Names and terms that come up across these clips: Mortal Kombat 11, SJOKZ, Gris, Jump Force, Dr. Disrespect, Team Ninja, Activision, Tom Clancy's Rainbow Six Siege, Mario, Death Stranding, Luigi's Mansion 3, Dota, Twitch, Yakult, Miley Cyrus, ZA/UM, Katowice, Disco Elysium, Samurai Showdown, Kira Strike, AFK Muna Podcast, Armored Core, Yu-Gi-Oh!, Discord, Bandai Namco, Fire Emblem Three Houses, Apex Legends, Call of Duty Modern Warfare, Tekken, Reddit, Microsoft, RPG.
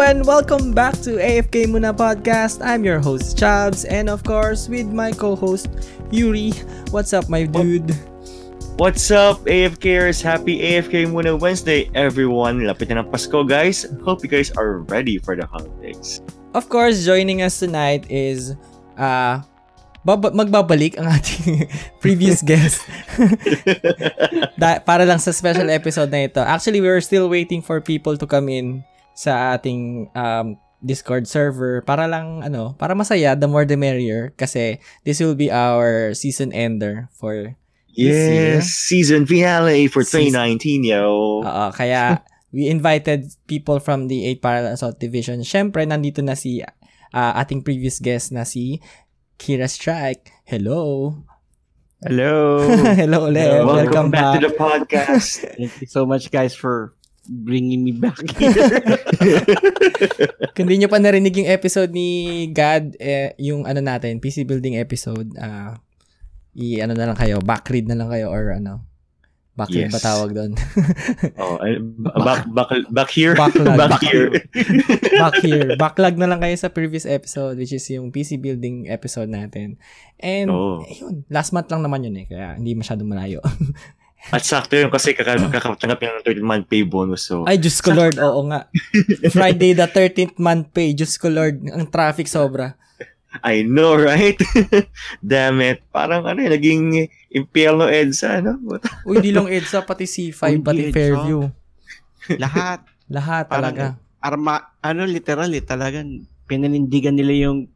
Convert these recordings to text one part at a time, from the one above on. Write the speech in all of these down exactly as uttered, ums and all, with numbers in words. Hello and welcome back to A F K Muna Podcast. I'm your host, Chabs, and of course, with my co-host, Yuri. What's up, my dude? What's up, AFKers? Happy A F K Muna Wednesday, everyone. Lapit na ng Pasko, guys. Hope you guys are ready for the holidays. Of course, joining us tonight is... Uh, Bab- magbabalik ang ating previous guest da- para lang sa special episode na ito. Actually, we were still waiting for people to come in sa ating um, Discord server para lang ano, para masaya, the more the merrier, kasi this will be our season ender for yes, season finale for twenty nineteen, yo. Oo, kaya we invited people from the eighth Parallel Assault Division. Syempre nandito na si uh, ating previous guest na si Kira Strike. Hello. Hello. Hello ulit. Hello. Welcome, Welcome back, back to the podcast. Thank you so much, guys, for bringing me back here. Kung di nyo pa narinig yung episode ni God, eh, yung ano natin, P C building episode, uh, i-ano na lang kayo, backread na lang kayo or ano, backread yes. ba tawag doon? oh, back, back, back here? Backlog. Back, back here. back here. Backlog na lang kayo sa previous episode, which is yung P C building episode natin. And, oh. ayun, last month lang naman yun eh, kaya hindi masyadong malayo. At sakto yun kasi kakatanggap yung thirteenth month pay bonus. So. Ay, Diyos ko Lord, oo nga. Friday the thirteenth month pay, Diyos ko Lord, ang traffic sobra. I know, right? Damn it. Parang ano eh, naging impyerno EDSA, no? Uy, di lang EDSA, pati C five, Uy, pati Fairview. Lahat. Lahat talaga. Arma, ano, literally, talagang pinanindigan nila yung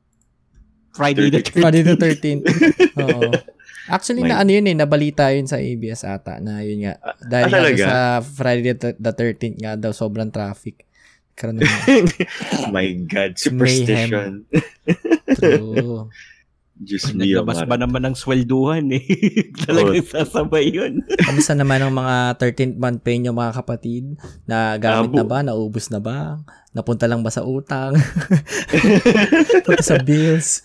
Friday the thirteenth. Friday the thirteenth. Oo. Actually, na ano yun eh, nabalita yun sa A B S ata, na yun nga. Dahil ah, nga sa Friday the thirteenth nga daw, sobrang traffic. My God, superstition. True. Just me, naglabas ba naman ng swelduhan eh. Talagang oh. sasabay yun. Kamusta naman ang mga thirteenth month pay nyo, mga kapatid? Na gamit Abu. na ba? Naubos na ba? Napunta lang ba sa utang? Punta sa bills?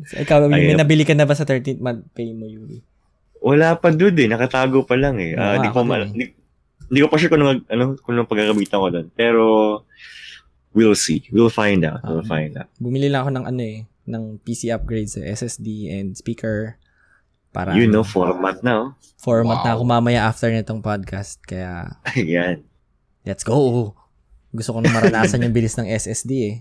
Ikaw, may nabili ka na ba sa thirteenth month pay mo, Yuri? Wala pa, dude eh. Nakatago pa lang eh. Ah, uh, di ko malam. Hindi ko pa sure kung ano, ano, kung ano paggagamitan ko doon. Pero, we'll see. We'll find out. We'll uh, find out. Bumili lang ako ng ano eh, ng P C upgrades, eh, S S D and speaker. Para, you know, format na. Format wow. na ako mamaya after nitong podcast. Kaya, ayan. Let's go. Gusto ko na maranasan yung bilis ng S S D eh.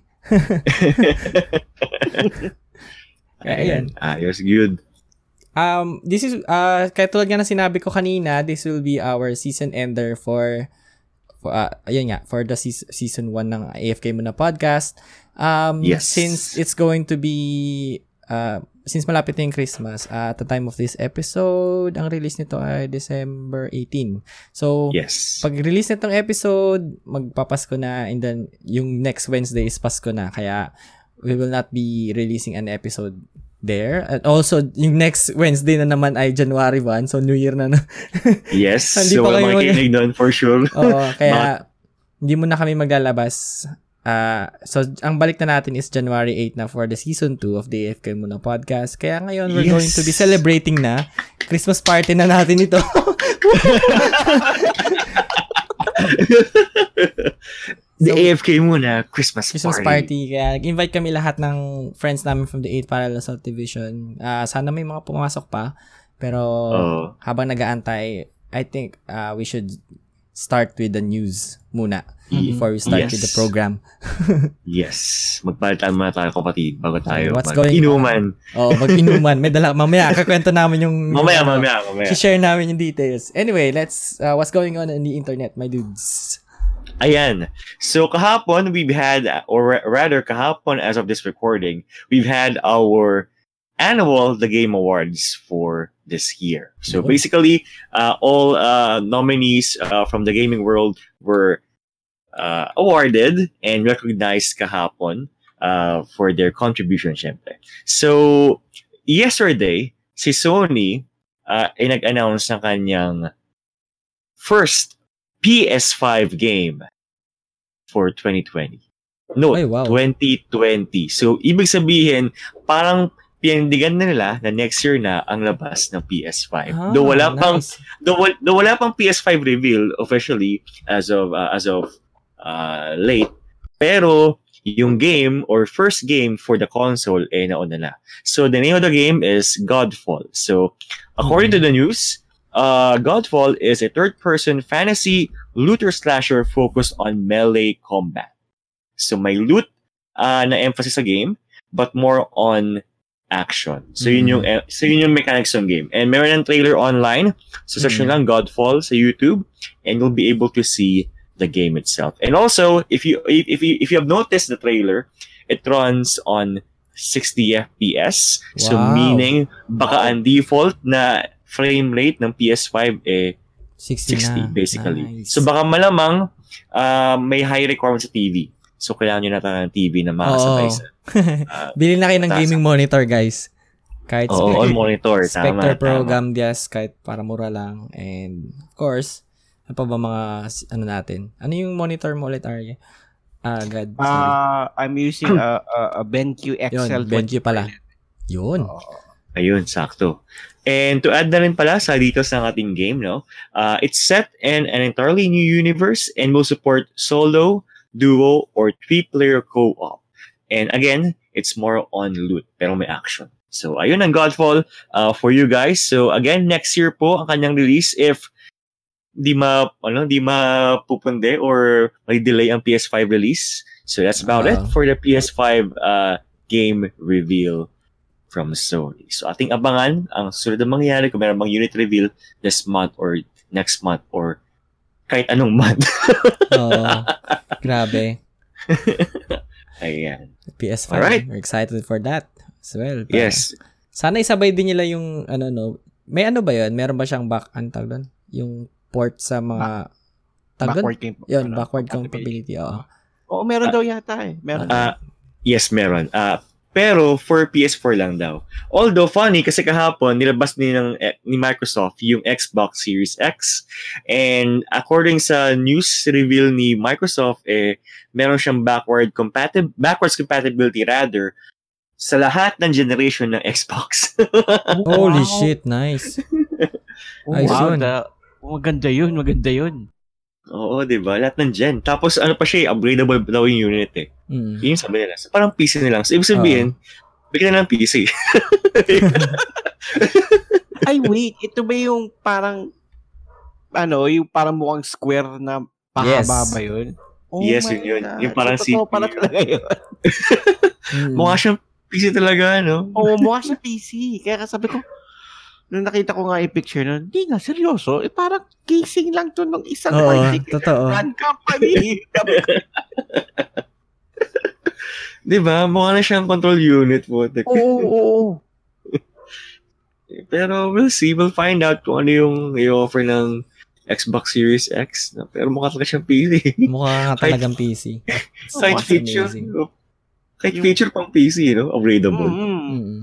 Ayan. Ayos, good. Um, this is, uh, kaya tulad nga na sinabi ko kanina, this will be our season ender for, for uh, ayun nga, for the se- season one ng A F K Muna Podcast. Um, yes. Since it's going to be, uh, since malapit na yung Christmas, uh, at the time of this episode, ang release nito ay December eighteenth. So, yes. Pag-release nitong episode, magpapasko na, and then yung next Wednesday is Pasko na, kaya we will not be releasing an episode there. And also, yung next Wednesday na naman ay January first, so New Year na na. Yes, so wala makikinig doon for sure. Oo, kaya hindi mo na kami maglalabas. Uh, so, ang balik na natin is January eighth na for the Season two of the A F K Muna Podcast. Kaya ngayon, we're yes. going to be celebrating na. Christmas party na natin ito. The so, A F K Muna Christmas, Christmas Party. Christmas Party. Kaya nag-invite kami lahat ng friends namin from the eighth Parallel Assault Division. Uh, sana may mga pumasok pa. Pero oh. habang nag-aantay, I think uh, we should start with the news muna mm-hmm. before we start yes. with the program. Yes. Magpalitan muna tayo, kapatid, bago tayo. What's mag- going inuman. On? Oh, mag-inuman. May dala- mamaya, kakwento namin yung... Mamaya, yung, mamaya, mamaya. Si-share namin yung details. Anyway, let's... Uh, what's going on on the internet, my dudes? Ayan. So, kahapon, we've had, or rather, kahapon, as of this recording, we've had our annual The Game Awards for this year. So, basically, uh, all uh, nominees uh, from the gaming world were uh, awarded and recognized kahapon uh, for their contribution, syempre. So, yesterday, si Sony uh, ay nag-announce ng kanyang first P S five game for twenty twenty. No, Ay, wow. twenty twenty. So, ibig sabihin, parang pinindigan na nila na next year na ang labas ng P S five. Ah, though wala nice. pang though, though wala pang P S five reveal officially as of uh, as of uh, late, Pero yung game or first game for the console eh nauna na. So the name of the game is Godfall. So according mm-hmm. to the news, uh, Godfall is a third-person fantasy looter slasher focused on melee combat. So may loot uh, na emphasis sa game, but more on action. So yun yung mm-hmm. so yun yung mechanics ng game. And meron ng trailer online. So search mm-hmm. lang Godfall sa YouTube, and you'll be able to see the game itself. And also, if you if you if you have noticed the trailer, it runs on sixty F P S. Wow. So meaning baka ang default na frame rate ng P S five eh sixty, sixty basically. Nice. So baka malamang uh, may high requirements sa T V. So kailangan nyo natin ng T V na makasabay sa uh, bilhin na kayo ng gaming monitor, guys. Kahit oh, spec- all monitor, Spectre tama, Pro, tama. Gamdias, kahit para mura lang. And of course, ano pa ba mga, ano natin? Ano yung monitor mo ulit, Arya? Ah, God. Uh, I'm using a, a, a BenQ X L. Yun, BenQ pala. Yun. Uh, Ayun, sakto. And to add na rin pala sa details ng ating game, no? Uh, it's set in an entirely new universe and will support solo, duo, or three-player co-op. And again, it's more on loot, pero may action. So, ayun ang Godfall uh, for you guys. So, again, next year po ang kanyang release if di ma ano di mapupunde or may delay ang P S five release. So that's about uh, it for the P S five uh, game reveal from Sony. So ating abangan ang susunod na mangyayari kung mayroong unit reveal this month or next month or kahit anong month. Oh, grabe. Ayan. P S five. Alright. We're excited for that as well. But yes. Sana isabay din nila yung ano no. May ano ba 'yon? Meron ba siyang back antal doon? Yung port sa mga Back, backward game yun ano, backward compatibility oo oh. oh, meron uh, daw yata eh meron uh, yes meron uh, pero for P S four lang daw, although funny kasi kahapon nilabas ni, ng, ni Microsoft yung Xbox Series X, and according sa news reveal ni Microsoft eh meron siyang backward compatible backwards compatibility rather sa lahat ng generation ng Xbox. Holy wow. Shit, nice. Ay, wow, yun. The, maganda yun, maganda yun. Oo, diba? Lahat nandyan. Tapos, ano pa siya, upgradable daw yung unit eh. Mm. Yun yung sabi nila. So, parang P C nilang. So, ibig sabihin, uh. bigyan na ng P C. Ay, wait. Ito ba yung parang, ano, yung parang mukhang square na pahaba yes. ba yun? Oh yes, yun yun. God. Yung parang so, C P U. Pala talaga yun. Mukha siyang P C talaga, no? Oo, mukha siyang P C. Kaya kasabi ko, nung nakita ko nga i-picture nun, di nga, seryoso, eh parang casing lang to ng isang oh, like, brand company. Diba? Mukha na siyang control unit po. Oo, oo, oo. Pero we'll see, we'll find out kung ano yung i-offer ng Xbox Series X. Pero mukha talaga siyang P C. Mukha nga talagang P C. Side feature. No? Kahit yung feature pang P C, no? Upgradable. Mm-hmm.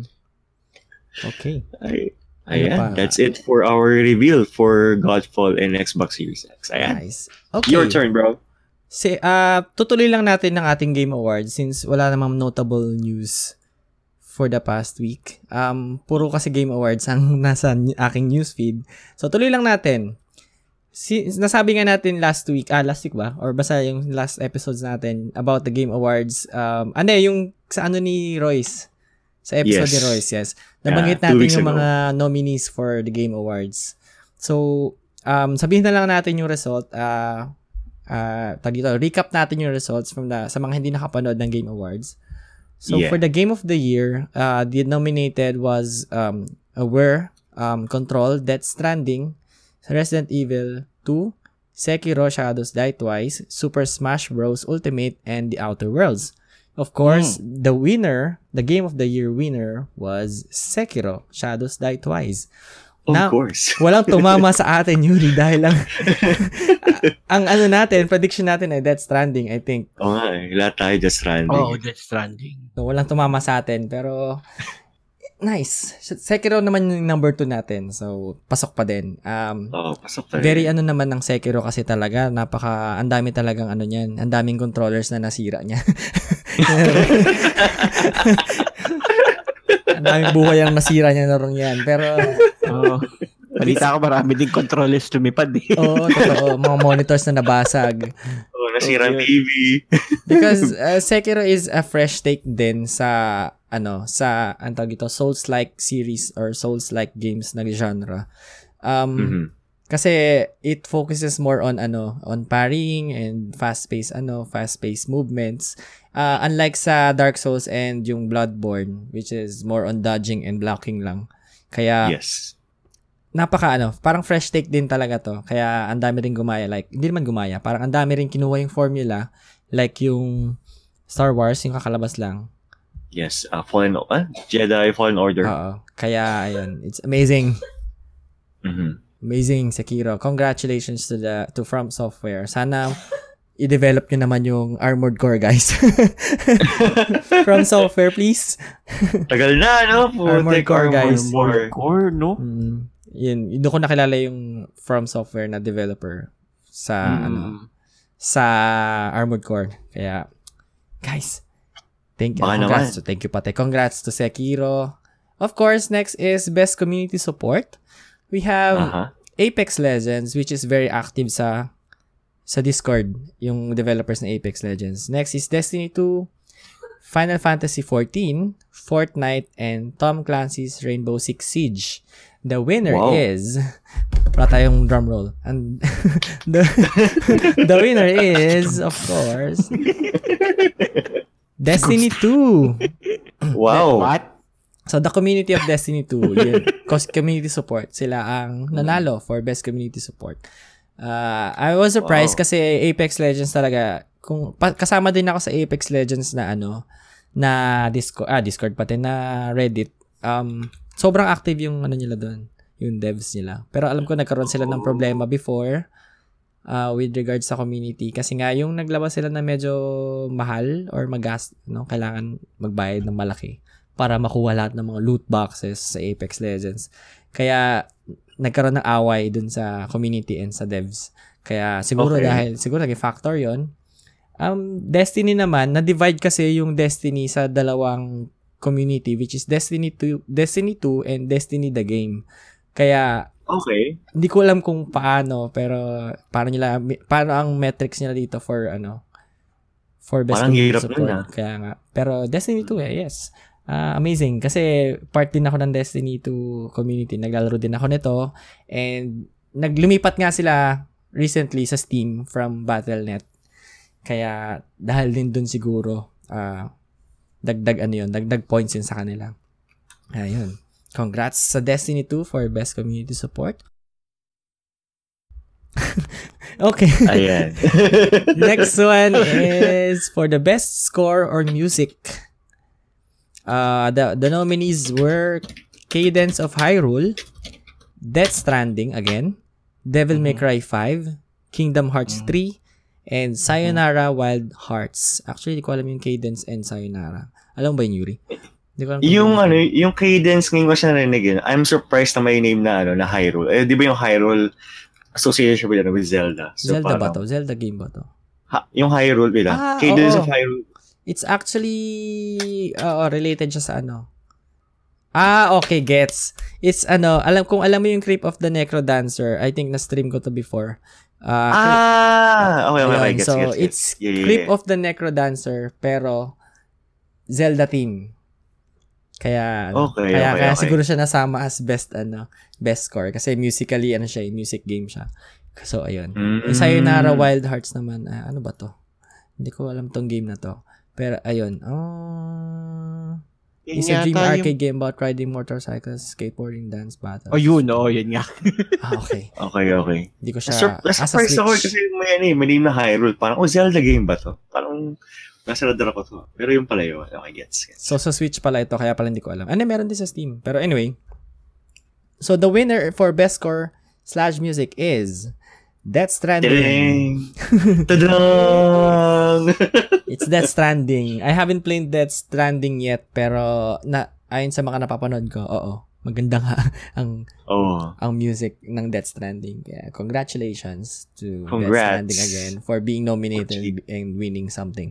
Okay. Ay. Ayan, that's it for our reveal for Godfall and Xbox Series X. Ayan. Nice. Okay. Your turn, bro. Si, uh, tutuloy lang natin ng ating Game Awards since wala namang notable news for the past week. Um, puro kasi Game Awards ang nasa aking newsfeed. So, tuloy lang natin. Si, nasabi nga natin last week, ah, last week ba? Or basta yung last episodes natin about the Game Awards. Um, ano, yung sa ano ni Royce. Sa episode yes. ni Royce, yes. Nabanggit yeah, natin yung ago. Mga nominees for the Game Awards. So, um, sabihin na lang natin yung result. Uh, uh, tag dito, recap natin yung results from the, sa mga hindi nakapanood ng Game Awards. So, yeah. for the Game of the Year, uh, the nominated was um, Aware, um, Control, Death Stranding, Resident Evil two, Sekiro: Shadows Die Twice, Super Smash Bros. Ultimate, and The Outer Worlds. Of course, mm. the winner, the Game of the Year winner was Sekiro: Shadows Die Twice. Of now, course. Walang tumama sa atin, Yuri, dahil ang, ang ano natin, prediction natin ay Death Stranding, I think. Oo oh, nga, lahat tayo Death Stranding. Oo, oh, Death Stranding. So, walang tumama sa atin, pero nice. Sekiro naman yung number two natin, so pasok pa din. Um, Oo, oh, pasok pa rin. Very ano naman ng Sekiro kasi talaga, napaka, ang dami talagang ano niyan, ang daming controllers na nasira niya. Ang daming buhay ang nasira niya na rin yan. Pero oh, balita ko marami din controllers tumipad eh. Oo, totoo. Mga monitors na nabasag. Oo, oh, nasirang oh, T V. Because uh, Sekiro is a fresh take din sa ano, sa ang tawag ito, Souls-like series or Souls-like games na genre. Um mm-hmm. Kasi it focuses more on ano, on parrying and fast-paced ano, fast-paced movements. Uh, unlike sa Dark Souls and yung Bloodborne, which is more on dodging and blocking lang. Kaya yes. Napaka ano, parang fresh take din talaga to. Kaya ang dami ring gumaya, like hindi naman gumaya, parang ang dami ring kinuha yung formula, like yung Star Wars yung kakalabas lang. Yes, uh, Fallen uh, Jedi Fallen Order. Oo. Kaya ayun, it's amazing. Mhm. Amazing, Sekiro. Congratulations to the to From Software. Sana i-develop nyo naman yung Armored Core, guys. From Software, please. Tagal na, no? For Armored Core, guys. Armored Core, no? Mm, yun. Doon ko nakilala yung From Software na developer sa, mm. ano, sa Armored Core. Kaya, guys, thank you. Baka Congrats naman. to, thank you pati. Congrats to Sekiro. Of course, next is Best Community Support. We have uh-huh. Apex Legends, which is very active sa sa Discord, yung developers ng Apex Legends. Next is Destiny two, Final Fantasy fourteen, Fortnite, and Tom Clancy's Rainbow Six Siege. The winner wow. is... Wala tayong drum roll. And the, the winner is, of course, Destiny two. Wow. What? So, the community of Destiny two, yun, community support, sila ang nanalo for best community support. Uh, I was surprised wow. kasi Apex Legends talaga, kung pa, kasama din ako sa Apex Legends na ano, na Discord, ah, Discord pati na Reddit. Um, sobrang active yung ano nila doon, yung devs nila. Pero alam ko nagkaroon sila ng problema before uh, with regards sa community kasi nga yung naglabas sila na medyo mahal or mag-gas, no, kailangan magbayad ng malaki para makuha lahat ng mga loot boxes sa Apex Legends. Kaya, nagkaroon ng away dun sa community and sa devs. Kaya, siguro okay. dahil, siguro naging factor yun. Um, Destiny naman, na-divide kasi yung Destiny sa dalawang community, which is Destiny two, Destiny two and Destiny the Game. Kaya, okay. hindi ko alam kung paano, pero paano nila, paano ang metrics nila dito for, ano, for best community support. Na. Kaya nga. Pero, Destiny two, eh, yes. Uh, amazing kasi part din ako ng Destiny two community, naglalaro din ako nito and naglumipat nga sila recently sa Steam from Battle dot net kaya dahil din dun siguro uh, dagdag ano yun dagdag points yun sa kanila. Ayun, congrats sa Destiny two for best community support. Okay. Ayan. Next one is for the best score or music. Uh, the, the nominees were Cadence of Hyrule, Death Stranding again, Devil May Cry five, Kingdom Hearts three, and Sayonara Wild Hearts. Actually, di ko alam yung Cadence and Sayonara. Alam ba yun, Yuri? Di ko alam yung, ano, yung Cadence, ngayon ko siya narinig yun. I'm surprised na may name na, ano, na Hyrule. Eh, di ba yung Hyrule associated siya with, ano, with Zelda? So, Zelda parang, ba to? Zelda game ba to? Ha, yung Hyrule bila. Ah, Cadence oo. of Hyrule. It's actually uh, related siya sa ano. Ah, okay, gets. It's ano, alam kung alam mo yung Crypt of the Necro Dancer. I think na-stream ko to before. Uh, ah, okay, okay, gets, so gets, gets. It's yeah, yeah, Crypt yeah. of the Necro Dancer pero Zelda theme. Kaya okay, kaya, okay, kaya okay. siguro siya nasama as best ano, best score kasi musically ano siya, music game siya. So ayun. Mm-hmm. Sayonara Wild Hearts naman, uh, ano ba to? Hindi ko alam tong game na to. Pero, ayun. Oh, it's a dream arcade yung... game about riding motorcycles, skateboarding, dance, battles. Oh, yun. Oh, yun nga. Ah, okay. Okay, okay. Hindi ko siya... Sur- surprise ako kasi may, ano, may name na Hyrule. Parang, oh, Zelda game ba to? Parang, nasa radar ako to. Pero yung pala yun. Okay, gets, gets. So, sa Switch pala ito. Kaya pala hindi ko alam. Ano, meron din sa Steam. Pero anyway. So, the winner for best score slash music is... Death Stranding. Ta-da! It's Death Stranding. I haven't played Death Stranding yet, pero na ayon sa mga napapanood ko, oo, maganda nga ang oh. ang music ng Death Stranding. Yeah, congratulations to Congrats. Death Stranding again for being nominated Kojima. And winning something.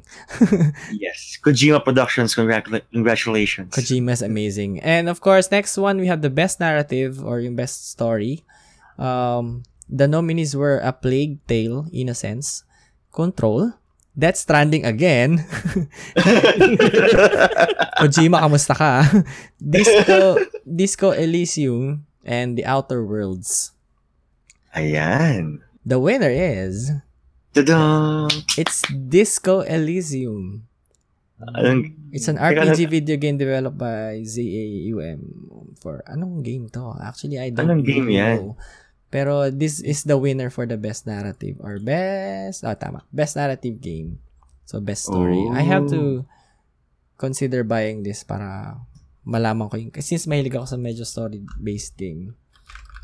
Yes, Kojima Productions, congrat- congratulations. Kojima is amazing. And of course, next one, we have the best narrative or yung best story. Um... The nominees were A Plague Tale, Innocence, Control, Death Stranding again. Kojima, kamusta ka? Disco, Disco Elysium and The Outer Worlds. Ayan. The winner is... Ta-da! It's Disco Elysium. Anong, it's an R P G video game developed by Z A U M. For anong game to? Actually, I don't anong game know. Yan? Pero this is the winner for the best narrative or best ah oh, tama best narrative game, so best story. Oh. I have to consider buying this para malaman ko yung, since mahilig ako sa medyo story based game.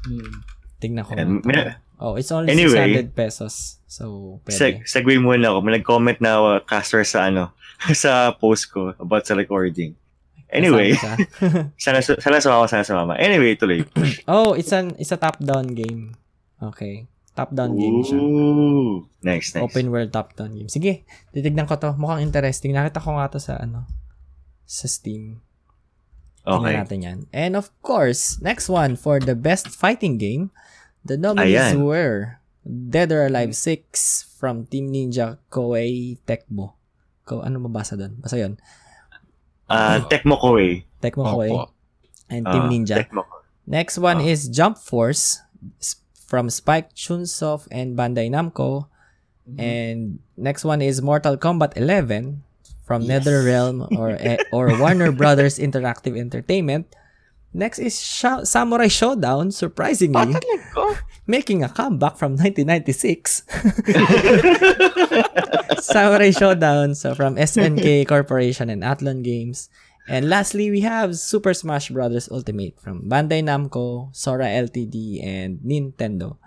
Hmm. Tingnan ko. Um, may, oh, it's only anyway, six hundred pesos. So pwede. Seg- segue muna ako. May nag-comment na uh, caster sa ano sa post ko about sa recording. Anyway, sana sana sumama, sana sumama. Anyway, tuloy. Oh, it's an it's a top-down game. Okay. Top-down Ooh, game siya. Nice, nice. Open world top-down game. Sige, titignan ko to. Mukhang interesting. Nakita ko nga to sa ano sa Steam. Okay. Tingnan natin yan. And of course, next one for the best fighting game, the nominees Ayan. were Dead or Alive six from Team Ninja Koei Tecmo. Ko ano mabasa doon? Basta 'yon. Uh, Tecmo Koei. Tecmo Koei. And Team uh, Ninja. Tecmo. Next one uh. is Jump Force from Spike Chunsoft and Bandai Namco. Mm-hmm. And next one is Mortal Kombat eleven from yes. NetherRealm or or Warner Brothers Interactive Entertainment. Next is Sh- Samurai Showdown, surprisingly, making a comeback from nineteen ninety-six. Samurai Showdown, so from S N K Corporation and Athlon Games. And lastly, we have Super Smash Bros. Ultimate from Bandai Namco, Sora L T D, and Nintendo.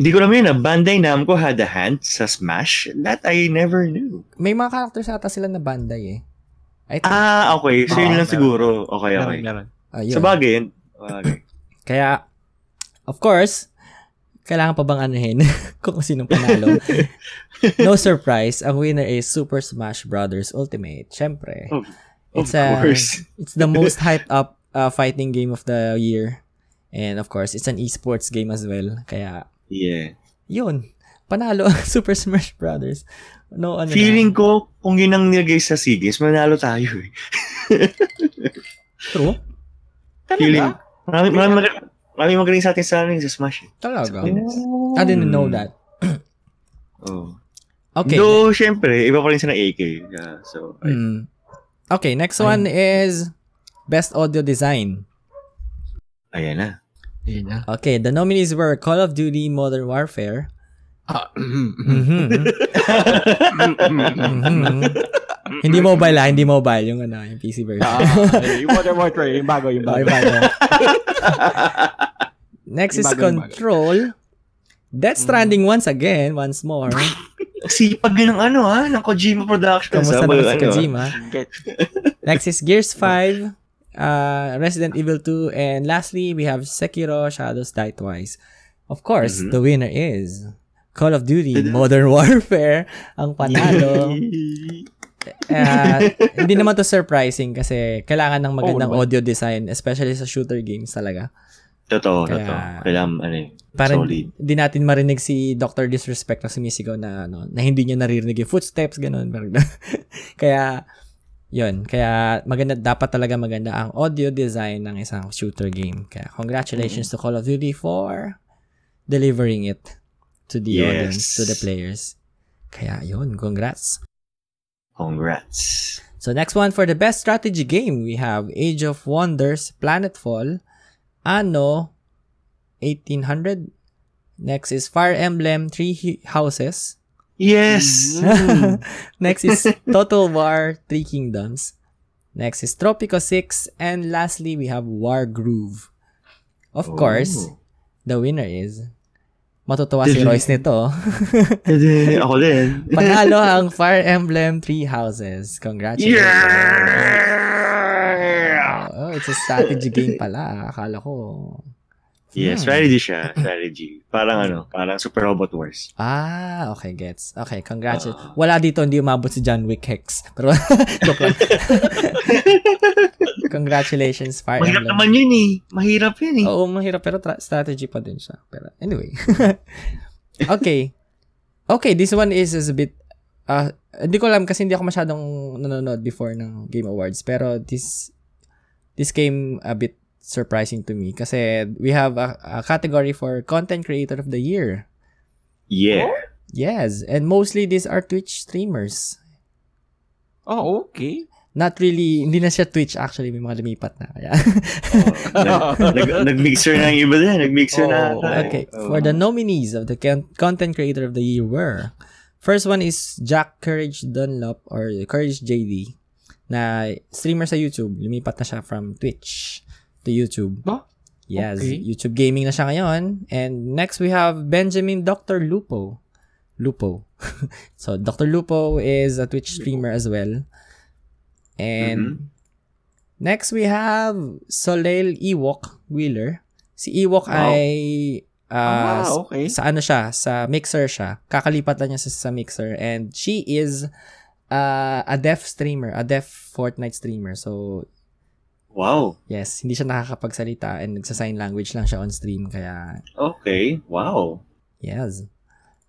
Hindi ko alam yun, Bandai Namco had a hand sa Smash? That I never knew. May mga characters ata sila na Bandai eh. I think. Ah, okay. So oh, yun lang meron. Siguro. Okay, okay. Meron, meron. Ayun. Sabagay yun. Sabagay. Kaya, of course, kailangan pa bang anuhin kung sinong panalo. No surprise, ang winner is Super Smash Bros. Ultimate. Siyempre. Of, of it's a, course. It's the most hyped up uh, fighting game of the year. And of course, it's an esports game as well. Kaya, yeah. Yun. Panalo ang Super Smash Bros. No, ano Feeling na. ko, kung yun ang nilagay sa SEA Games, manalo tayo eh. True? Feeling. Maraming magaling marami, marami sa atin sa amin sa Smash. Eh. Talaga? Oh. I didn't know that. Oh. Okay. Though, syempre, iba pa rin siya ng A K. Uh, so, mm. Okay, next Ayan. one is Best Audio Design. Ayan na. Ayan na. Okay, the nominees were Call of Duty Modern Warfare. Ah. Mm-hmm. mm-hmm. Hindi mobile ah, hindi mobile yung ano, yung P C version. Uh, yung Modern Warfare, yung bago, yung bago. Next yung bago, is Control. Death Stranding mm. once again, once more. Sipag ng ano ha, ng Kojima Productions. Kamusta naman si Kojima? Next is Gears five, uh, Resident Evil two, and lastly, we have Sekiro: Shadows Die Twice. Of course, mm-hmm. the winner is Call of Duty Modern Warfare, ang panalo. Uh, hindi naman to surprising kasi kailangan ng magandang oh, no. audio design, especially sa shooter games talaga. Totoo, Kaya, totoo. Kailangan, ano eh, solid. Hindi natin marinig si Doctor Disrespect na sumisigaw na, ano, na hindi niya naririnig yung footsteps, ganun. Kaya, yun. Kaya, maganda, dapat talaga maganda ang audio design ng isang shooter game. Kaya, congratulations mm-hmm. to Call of Duty for delivering it to the yes. audience, to the players. Kaya, yun. Congrats. Congrats. So next one for the best strategy game, we have Age of Wonders, Planetfall, Anno eighteen hundred. Next is Fire Emblem Three Houses. Yes. Mm. Next is Total War Three Kingdoms. Next is Tropico six, and lastly we have War Groove. Of oh. course, the winner is Matutuwa si Royce nito. Ako din. Panalo ang Fire Emblem Three Houses. Congratulations. Yeah! Oh, it's a strategy game pala. Akala ko. Yeah, yeah. strategy siya. Strategy. Parang ano, parang Super Robot Wars. Ah, okay, gets. Okay, congratulations. Uh, Wala dito, hindi umabot si John Wick Hex. Pero, joke lang. Congratulations, Fire Emblem. Mahirap naman yun eh. Mahirap yun eh. Oo, mahirap. Pero tra- strategy pa din siya. Pero anyway. Okay. Okay, this one is, is a bit, uh, hindi ko alam kasi hindi ako masyadong nanonood before ng Game Awards. Pero this this came a bit surprising to me kasi we have a, a category for Content Creator of the Year. Yeah. Oh? Yes, and mostly these are Twitch streamers. Oh, okay. Not really, hindi na siya Twitch actually, may mga lumipat na. Kaya. Oh, nag, nag-mixer na yung iba din, nag-mixer oh, na. Okay, oh. For the nominees of the Content Creator of the Year were... First one is Jack Courage Dunlop or Courage J D na streamer sa YouTube. Lumipat na siya from Twitch to YouTube. Ba? Yes, okay. YouTube gaming na siya ngayon. And next we have Benjamin Doctor Lupo. Lupo. So Doctor Lupo is a Twitch streamer as well. And mm-hmm. next we have Soleil Ewok Wheeler. Si Ewok wow. ay... Uh, ah, okay. Sa, sa ano siya, sa Mixer siya. Kakalipat lang niya sa, sa Mixer. And she is uh, a deaf streamer, a deaf Fortnite streamer. So, wow. Yes, hindi siya nakakapagsalita and nagsa-sign language lang siya on stream. Kaya, okay, wow. Yes.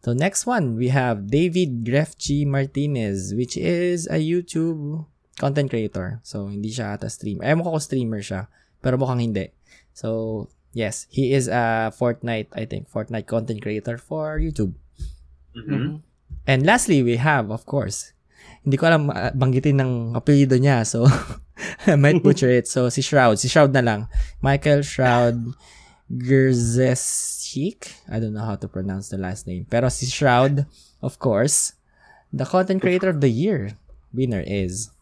So, next one, we have David Grefchi Martinez, which is a YouTube content creator. So, hindi siya ata streamer. Eh, mukha ko streamer siya, pero mukhang hindi. So, yes, he is a Fortnite, I think, Fortnite content creator for YouTube. Mm-hmm. And lastly, we have, of course, hindi ko alam uh, banggitin ng apelido niya, so I might butcher it. So, si Shroud, si Shroud na lang. Michael Shroud Gursesik. I don't know how to pronounce the last name. Pero si Shroud, of course, the content creator of the year winner is...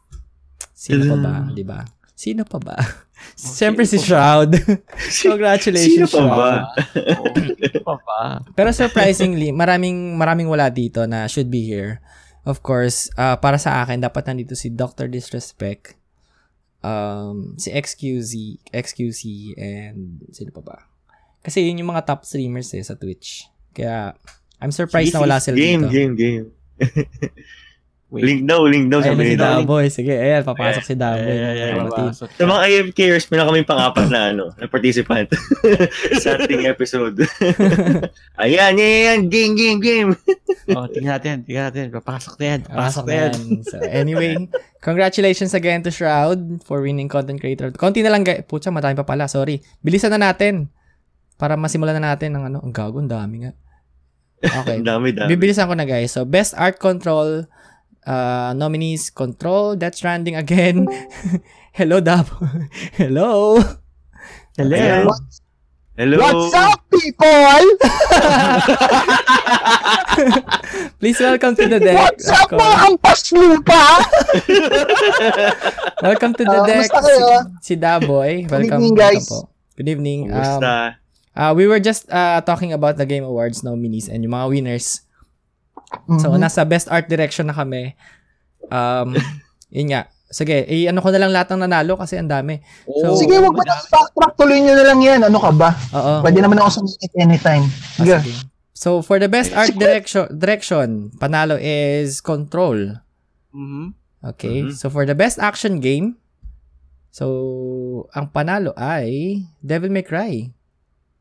Sino pa ba, di ba? Sino pa ba? Okay, siyempre si Shroud. Congratulations, Shroud. Sino pa ba? ba? Pero surprisingly, maraming maraming wala dito na should be here. Of course, uh, para sa akin, dapat nandito si Doctor Disrespect, um, si X Q Z, X Q C, and sino pa ba? Kasi yun yung mga top streamers eh, sa Twitch. Kaya, I'm surprised Jesus, na wala sila game, dito. Game, game, game. Wait. Link daw, link daw. Ayun si Daboy. Sige, ayan, papasok si Daboy. Sa mga I M Kers, meron kaming pang-apat na, ano, na participant sa ating episode. Ayan, ayan, game, game, game. Oh, tingnan natin, tingnan natin. Papasok na yan, papasok na yan. So, anyway, congratulations again to Shroud for winning Content Creator. Konti na lang, guys. Pucha, matami pa pala, sorry. Bilisan na natin para masimulan na natin ng ano. Ang gago, ang dami nga. Okay, dami, dami. Bibilisan ko na, guys. So, Best Art Control... Uh, nominees, Control, Death Stranding again. Hello, Daboy. Hello. Hello. What's, Hello. What's up, people? Please welcome to the deck. What's up, mga hampas lupa? Welcome to the uh, deck. Si, si Daboy. Welcome. Good evening, guys. Po. Good evening. Um, uh, we were just uh, talking about the Game Awards nominees and yung mga winners. So, mm-hmm. nasa Best Art Direction na kami. Um, yun nga. Sige, eh, ano ko na lang lahat ng nanalo kasi ang dami. So, sige, wag ba na backtrack? Tuloy nyo na lang yan. Ano ka ba? Uh-oh. Pwede naman ako sumisit anytime. Sige. Ah, sige. So, for the Best Art direction, direction, panalo is Control. Mm-hmm. Okay. Mm-hmm. So, for the Best Action Game, so, ang panalo ay Devil May Cry.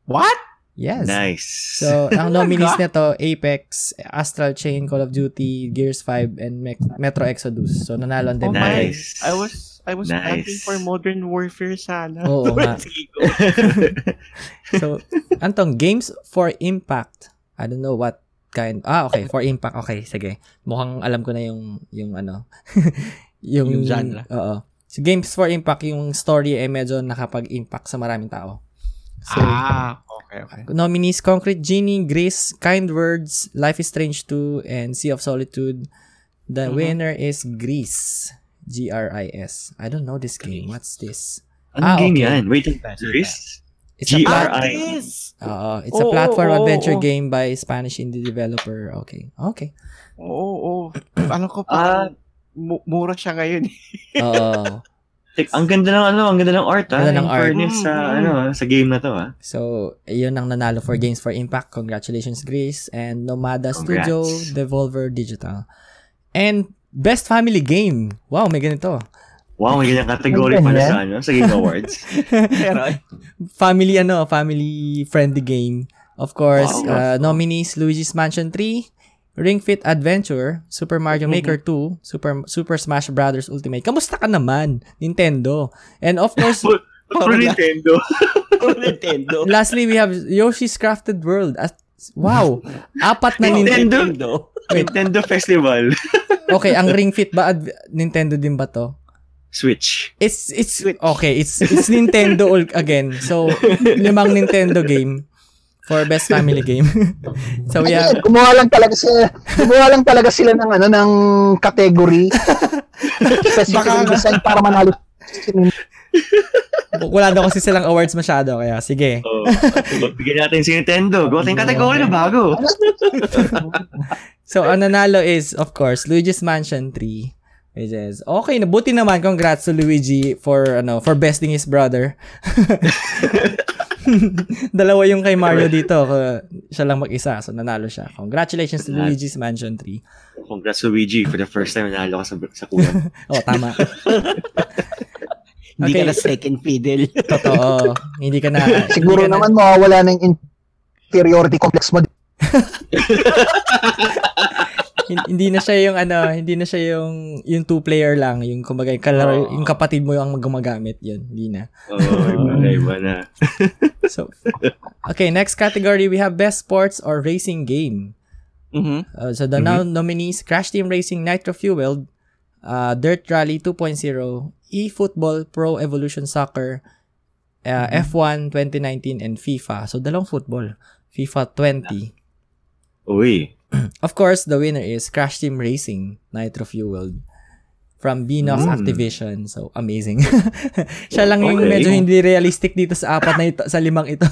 What? Yes. Nice. So, ang nominees nito, Apex, Astral Chain, Call of Duty, Gears five, and Me- Metro Exodus. So, nanalo ang Devil May Cry. Nice. I was, I was nice. Asking for Modern Warfare sana. Oo nga. So, Anton, Games for Impact. I don't know what kind. Ah, okay. For Impact. Okay, sige. Mukhang alam ko na yung, yung ano. yung, yung genre. Oo. So, Games for Impact, yung story ay eh, medyo nakapag-impact sa maraming tao. So, ah, okay, okay. Nominees, Concrete Genie, Gris, Kind Words, Life is Strange two, and Sea of Solitude. The mm-hmm. winner is Gris. G R I S. I don't know this game. What's this? Anong ah, game okay. yan? Wait, Gris? It's G R I S. Plat- uh, it's oh, a platform oh, oh, adventure oh. game by Spanish indie developer. Okay. Okay. Oo. Oh, oh. Ano ko po? Uh, m- mura siya ngayon. Oo. Ang ganda ng ano, ang ganda ng art ah. Ang fairness sa mm-hmm. ano, sa game na to ah. So, yun ang nanalo for Games for Impact. Congratulations, Gris, and Nomada Congrats. Studio, Devolver Digital. And Best Family Game. Wow, may ganito. Wow, may ganyan category pala sa ano, sa Game Awards. Family ano, family friendly game. Of course, wow, uh, nominees Luigi's Mansion three, Ring Fit Adventure, Super Mario Maker two, Super Super Smash Bros. Ultimate. Kamusta ka naman, Nintendo? And of course, for, for oh, Nintendo. For Nintendo. Lastly, we have Yoshi's Crafted World. At, wow, apat na Nintendo. Nintendo, Nintendo Festival. Okay, ang Ring Fit ba Ad- Nintendo din ba to? Switch. It's it's Switch. Okay, it's it's Nintendo all again. So, limang Nintendo game. For best family game. So we have... Kumuha lang talaga sila, kumuha lang talaga sila ng, ano, ng category. Specific design para manalo. Wala daw kasi silang awards masyado, kaya sige. Oh, bigyan natin si Nintendo. Gawa tayong category na bago. So, ang nanalo is, of course, Luigi's Mansion three. Which is, okay, nabuti naman. Congrats to Luigi for, ano, for besting his brother. Dalawa yung kay Mario dito. Siya lang mag-isa. So, nanalo siya. Congratulations to Luigi's Mansion three. Congrats to Luigi. For the first time, nanalo ka sa, sa kulang. Oo, tama. Hindi okay. Ka na second fiddle. Totoo. Hindi ka na... Siguro ka naman na... mawawala ng inferiority complex mo. Hindi na siya yung ano, hindi na siya yung yung two-player lang, yung kumbaga kalaro, oh. Yung kapatid mo yung gumagamit, yun, hindi na. Oh, iba na. So, okay, next category we have best sports or racing game. Mm-hmm. Uh, so the mm-hmm. nominees: Crash Team Racing, Nitro Fueled, uh, Dirt Rally two point oh, eFootball, Pro Evolution Soccer, uh, mm-hmm. F one twenty nineteen, and FIFA. So dalawang football, FIFA twenty. Uy. Of course, the winner is Crash Team Racing, Nitro Fueled from Beanox mm. Activision. So, amazing. Siya lang okay. Yung medyo hindi realistic dito sa apat na ito, sa limang ito.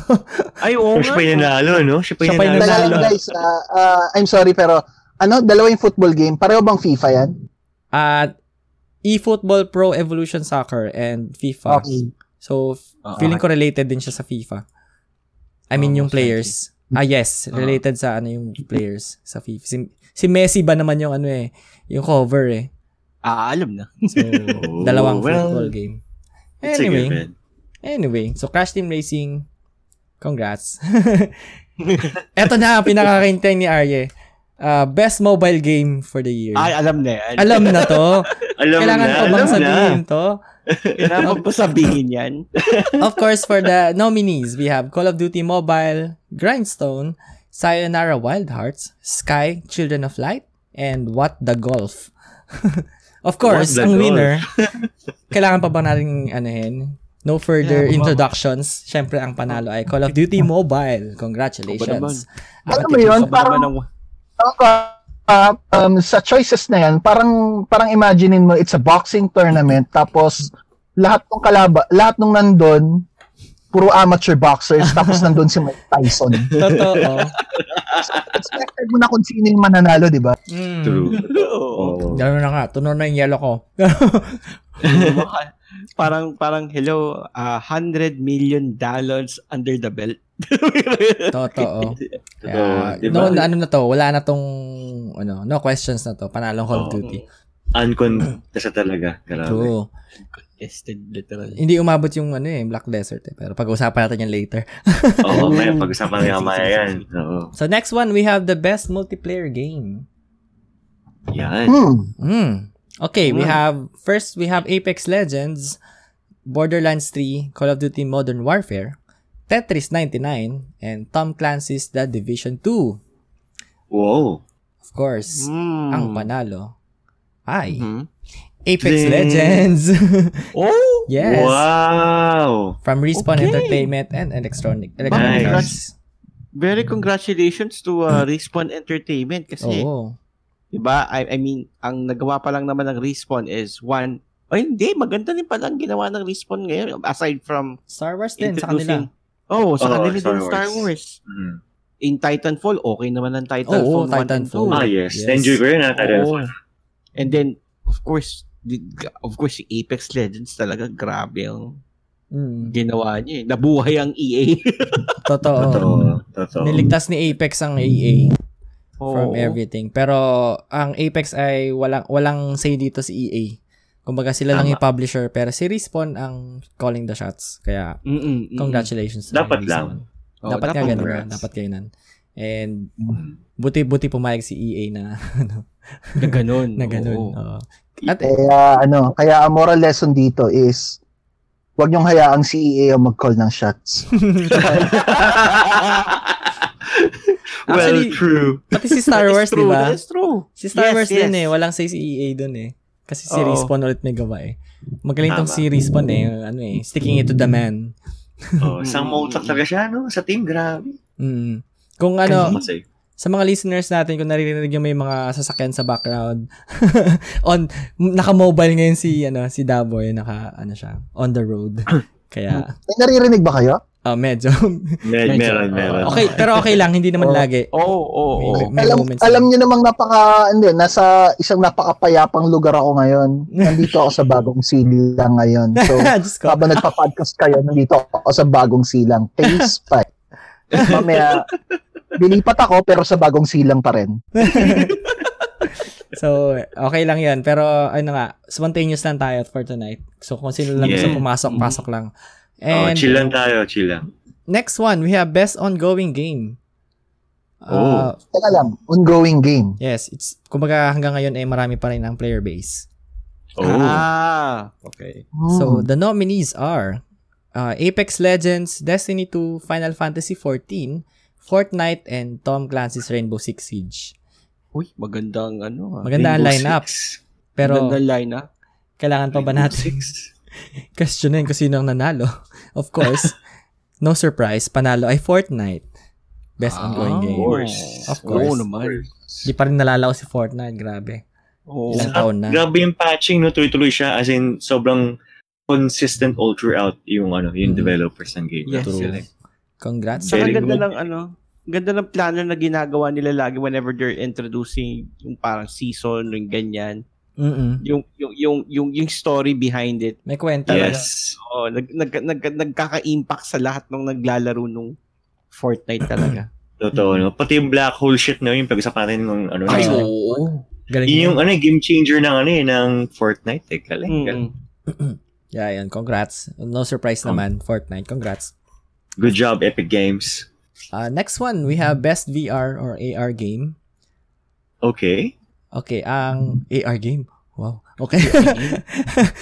Ay, oo. Siya pa yung nalo, no? Siya pa yung nalo. Guys, uh, uh, I'm sorry, pero ano, dalawa yung football game. Pareho bang FIFA yan? Uh, eFootball, Pro Evolution Soccer, and FIFA. Okay. So, uh-huh. Feeling ko related din siya sa FIFA. I mean, oh, yung players... Ah, yes. Related sa ano yung players sa FIFA. Si, si Messi ba naman yung ano eh, yung cover eh. Ah, alam na. So, dalawang oh, well, football game. Anyway. Anyway, so Crash Team Racing, congrats. Eto na, pinaka-hintay ni Arye. Uh, best mobile game for the year. Ay, alam na. Alam, alam na to. Alam Kailangan na. Ko bang alam sabihin na. To? Kailangan ko sabihin yan. Of course, for the nominees, we have Call of Duty Mobile, Grindstone, Sayonara Wild Hearts, Sky, Children of Light, and What the Golf. Of course, ang golf? Winner, kailangan pa ba natin anuhin? No further yeah, introductions. Siyempre, ang panalo ay Call of Duty Mobile. Congratulations. Alam mo yun, parang... Uh, um, sa choices na yan, parang parang imaginein mo it's a boxing tournament tapos lahat ng kalaba, lahat ng nandoon puro amateur boxers tapos nandoon si Mike Tyson. Totoo. So, expected mo na kung sino yung mananalo, di ba? Mm. True. Oh. Gano'n na nga, tuno na yung yelo ko. parang parang hello, uh, one hundred million dollars under the belt. Totoo. Yeah. Diba? No, ano na to? Wala na tong ano, no questions na to. Panalong Call of Duty. Uncontested talaga. True. Uncontested literally. Hindi umabot yung ano eh, Black Desert eh. Pero pag-usapan natin yan later. Oo, may pag-usapan natin mamaya yan. Oo. So next one, we have the best multiplayer game. Yan. Mm. Mm. Okay, mm. we have first we have Apex Legends, Borderlands three, Call of Duty Modern Warfare, Tetris ninety-nine, and Tom Clancy's The Division two. Wow. Of course, mm. ang panalo ay mm-hmm. Apex Dang. Legends. Oh, yes. Wow. From Respawn okay. Entertainment and Electronic Electronic Arts. Nice. Very congratulations to uh, Respawn Entertainment kasi oh. 'Di ba? I, I mean, ang nagawa pa lang naman ng Respawn is one oh, hindi, maganda din pala ang ginawa ng Respawn ngayon aside from Star Wars din sa kanila. Oh, sa kanila din Star Wars. Mm. In Titanfall, okay naman ang Titanfall oh, oh, Titanfall. Ah, yes. yes. Enjoy ko rin ang Titanfall. Oh. And then, of course, of course, si Apex Legends talaga, grabe ang mm. ginawa niya eh. Nabuhay ang E A. Totoo. Totoo. Totoo. Niligtas ni Apex ang E A oh. from everything. Pero, ang Apex ay walang walang say dito si E A. Kumbaga sila Tama. Lang yung publisher, pero si Respawn ang calling the shots. Kaya, mm-mm, congratulations. Mm-mm. Dapat lang. Dapat oh, kaya ganun. Dapat kaya ganun. And buti-buti pumayag si E A na ano na ganun. na ganun. Oo. At kaya ano, kaya ang moral lesson dito is huwag niyong hayaang si E A ang mag-call ng shots. Actually, well, true. Pati si Star Wars, di ba? That's true. Si Star yes, Wars yes. din eh. Walang say si E A dun eh. Kasi si oh. Respawn ulit may gawa eh. Magaling tong si Respawn eh. Ano eh. Sticking it to the man. Oh, isang mautak talaga siya, no? Sa team, grabe. Mm. Kung ano, sa mga listeners natin, kung naririnig yung may mga sasakyan sa background, on, naka-mobile ngayon si, ano, si Daboy, naka, ano siya, on the road. Kaya... May naririnig ba kayo? Oh, medyo. Med- medyo. Meron, meron. Oh, okay, pero okay lang, hindi naman oh, lagi. Oo, oo, oo. Alam niyo namang napaka, hindi, nasa isang napakapayapang lugar ako ngayon. Nandito ako sa Bagong Silang ngayon. So, habang nagpa-podcast kayo, nandito ako sa Bagong Silang. Thanks, bye. Mamaya, dilipat ako, pero sa Bagong Silang pa rin. So, okay lang yan. Pero, ano nga, spontaneous lang tayo for tonight. So, kung sino lang gusto yeah. pumasok, pasok lang. And oh, chill lang tayo, chill lang. Next one, we have best ongoing game. Oh. Uh, Teka lang, ongoing game. Yes, it's kumbaga hanggang ngayon eh marami pa rin ang player base. Oh. Ah, okay. Oh. So the nominees are uh, Apex Legends, Destiny two, Final Fantasy fourteen, Fortnite, and Tom Clancy's Rainbow Six Siege. Uy, magandang ano. Magandang lineup. Pero magandang lineup. Kailangan pa ba natin? Questionin ko sino ang nanalo. Of course, no surprise, panalo ay Fortnite. Best ah, ongoing game. Of course. Of course. Oo naman. Di pa rin nalalao si Fortnite, grabe. Oh. Ilang taon na. Grabe yung patching, no? Tuloy-tuloy siya. As in, sobrang consistent all throughout yung, ano, yung mm. developers ng game. Yes. Yes. Congrats. Saka ganda good. lang, ano, ganda ng plano na ginagawa nila lagi whenever they're introducing yung parang season, yung ganyan. Mm-mm. Yung yung yung yung yung story behind it. May kwento yes. talaga. Oh, nag, nag, nag, nagkaka-impact sa lahat ng naglalaro nung Fortnite talaga. Totoo, no? Pati yung black hole shit na yun, pag-usapan natin ng ano. Ay, oo. Oh, oh. Galing yun. Yung ano, game changer ng ano eh, ng Fortnite, eh. Galing, mm-hmm. galing. Yeah, yan. Congrats. No surprise um, naman, Fortnite. Congrats. Good job, Epic Games. Uh, next one, we have best V R or A R game. Okay. Okay, ang A R game. Wow. Okay.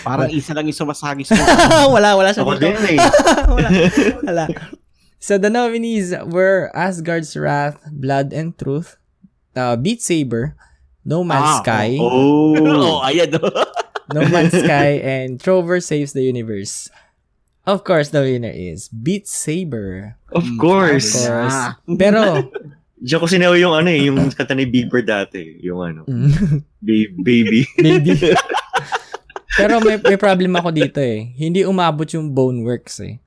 Parang isa lang yung sumasagi sa wala, wala siya dito. wala, wala. So, the nominees were Asgard's Wrath, Blood and Truth, uh, Beat Saber, No Man's ah, Sky. Oh, oh. oh ayan. No Man's Sky, and Trover Saves the Universe. Of course, the winner is Beat Saber. Of course. Of course. Ah. Pero... Diyan ko sinaw yung ano eh, yung kanta ni Bieber dati, yung ano, ba- baby. baby. Pero may, may problem ako dito eh. Hindi umabot yung Boneworks eh.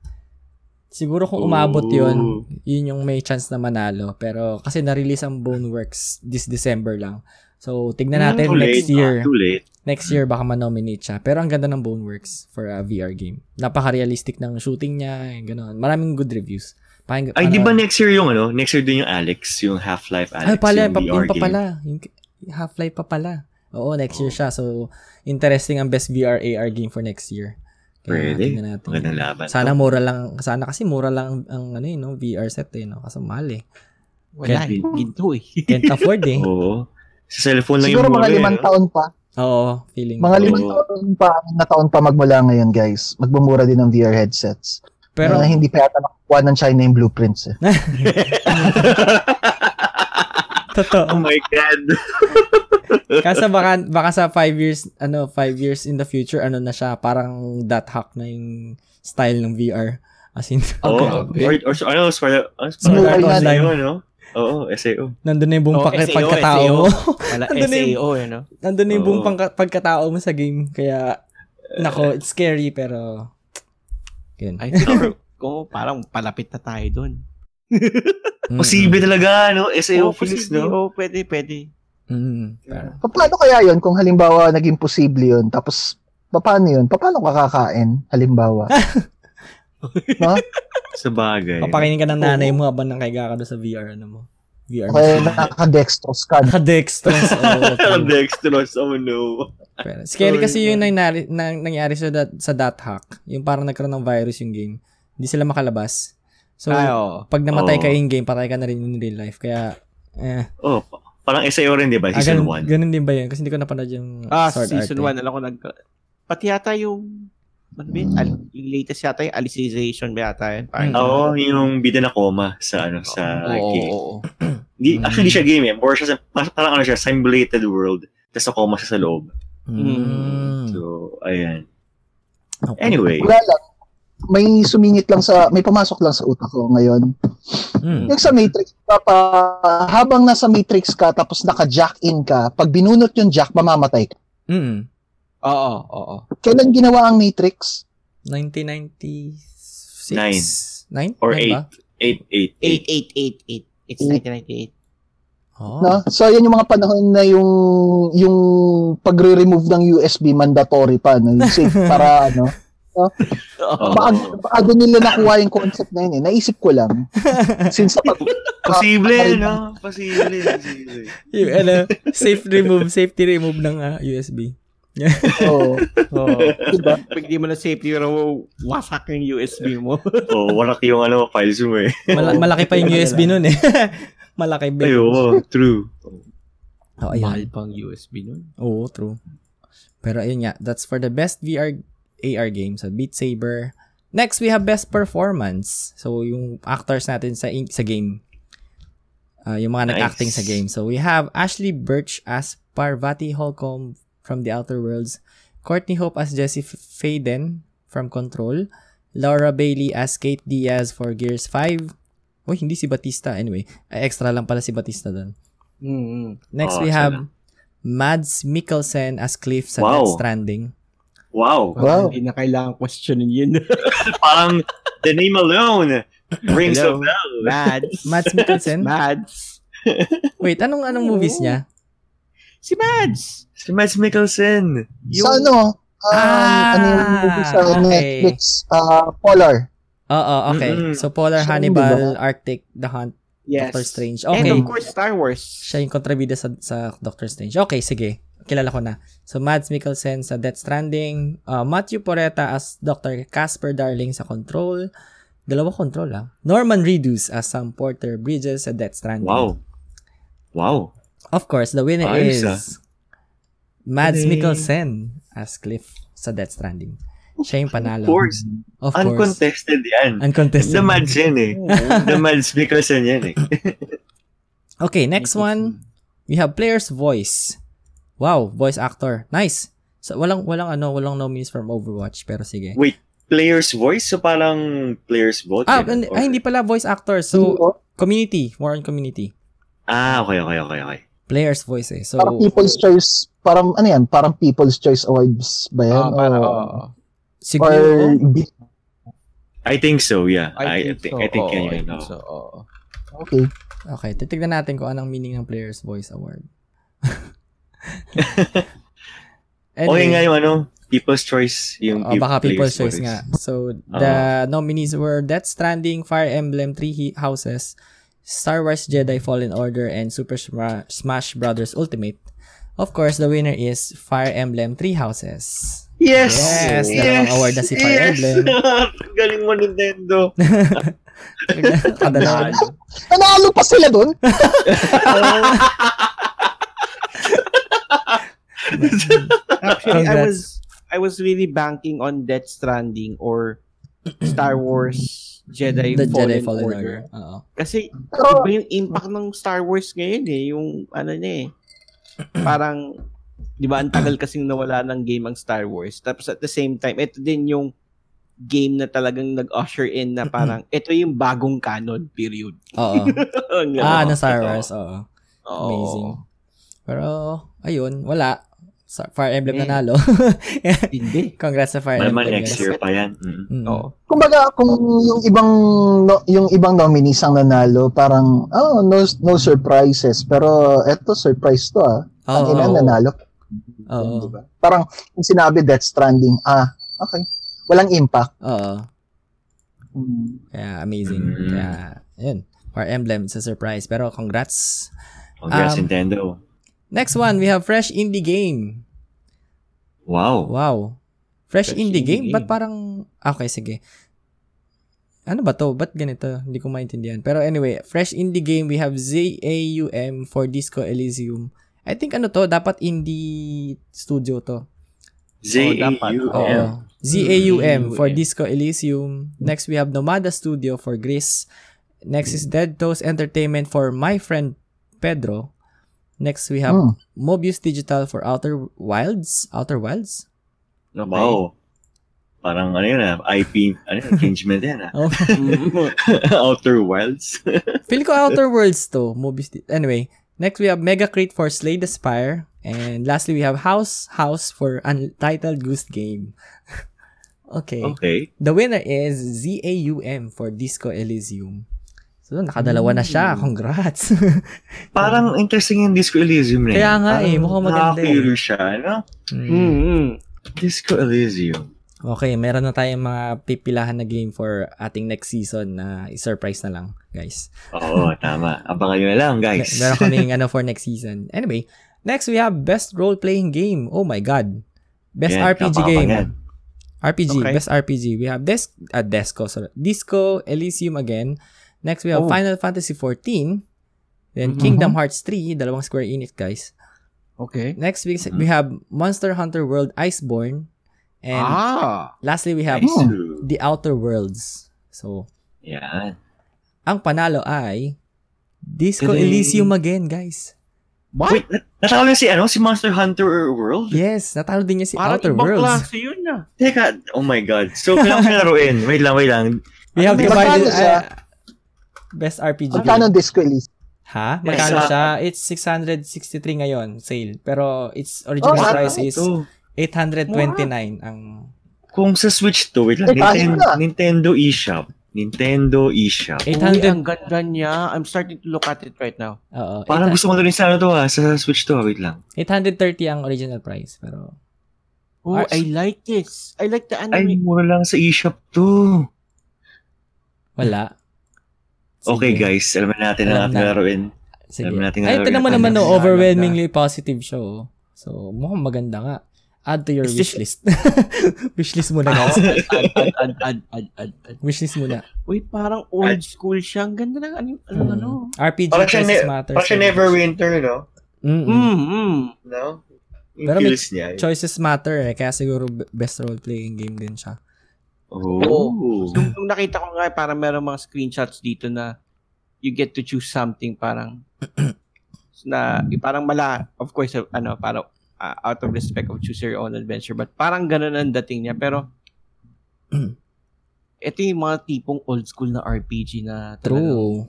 Siguro kung umabot oh. yun, yun yung may chance na manalo. Pero kasi na-release ang Boneworks this December lang. So, tignan natin mm, next late. year. Ah, next year, baka manominate siya. Pero ang ganda ng Boneworks for a V R game. Napaka-realistic ng shooting niya, gano'n. Maraming good reviews. Paing, Ay, ano, di ba next year yung ano? Next year din yung Alex, yung Half-Life Alex. Ay, pala, yung V R pa game. Pala. Yung Half-Life pa pala. Oo, next oh. year siya. So, interesting ang best V R A R game for next year. Kaya pwede. Na natin. Magandang laban. Sana mura lang, sana kasi mura lang ang ano, eh, no? V R set eh. No? Kasi mahal eh. Wala, ginto eh. Can't afford eh. Oo. Sa cellphone lang siguro yung mura. Siguro mga limang eh, taon pa. Oo, feeling. Mga limang oh. taon pa, na taon pa magmula ngayon guys. Magbumura din ng V R headsets. Pero uh, hindi pa yata nakukuha ng China yung blueprints eh. Totoo. Oh my God. Kasi baka, baka sa five years, ano, five years in the future, ano na siya, parang that hack na yung style ng V R. As in, oh, okay. Or, or, or, ano, sorry, ano, sorry, ano, no? Oo, S A O. Nandun na yung buong oh, pag- S A O, pagkatao S A O. Mo. S A O, you know? Nandun na yung buong pang- pagkatao mo sa game. Kaya, nako, it's scary, pero... I think oh, parang palapit na tayo doon. Posible talaga, no? S A O oh, feels, no? Oh, pwede, pwede. Mm, yeah. Paano kaya yun kung halimbawa naging posible yun? Tapos, paano yun? Paano kakakain? Halimbawa. No? Sa bagay. Papakainin ka ng nanay mo habang nakaiga ka doon sa V R, ano mo? V R. Kaya nakadextrose ka. Nakadextrose. Nakadextrose, oh no. Pero, scary sorry, kasi yung nangyari, nangyari sa, dat, sa that hack. Yung parang nagkaroon ng virus yung game. Hindi sila makalabas. So, Ay, oh. pag namatay oh. ka yung game, patay ka na rin in real life. Kaya, eh. Oh, parang S A O rin, di ba? Season one. Ah, ganun din ba yun? Kasi hindi ko napanood yung ah, Sword Art. Ah, Season one. Eh. Alam ko, nag... Pati yata yung... Yung latest yata yung Alicization ba yata yun? Oo, yung bida na coma sa ano sa oh, game. Oh, oh. Di, actually, di siya game eh. More siya, parang ano siya, simulated world. Tapos na coma siya sa loob. Mm. So, ayan. Okay. Anyway. Wala lang. May sumingit lang sa, may pumasok lang sa utak ko ngayon. Mm. Yung sa Matrix, papa, habang nasa Matrix ka, tapos naka-jack-in ka, pag binunot yung jack, mamamatay ka. Mm. Oo, oo. Kailan ginawa ang Matrix? nineteen ninety-six? nine? nine? Or eight. eight, eight, eight, eight. It's nineteen ninety-eight. Oh. No? So, yan yung mga panahon na yung yung pagre-remove ng U S B mandatory pa, no? Yung safe para, ano? No? Oh. Bago, bago nila nakuha yung concept na yun, eh. Naisip ko lang. Since pag... Posible, no? Posible. Posible. Yung, ano, safe remove, safety remove ng uh, U S B. Oo. Oo. Diba? Pag di mo na safety, pero wasak yung U S B mo. Oo, oh, warak yung ano, files mo eh. Mal- malaki pa yung U S B nun eh. Malaki ba? Ayo, true. Oh, mahal pang U S B nun. Oo, true. Pero ayun nga, that's for the best V R A R games. So, Beat Saber. Next, we have best performance. So, yung actors natin sa in- sa game. Uh, yung mga nice. Nag-acting sa game. So, we have Ashley Birch as Parvati Holcomb from The Outer Worlds, Courtney Hope as Jessie Faden from Control, Laura Bailey as Kate Diaz for Gears five. Uy, hindi si Batista. Anyway, extra lang pala si Batista doon. Mm-hmm. Next, oh, we have na. Mads Mikkelsen as Cliff sa wow. Death Stranding. Wow. Wow. Hindi na kailangan questionin yun. Parang the name alone rings a bell. Mads. Mads Mikkelsen? Mads. Wait, anong anong movies niya? Si Mads. Si Mads Mikkelsen. Yung... Sa ano? Um, ah, ano yung movie sa okay. Netflix? Uh, Polar. Oo, okay. Mm-hmm. So, Polar, siya Hannibal, Arctic, The Hunt, yes. Doctor Strange. Okay. And of course, Star Wars. Siya yung kontrabida sa, sa Doctor Strange. Okay, sige. Kilala ko na. So, Mads Mikkelsen sa Death Stranding. Uh, Matthew Porreta as Doctor Casper Darling sa Control. Dalawa Control, ah. Norman Reedus as Sam Porter Bridges sa Death Stranding. Wow. Wow. Of course, the winner Ayos, is ah. Mads hey. Mikkelsen as Cliff sa Death Stranding. Siya yung panalo. Of course. Of course. Uncontested yan. Uncontested. The Mads yan eh. The Mads Mikkelsen yan eh. Okay, next one. We have player's voice. Wow, voice actor. Nice. So, walang, walang ano, walang nominees from Overwatch, pero sige. Wait, player's voice? So, parang player's vote? Ah, yan, or... ah hindi pala voice actor. So, community. More on community. Ah, okay, okay, okay, okay. Player's voice eh. So, parang People's Choice, parang ano yan, parang People's Choice Awards ba yan? Ah, parang, o, uh, siguro, or, I think so, yeah. I, I think, so, I think, oh, I think oh. so. Oh. Okay. Okay, titignan natin kung anong meaning ng Player's Voice Award. Anyway, okay nga yung ano, People's Choice, yung oh, baka People's Choice voice. Nga. So, the uh-huh. nominees were Death Stranding, Fire Emblem, Three Houses, Star Wars Jedi Fallen Order, and Super Smash Bros. Ultimate. Of course, the winner is Fire Emblem Three Houses. Yes! Yes! Dalawang yes, award na si Fire yes. Emblem. Galing mo, Nintendo. Kadalaman. Nanalo pa sila dun? Actually, I was, I was really banking on Death Stranding or Star Wars Jedi, the Fallen, Jedi Fallen Order. Order. Kasi pero, iba yung impact ng Star Wars ngayon eh. Yung ano niya eh. Parang, di ba, ang tagal kasing nawala ng game ang Star Wars. Tapos at the same time, ito din yung game na talagang nag-usher in na parang, ito yung bagong canon, period. Oo. Ah, na Star Wars. Oo. Amazing. Pero, ayun, wala. Fire Emblem yeah. nanalo. Hindi. Congrats sa Fire Emblem. Next year pa yan. Mm. Mm. Oh. Kumbaga, kung yung ibang no, yung ibang nominees ang nanalo, parang oh, no no surprises, pero eto surprise to ah. Oh, ang ilan oh. nanalo. Oh. Diba? Parang yung sinabi Death Stranding, ah, okay. Walang impact. Oo. Oh. Mm. Kaya amazing. Mm. Kaya, yun. Fire Emblem, it's a surprise, pero congrats. Congrats, um, Nintendo. Next one, we have Fresh Indie Game. Wow. Wow. Fresh, Fresh indie, indie Game? Game? Ba't parang... Okay, sige. Ano ba to? Ba't ganito? Hindi ko maintindihan. Pero anyway, fresh indie game, we have Z A U M for Disco Elysium. I think ano to, dapat indie studio to. Z A U M. Z A U M for Disco Elysium. Next, we have Nomada Studio for Gris. Next is Dead Toes Entertainment for My Friend Pedro. Next, we have oh. Mobius Digital for Outer Wilds. Outer Wilds? Okay. Wow. Parang ano yun ah, I P, ano yun, engagement yan ah. Okay. Outer Wilds. Feel ko Outer Worlds to. Mobius Di- anyway, next we have Megacrate for Slay the Spire. And lastly, we have House House for Untitled Goose Game. Okay. Okay. The winner is Z A U M for Disco Elysium. So, nakadalawa na siya. Congrats. Parang interesting yung Disco Elysium na yun. Kaya nga eh, mukhang maganda. Nakakurious siya, no? Mm-hmm. Disco Elysium. Okay, meron na tayong mga pipilahan na game for ating next season na i-surprise na lang, guys. Oo, tama. Abangan nyo na lang, guys. Mer- meron kaming ano for next season. Anyway, next we have Best Role-Playing Game. Oh my God. Best yeah, R P G Game. R P G, okay. Best R P G. We have Des- uh, Desco, sorry. Disco Elysium again. Next we have oh. Final Fantasy fourteen. Then mm-hmm. Kingdom Hearts three. Dalawang Square Enix, guys. Okay. Next we, mm-hmm. we have Monster Hunter World Iceborne. And ah, lastly, we have nice. The Outer Worlds. So, yeah. Ang panalo ay Disco Did Elysium they... again, guys. What? Wait, natalo na si, ano, si Monster Hunter World? Yes, natalo din niya si Parang Outer Worlds. Parang ibang klase yun na. Teka, oh my God. So, kailangan ko laruin. Wait lang, wait lang. We have divided uh, Best R P G. Magkano Disco Elysium? Ha? Magkano yes, siya? It's six hundred sixty-three ngayon, sale. Pero its original oh, price is... Ito. eight twenty-nine ang... Kung sa Switch to, wait lang, Nintendo, Nintendo eShop. Nintendo eShop. eight hundred... Uy, ang ganda niya. I'm starting to look at it right now. Oo. Parang eight hundred... gusto mo na rin sa ano to ha, sa Switch to ha, wait lang. eight thirty ang original price, pero... Oh, Ars... I like this. I like the anime. Ay, mura lang sa eShop to. Wala. Sige. Okay guys, alamin natin ang ating laruin. Sige. Alamin natin ang laruin. Ay, tinan mo naman no, overwhelmingly positive show. So, mukhang maganda nga. Add to your wishlist. Wishlist muna guys. Add, add, add, add, add, add, add. Wishlist muna. Uy, parang old school siya. Ang ganda ng ano, ano, mm. ano. R P G versus matters. Parang siya Neverwinter, no? Mm-mm. No? Yung pero may niya, choices matter eh. Kaya siguro best role-playing game din siya. Oh. Nung so, nakita ko nga, parang meron mga screenshots dito na you get to choose something parang na parang mala, of course, ano, parang Uh, out of respect of choose your own adventure, but parang ganun ang dating niya. Pero ito yung mga tipong old school na R P G na true.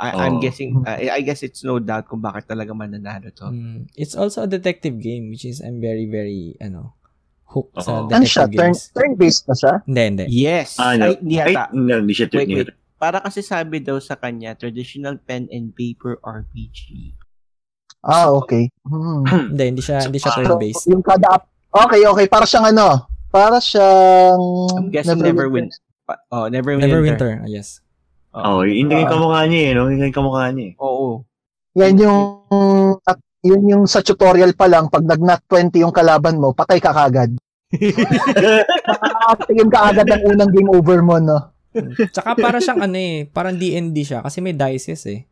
I, oh. I'm guessing uh, I guess it's no doubt kung bakit talaga mananalo to. Mm. It's also a detective game, which is I'm very very ano hooked oh. sa detective ano games. Turn based na siya? Hindi, hindi. Yes. Ah, no. Ay, hindi yata. Ay, no, hindi siya wait, wait. Para kasi sabi daw sa kanya traditional pen and paper R P G. Ah, okay. Hmm. Hindi, hindi siya, hindi siya turn-based. Yung kada up. Okay, okay. Para siyang ano? Para siyang... I'm guessing Neverwinter. Never oh, Neverwinter. Neverwinter, ah, yes. Oh, oh hindi uh, yung kamukha niya eh, no? Hindi yung kamukha niya eh. Oo. Yan yung... At yun yung sa tutorial pa lang, pag nag-nat twenty yung kalaban mo, patay ka kagad. Tingin ka agad ng unang game over mo, no? Tsaka para siyang ano eh, parang D and D siya kasi may dices eh.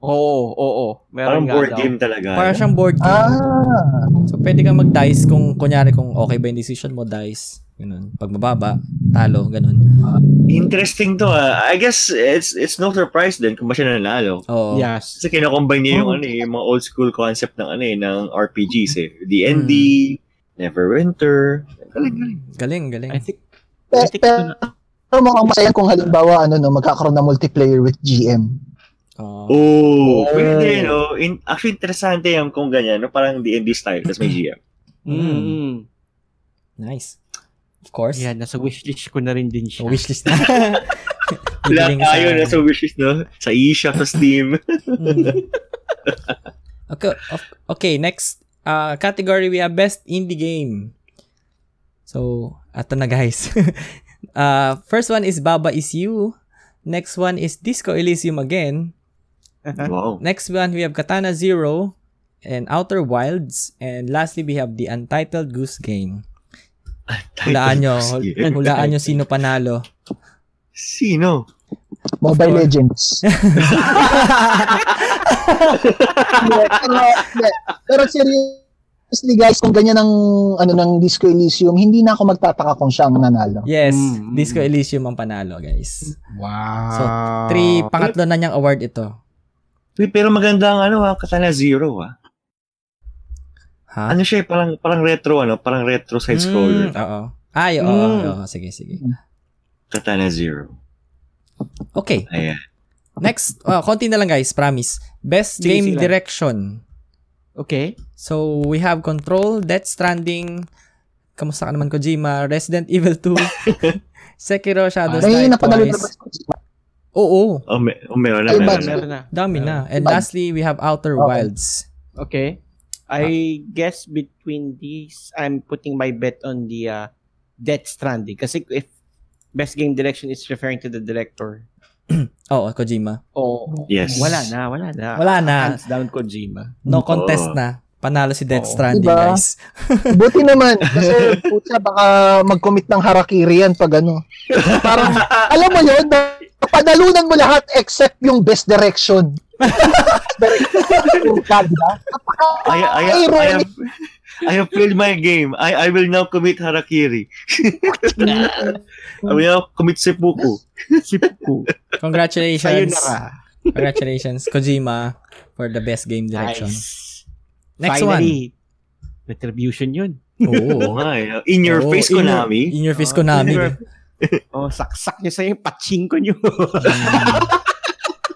Oo, oo, meron parang nga board daw. Game talaga. Parang siyang board game. Ah. So, pwede kang mag-dice kung, kunyari, kung okay ba yung decision mo, dice. Ganun. Pag mababa, talo, ganun. Uh, interesting to, ah. I guess, it's it's no surprise din kung ba siya nanalo. Oo. Yes. Kasi kinakombine niya yung, ano, yung mga old school concept ng, ano, ng R P Gs, eh. D and D, hmm. Neverwinter. Galing, galing. Galing, galing. I think, I think, pero, pero mukhang masaya kung halimbawa, ano, no, magkakaroon na multiplayer with G M. Oh, oh, pwede, no? In, actually, interesante yan kung ganyan, no? Parang D and D style, tapos may G M. Mm. Nice. Of course. Yeah, nasa wishlist ko na rin din siya. Oh, wishlist na. Wala tayo, sa... nasa wishlist, no? Sa eShop, sa Steam. Mm. Okay, okay, next uh, category, we have Best Indie Game. So, ato na, guys. uh, first one is Baba Is You. Next one is Disco Elysium again. Uh-huh. Wow. Next one, we have Katana Zero and Outer Wilds. And lastly, we have the Untitled Goose Game. Untitled hulaan nyo. Hulaan nyo sino panalo. Sino? Mobile Legends. yeah, pero, yeah. pero seriously guys, kung ganyan ang ano ng Disco Elysium, hindi na ako magtataka kung siya ang nanalo. Yes, mm. Disco Elysium ang panalo, guys. Wow. So, three, pangatlo na niyang award ito. Uy, pero maganda ang ano ha, Katana Zero ha. Huh? Ano siya, parang parang retro ano, parang retro side scroller. Mm, oo. Ay, oo, mm. oo, sige, sige. Katana Zero. Okay. Ayan. Next, uh, konti na lang guys, promise. Best sige, Game sige Direction. Okay. So, we have Control, Death Stranding, kamusta ka naman Kojima, Resident Evil two, Sekiro, Shadows Die Twice. Oo. Oh, oh. May, oh, meron na, meron na. Dami na. And lastly, we have Outer Wilds. Okay. I guess between these, I'm putting my bet on the uh, Death Stranding. Kasi if Best Game Direction is referring to the director. oh, Kojima. Oh, yes. Wala na, wala na. Wala na. Hands down Kojima. No contest oh. na. Panalo si Death oh. Stranding, diba? Guys. Buti naman. Kasi puta, baka mag-commit ng harakiri yan pag ano. Parang, alam mo yun, panalunan mo lahat except yung Best Direction. I, I, have, I, have, I have played my game. I, I will now commit harakiri. I will now commit seppuku. Seppuku. Congratulations. Congratulations, Kojima, for the Best Game Direction. Nice. Next Finally, one. Retribution yun. Oo. Oh, in your oh, face, in Konami. Your, in your face, oh, Konami. Your... oh, saksak niya sa'yo yung pachinko niyo.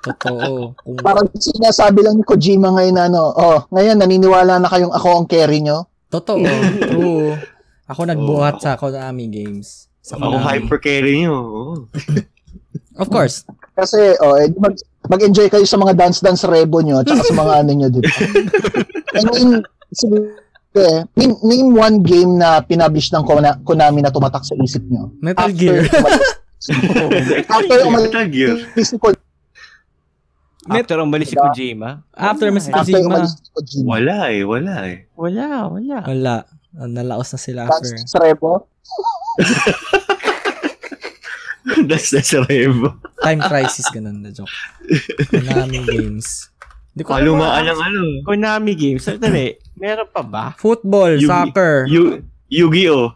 Totoo. Kung... Parang sinasabi lang ni Kojima ngayon na ano, oh, ngayon naniniwala na kayong ako ang carry nyo? Totoo. True. Ako nagbuhat oh, sa Konami Games. Sa Konami. Ako hyper-carry nyo. Of course. Kasi, oh, eh, mag, mag-enjoy kayo sa mga dance-dance rebo nyo at sa mga ano nyo dito. I mean, eh, name, name one game na pinablish ng Konami na tumatak sa isip nyo. Metal After Gear. After Metal Gear. Physical After umalis si Kojima? After umalis si Kojima? Wala eh, wala eh. Wala, wala. Wala. Nalaos na sila after. That's the rebo. That's the rebo. Time crisis, ganun na joke. Konami Games. Kalumaan ang ano. Konami Games. Sorry, meron pa ba? Football, Yugi, soccer. Yu- Yu-Gi-Oh!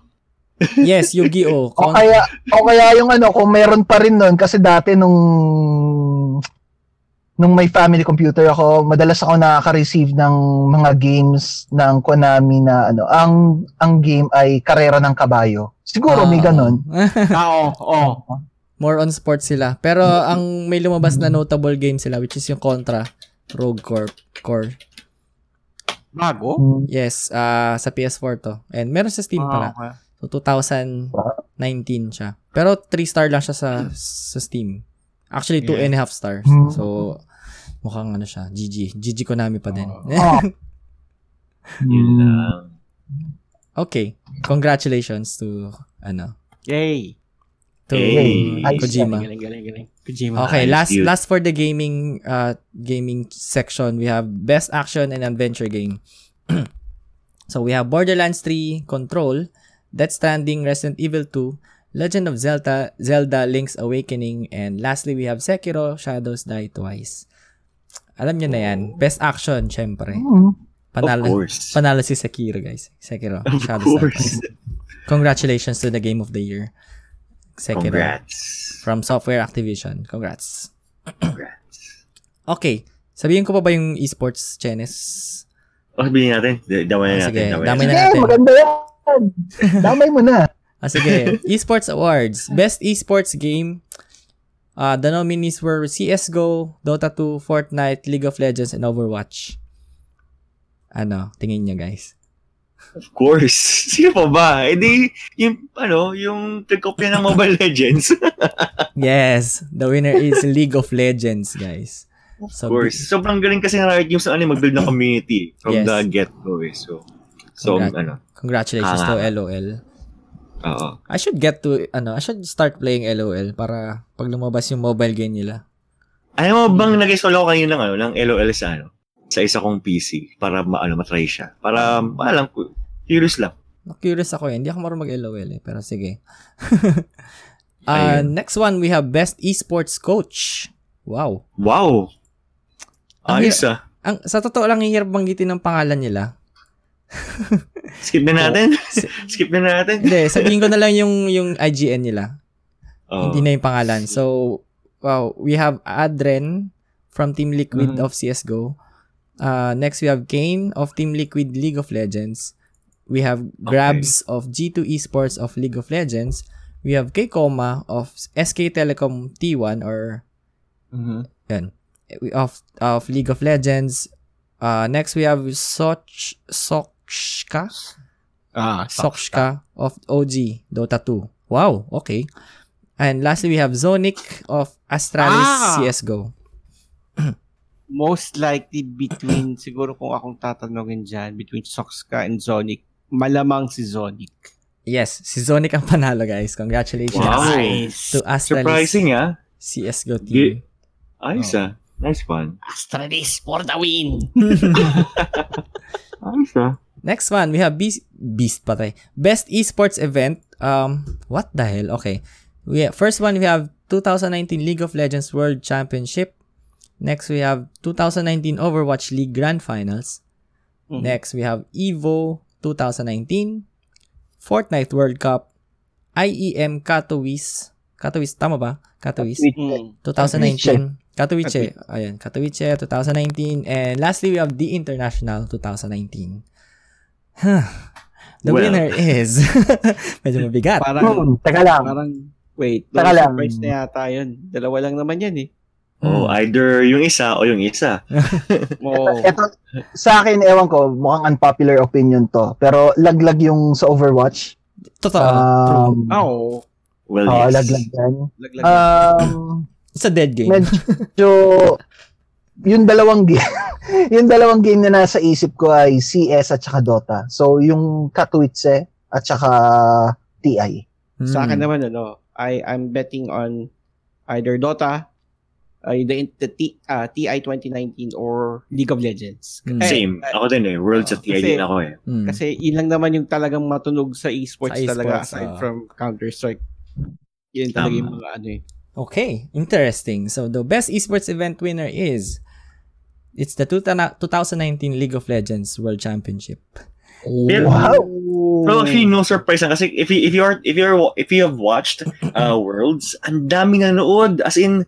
Yes, Yu-Gi-Oh! Con- o, kaya, o kaya yung ano, kung meron pa rin nun, kasi dati nung... Nung may family computer ako, madalas ako nakaka-receive ng mga games ng Konami na ano, ang ang game ay karera ng kabayo. Siguro oh. may ganun. Oo, oo. Oh. More on sports sila. Pero ang may lumabas na notable game sila, which is yung Contra, Rogue Corp- Core. Bago? Yes, uh, sa P S four to. And meron sa Steam oh, pala. Okay. So, twenty nineteen siya. Pero three star lang siya sa, sa Steam. Actually, two yeah. and a half stars. So, mukhang ano siya, G G. G G Konami pa din. Oh. yeah. Okay. Congratulations to, ano. Yay! To Yay. Kojima. Galing, galing, galing. Kojima. Okay, last last for the gaming uh, gaming section, we have Best Action and Adventure Game. So, we have Borderlands three, Control, Death Stranding, Resident Evil two, Legend of Zelda, Zelda Link's Awakening, and lastly, we have Sekiro, Shadows Die Twice. Alam nyo na yan. Best action, syempre. Panalo, of course. Panalo si Sekiro, guys. Sekiro, of Shadows course. Die Twice. Congratulations to the Game of the Year. Sekiro. Congrats. From Software Activision. Congrats. Congrats. Okay. Sabihin ko pa ba yung esports, Chenes? O, sabihin natin. Damay na natin. Sige, damay na natin. Maganda yan. Damay mo na. Ah, sige. Esports Awards. Best Esports Game. Uh, the nominees were C S G O, Dota two, Fortnite, League of Legends, and Overwatch. Ano? Tingin niya, guys? Of course. Sino pa ba? Eh di, yung, ano, yung tag-copy ng Mobile Legends. Yes. The winner is League of Legends, guys. Of so, course. Be- Sobrang galing kasi ng Riot Games na ano, mag-build ng community from yes. the get-go. Eh. So, so Congra- ano. Congratulations ah. to L O L. Uh-oh. I should get to ano I should start playing L O L para pag lumabas yung mobile game nila. Alam mo bang nag-isolo kayo ng ano ng L O L sa ano sa isa kong P C para maano matry siya. Para alam ko curious lang. Curious ako eh. Hindi ako marunong mag-L O L eh pero sige. Uh, next one, we have Best Esports Coach. Wow. Wow. Ayos ah. Ang, sa totoo lang, hirap banggitin ang pangalan nila. Skip na natin. Skip na natin. Hindi, sabihin ko na lang yung, yung I G N nila. Oh. Hindi na yung pangalan. So, wow. We have Adren from Team Liquid mm-hmm. of C S G O. Uh, next, we have Kane of Team Liquid League of Legends. We have Grabs okay. of G two Esports of League of Legends. We have Kcoma of S K Telecom T one or mm-hmm. yan, of of League of Legends. Uh, next, we have Soch Sokshka. Ah, Sokshka of O G Dota two. Wow, okay. And lastly, we have Zonic of Astralis ah! C S G O. Most likely between, siguro kung akong tatanungin dyan, between Soxka and Zonic, malamang si Zonic. Yes, si Zonic ang panalo, guys. Congratulations. Wow. Nice. To Astralis. Surprising, ah. C S G O team. Ayos, oh. ah. Nice one. Astralis for the win. Ayos, ah. Next one, we have Beast, Beast patay. Best Esports Event. Um, what the hell? Okay. We have, first one, we have twenty nineteen League of Legends World Championship. Next, we have twenty nineteen Overwatch League Grand Finals. Mm-hmm. Next, we have EVO twenty nineteen, Fortnite World Cup, I E M Katowice. Katowice, tama ba? Katowice. twenty nineteen. Katowice. Ayan, Katowice twenty nineteen. And lastly, we have The International twenty nineteen. The well. winner is... Medyo mabigat. Parang... Taka lang. Parang... Wait, Taka lang. Surprise na yata yun. Dalawa lang naman yan eh. Oh, either yung isa o yung isa. oh. Ito, sa akin, ewan ko, mukhang unpopular opinion to. Pero laglag yung sa Overwatch. Totoo. Um, oh. Well, uh, yes. Laglag yan. Laglag yan. Um, It's a dead game. Medyo... Yung dalawang game, yung dalawang game na nasa isip ko ay C S at saka Dota. So, yung Katowice at saka T I. Mm. Sa akin naman, ano, I, I'm betting on either Dota, uh, the, the T, uh, T I twenty nineteen, or League of Legends. Mm. Eh, same. Uh, ako din eh. Worlds at uh, T I kasi, din ako eh. Mm. Kasi ilang naman yung talagang matunog sa esports, sa esports talaga, uh, aside from Counter-Strike. Yun talaga um, yung mga ano eh. Okay. Interesting. So, the best esports event winner is... It's the twenty nineteen League of Legends World Championship. Wow! Pero actually, no surprise na kasi if you if you are if you if you have watched uh, Worlds, ang dami nanood, as in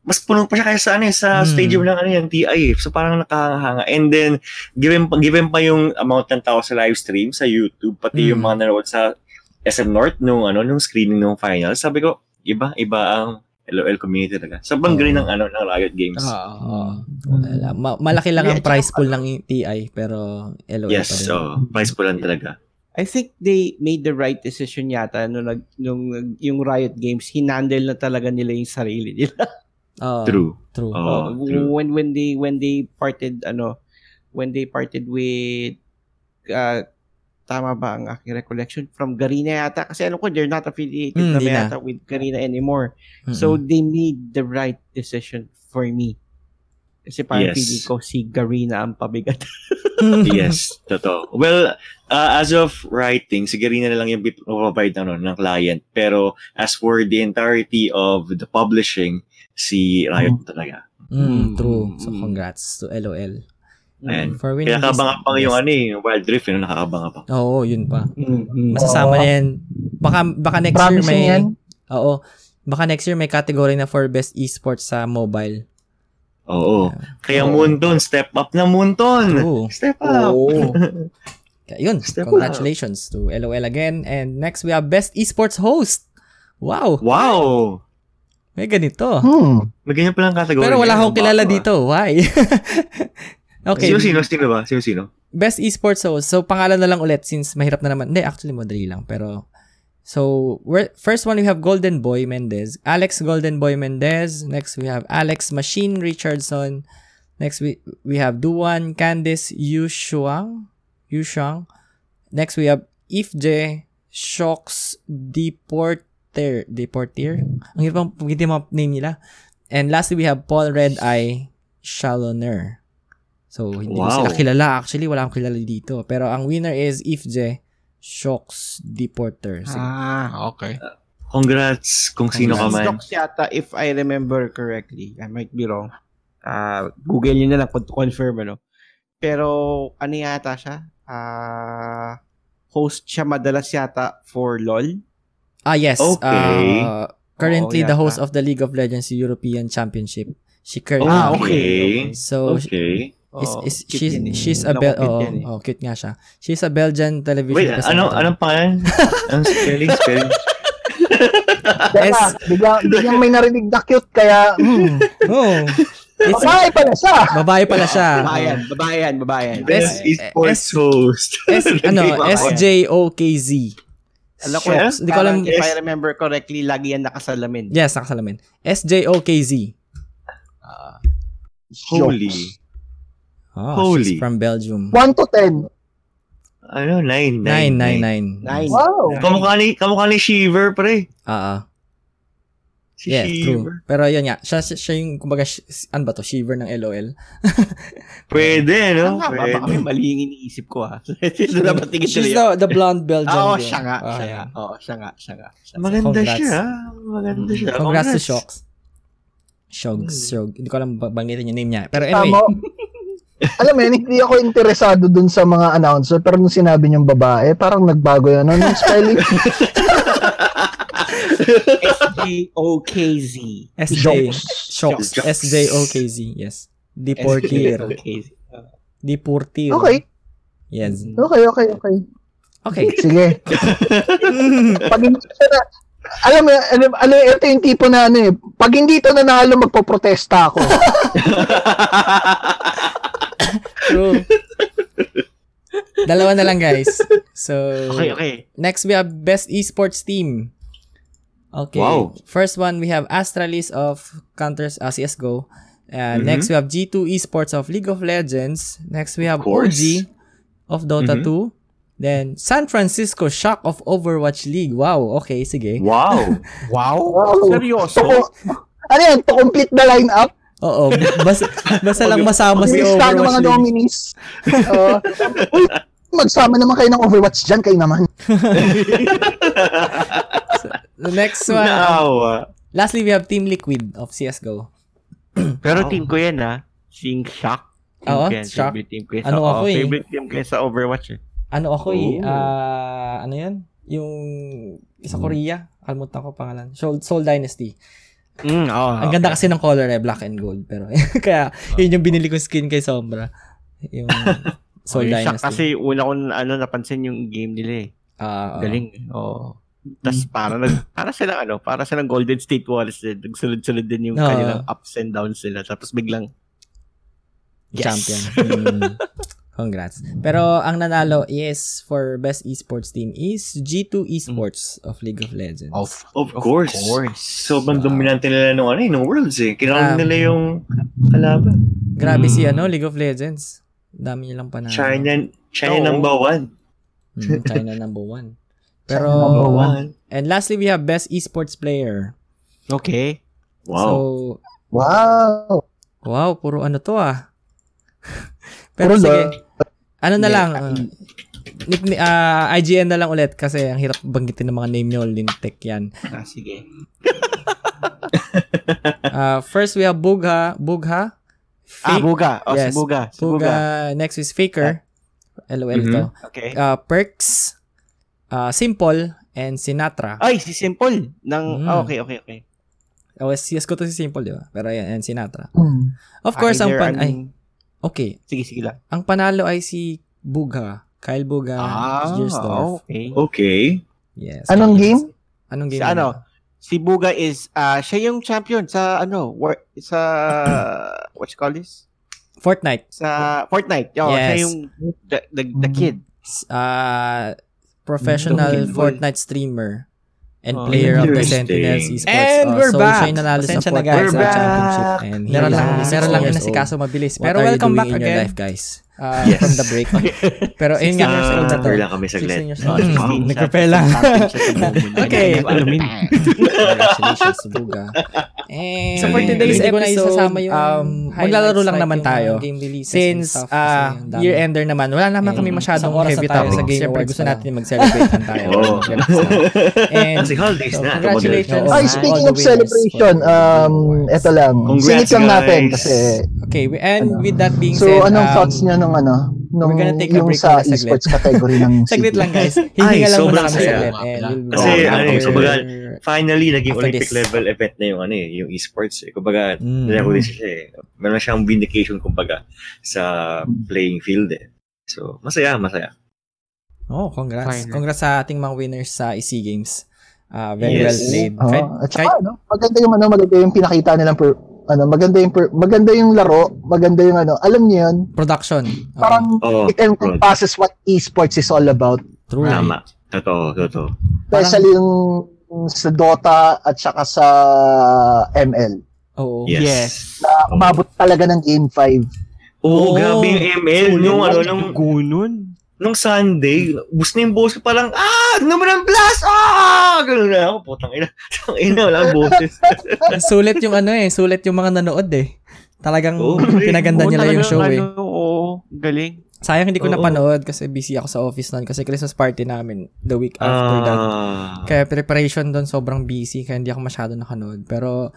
mas puno pa siya kaysa ano sa stadium mm. ng ano yung T I. So parang nakahanga. And then given given pa yung amount ng tao sa live stream sa YouTube, pati mm. yung mga nanood sa S M North nung ano nung screening ng finals. Sabi ko, iba iba ang L O L community talaga. Sabang galing ng ano ng Riot Games. Oo. Ma- malaki lang ang prize pool ng T I pero L O L yes, pa rin. Yes, so prize pool lang talaga. I think they made the right decision yata nung nag nung yung Riot Games hinandle na talaga nila yung sarili nila. Uh, true. True. Uh, true. When when they when they parted ano when they parted with uh, tama ba ang aking recollection? From Garena yata. Kasi alam ko, they're not affiliated mm, na yata with Garena anymore. Mm-hmm. So, they made the right decision for me. Kasi parang yes. feeling ko si Garena ang pabigat. Yes, totoo. Well, uh, as of writing, si Garena na lang yung provide ano, ng client. Pero, as for the entirety of the publishing, si Riot mm. talaga. Mm, true. So, congrats to L O L. And for winning nakakabanga pang yung ano eh, Wild Rift, yun, nakakabanga pang. Oo, yun pa. Mm-hmm. Masasama na yan. Baka, baka next Promise year may... Yan. Oo. Baka next year may category na for best esports sa mobile. Oo. Uh, Kaya oh. Moonton, step up na Moonton! True. Step up! Oo. Yun, step congratulations up. To L O L again. And next, we have best esports host. Wow! Wow! May ganito. Hmm. May ganyan palang category. Pero wala akong kilala ba? Dito. Why? Okay. Sino-sino? Sino ba? Sino-sino? Best esports host. So, pangalan na lang ulit since mahirap na naman. Hindi, actually, madali lang. Pero, so, first one, we have Golden Boy Mendez. Alex Golden Boy Mendez. Next, we have Alex Machine Richardson. Next, we we have Duan Candice Yushuang. Yushuang. Next, we have Ifje Shox Deporter. Deportier? Ang hirap ang pagkita mga name nila. And lastly, we have Paul Red Eye Shaloner. So, hindi wow. ko sila kilala. Actually, wala akong kilala dito. Pero ang winner is Ifje Shox Deporter. So, ah, okay. Uh, Congrats kung sino ka man. Xbox yata, if I remember correctly. I might be wrong. Uh, Google yun na lang to confirm, ano. Pero, ano yata siya? Uh, host siya madalas yata for LOL. Ah, yes. Okay. Uh, currently, oh, the host of the League of Legends European Championship. She currently... Ah, okay. So, okay. Is, is, oh, she's she's a Bel- oh, oh, oh, cute nga siya. She's a Belgian television. Wait, ano, anong pangalan? Anong spelling? Spelling? S- biglang, biglang may narinig na cute, kaya... Mm. Oh. It's, babae pala siya. Babae pala siya. Babayan, babayan, babayan. Best esports host. S- ano, S J O K Z. Shops. Hindi ko alam. If I remember correctly, lagi yan nakasalamin. Yes, nakasalamin. S J O K Z. Uh, Holy. Oh, holy. She's from Belgium. one to ten. Ano? nine. nine, nine, nine. nine. Wow. Kamukha ni, kamukha ni Shiver, pre. Oo. Si yeah, Shiver. True. Pero yun nga. Siya, siya yung, kumbaga, ano ba to? Shiver ng LOL. Pwede, no? Ano nga, baka may maling iniisip ko, ha? She's the, the blonde Belgian. Oo, oh, siya nga. Oh, siya nga. Oo, oh, siya nga. Siya nga. Siya. Maganda Congrats. Siya. Maganda siya. Congrats, Congrats to Shox. Shox. Shox. Hindi ko alam banggitin yung name niya. Pero anyway. Alam mo, hindi ako interesado dun sa mga announcer, pero nung sinabi niyong babae, parang nagbago yun. Ano yung spelling? S J O K Z. S J O K Z. S J O K Z, yes. Deportir. Deportir. Okay. Yes. Okay, okay, okay. Okay. Sige. Pag hindi siya na, alam mo, alam, alam, ito yung tipo na ano eh, pag hindi ito nanalo, magpoprotesta ako. True. Dalawa na lang, guys. So, okay, okay. Next, we have Best Esports Team. Okay. Wow. First one, we have Astralis of Counter's uh, C S G O. Uh, mm-hmm. Next, we have G two Esports of League of Legends. Next, we have of O G of Dota mm-hmm. two. Then, San Francisco Shock of Overwatch League. Wow. Okay, sige. Wow. Wow? Wow. Seryoso? Ano yan? To complete the lineup? Oo, basta, basta lang masama si Overwatch. Basta ng mga nominees. Oo. Uy, magsama naman kayo ng Overwatch dyan, kayo naman. So, the next one. Now, lastly, we have Team Liquid of C S G O. Pero oh. team ko yan, ha? Sing Shock. Oo, Shock. Ano ako eh. Favorite team ko sa Overwatch eh. Ano ako eh. Uh, ano yan? Yung sa Korea. Kalimutan ko pangalan. Soul, Soul Dynasty. Mm, oh, ang ganda okay. kasi ng color eh, black and gold. Pero kaya, yun yung binili ko skin kay Sombra. Yung Soul okay, Dynasty. Kasi una ko ano, napansin yung game nila eh. Uh, Galing. Oh. Tapos para, para silang ano, para silang Golden State Warriors eh. Nagsulod-sulod din yung oh. kanilang ups and downs nila. Tapos biglang, yes! Champion. Mm. Congrats. Pero ang nanalo is for best esports team is G two Esports of League of Legends. Of, of, of course. course. So, bang uh, dominante nila nung ano, nung Worlds eh. Kinalaman um, nila yung kalaban. Grabe mm. si ano, League of Legends. Dami nilang panalo. China, China oh. number one. Mm, China number one. Pero, China number one. And lastly, we have best esports player. Okay. Wow. So, wow. Wow, puro ano to ah. Pero sige. Ano na lang, uh, uh, I G N na lang ulit kasi ang hirap banggitin ng mga name nyo, Lintek yan. Ah, sige. uh, first, we have Bugha. Bugha? Fake? Ah, Bugha. Oh, yes. Si Bugha. Si Bugha. Bugha. Next is Faker. Ah. L O L mm-hmm. to. Okay. Uh, Perks, uh, Simple, and Sinatra. Ay, si Simple. Ng... Mm. Oh, okay, okay, okay. Oh, C S ko to si Simple, di ba? Pero yan, and Sinatra. Mm. Of course, Either ang pan... Ay, okay. Sige, sige lang. Ang panalo ay si Bugha. Kyle Bugha. Ah, okay. Okay. Yes. Anong game? Anong game? Sa ano? Si Bugha is, uh, siya yung champion sa, ano, war, sa, what you call this? Fortnite. Sa Fortnite. Yo, yes. Siya yung, the, the, the kid. Uh, professional Fortnite streamer. And oh, player of the Sentinels Esports. And oh, we're so back! So, nanalo Asensya sa Fortnite na, guys. We're back! Meron lang, meron lang yun na si Kaso mabilis. Pero welcome back again. What are you doing in your life, guys? uh, yes. from the break. Pero yun nga, prepare lang kami saglit. Nag-prepare lang. Okay. Congratulations, Subuga. And so for today's episode, um, maglalaro lang naman tayo. Since uh, year-ender naman, wala naman kami masyadong heavy topic sa Game Awards. Gusto natin mag-celebrate lang tayo. And congratulations. Ay, speaking of celebration, um, eto lang. Singit lang natin kasi... Okay, and with that being said... So, anong thoughts niya nung ano? Nung yung sa esports category ng... Saglit lang, guys. Hihinga lang muna kami saglit. Kasi, ano yung sabagal... Finally, naging after Olympic this. Level event na yung ano eh, yung esports. Eh. Kumbaga, mm. nalako din siya eh. Meron siyang vindication kumbaga sa playing field eh. So, masaya, masaya. Oh, congrats. Fine. Congrats sa ating mga winners sa E C Games. Uh, very yes. well played. Oh, right? At saka, ano, maganda yung ano, maganda yung pinakita nilang per, ano, maganda yung per, maganda yung laro, maganda yung ano, alam niyo yun? Production. Parang oh, it encompasses what esports is all about. True. Tama. Totoo, totoo. Especially yung sa Dota at saka sa M L. Oo. Yes. yes. Na umabot talaga ng Game five. Oo, oh, grabe yung M L. So, nung, ano, nung, nung Sunday, bus na yung boss ko palang, ah, naman ang blast! Ah! Ganun na ako, putang ina. Putang ina, wala ang boses. Sulit yung ano eh, sulit yung mga nanood eh. Talagang oh, pinaganda oh, nila yung show ano, eh. Oo, oh, galing. Sayang hindi ko Oo. napanood kasi busy ako sa office noon kasi Christmas party namin the week after ah. that. Kaya preparation doon sobrang busy kaya hindi ako masyado nakanood. Pero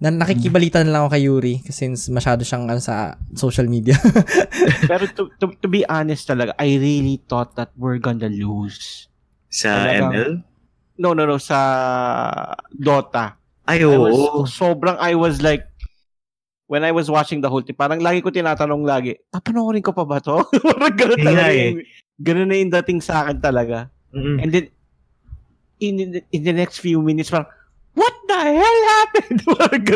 na, nakikibalitan lang ako kay Yuri kasi since masyado siyang ano, sa social media. Pero to, to to be honest talaga, I really thought that we're gonna lose. Sa talagang, M L? No, no, no. Sa Dota. Ay, oh. I was, sobrang I was like, when I was watching the whole thing, parang lagi ko tinatanong lagi, papanorin ko pa ba to? Parang ganun yeah, talaga eh. yung, ganun na yung dating sa akin talaga. Mm-hmm. And then, in, in, in the next few minutes, parang, what the hell happened?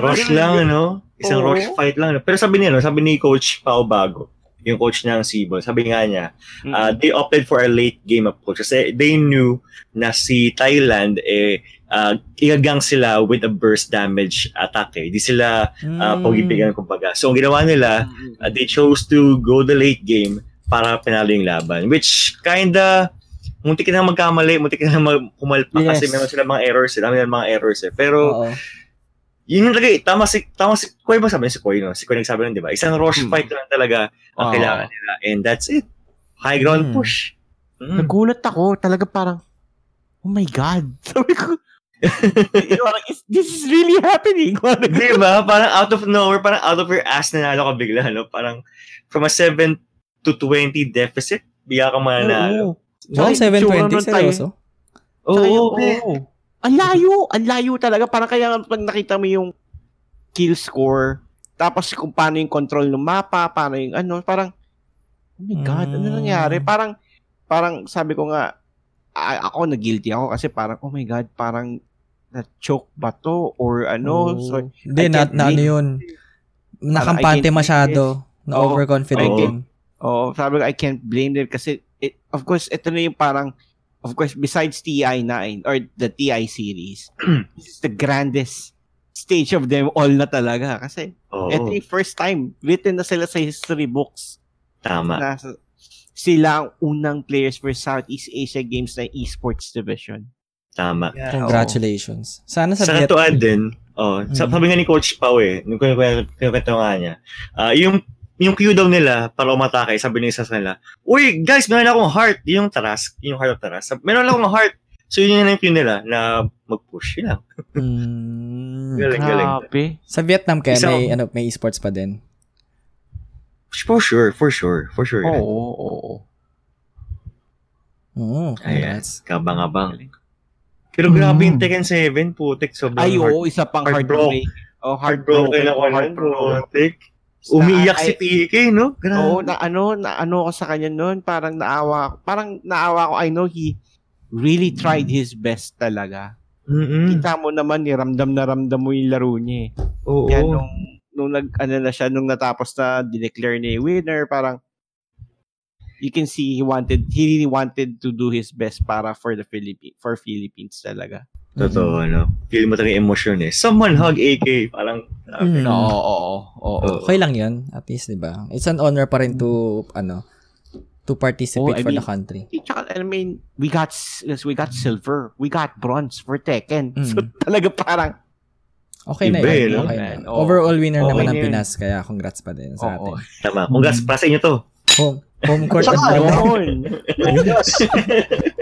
Rush lang, no? Isang oh. rush fight lang. No? Pero sabi niya, no? Sabi ni Coach Pao Bago, yung coach niya ang Sibo, sabi nga niya, mm-hmm. uh, they opted for a late game approach kasi they knew na si Thailand, eh, Uh, igagang sila with a burst damage attack eh. Di sila uh, mm. pagipigan kumbaga. So, ang ginawa nila, uh, they chose to go the late game para panalo yung laban. Which, kinda, muntik na magkamali, muntik na kumalpa yes. kasi meron sila mga errors eh. Dami na mga errors eh. Pero, uh-oh. Yun yung talaga eh. Tama si, tama si Koy ba sabi? Si Koy, no? Si Koy nagsabi nun, di ba? Isang rush hmm. fight lang talaga ang uh-oh. Kailangan nila. And that's it. High ground hmm. push. Hmm. Nagulat ako. Talaga parang, oh my God. Sabi ko, this is really happening. Diba? Parang out of nowhere, parang out of your ass nanalo ka bigla, no? Parang from a seven to twenty deficit, bigla ka mananalo. Oh, seven twenty seryoso? Oo. Ang layo, ang layo talaga. Parang kaya pag nakita mo yung kill score, tapos kung paano yung control ng mapa, paano yung ano, parang, oh my God, mm. ano nangyari? Parang, parang sabi ko nga, a- ako, nag-guilty ako kasi parang, oh my God, parang na-choke ba to? Or ano? Hindi, oh. na, na ano yun. Nakampante masyado. Na-overconfident. Oo, sabi ko, I can't blame them kasi, it, of course, ito na yung parang, of course, besides T I nine or the T I series, this is the grandest stage of them all na talaga kasi oh. ito yung first time written na sila sa history books. Tama. Na, sila ang unang players for Southeast Asia Games na esports division. Tama. Yeah, congratulations. Oh. Sana sa Vietnam. Sana to add din. Oh, mm-hmm. Sabi nga ni Coach Pao eh, nung kinukwento nga niya, uh, yung, yung Q daw nila para umatake, sabi nila sa nila, uy, guys, meron akong heart. Yung Taras, yung heart of Taras. Meron akong heart. So, yun yung Q nila na mag-push. Yun lang. mm, galing, galing. Sa Vietnam kaya, Isang, may, ano, may esports pa din. For sure, for sure, for sure. Oo, oo, oo. Oo, congrats. Kabang-abang. Pero mm. grabe yung Tekken seven, putik. Sobrang ay, oo, oh, isa pang heartbroken. Oh, heartbroken ako ng putik. Umiiyak si P K, no? Oo, oh, na ano, na ano ako sa kanya noon. Parang naawa, parang naawa ko. I know he really tried his best talaga. Mm-mm. Kita mo naman, ramdam na ramdam mo yung laro niya eh. Oo. Yan nung, nung nag ano na siya nung natapos na dineclare niya yung winner, parang you can see he wanted he really wanted to do his best para for the Philippines for Philippines talaga. Totoo, mm-hmm. no? Feel mo talaga yung emotion eh. Someone hug A K, parang Mm. Oo, oo, oo. Okay lang yun, at least, di ba? It's an honor pa rin to, ano, to participate oh, for mean, the country. I mean, we got, we got silver, we got bronze for Tekken. Mm. So, talaga parang, okay na yun. Okay na. Oh, overall winner okay naman ang Pinas, kaya congrats pa din sa oh, atin. Oh. Tama, congrats pa sa inyo to. Home, home court advantage.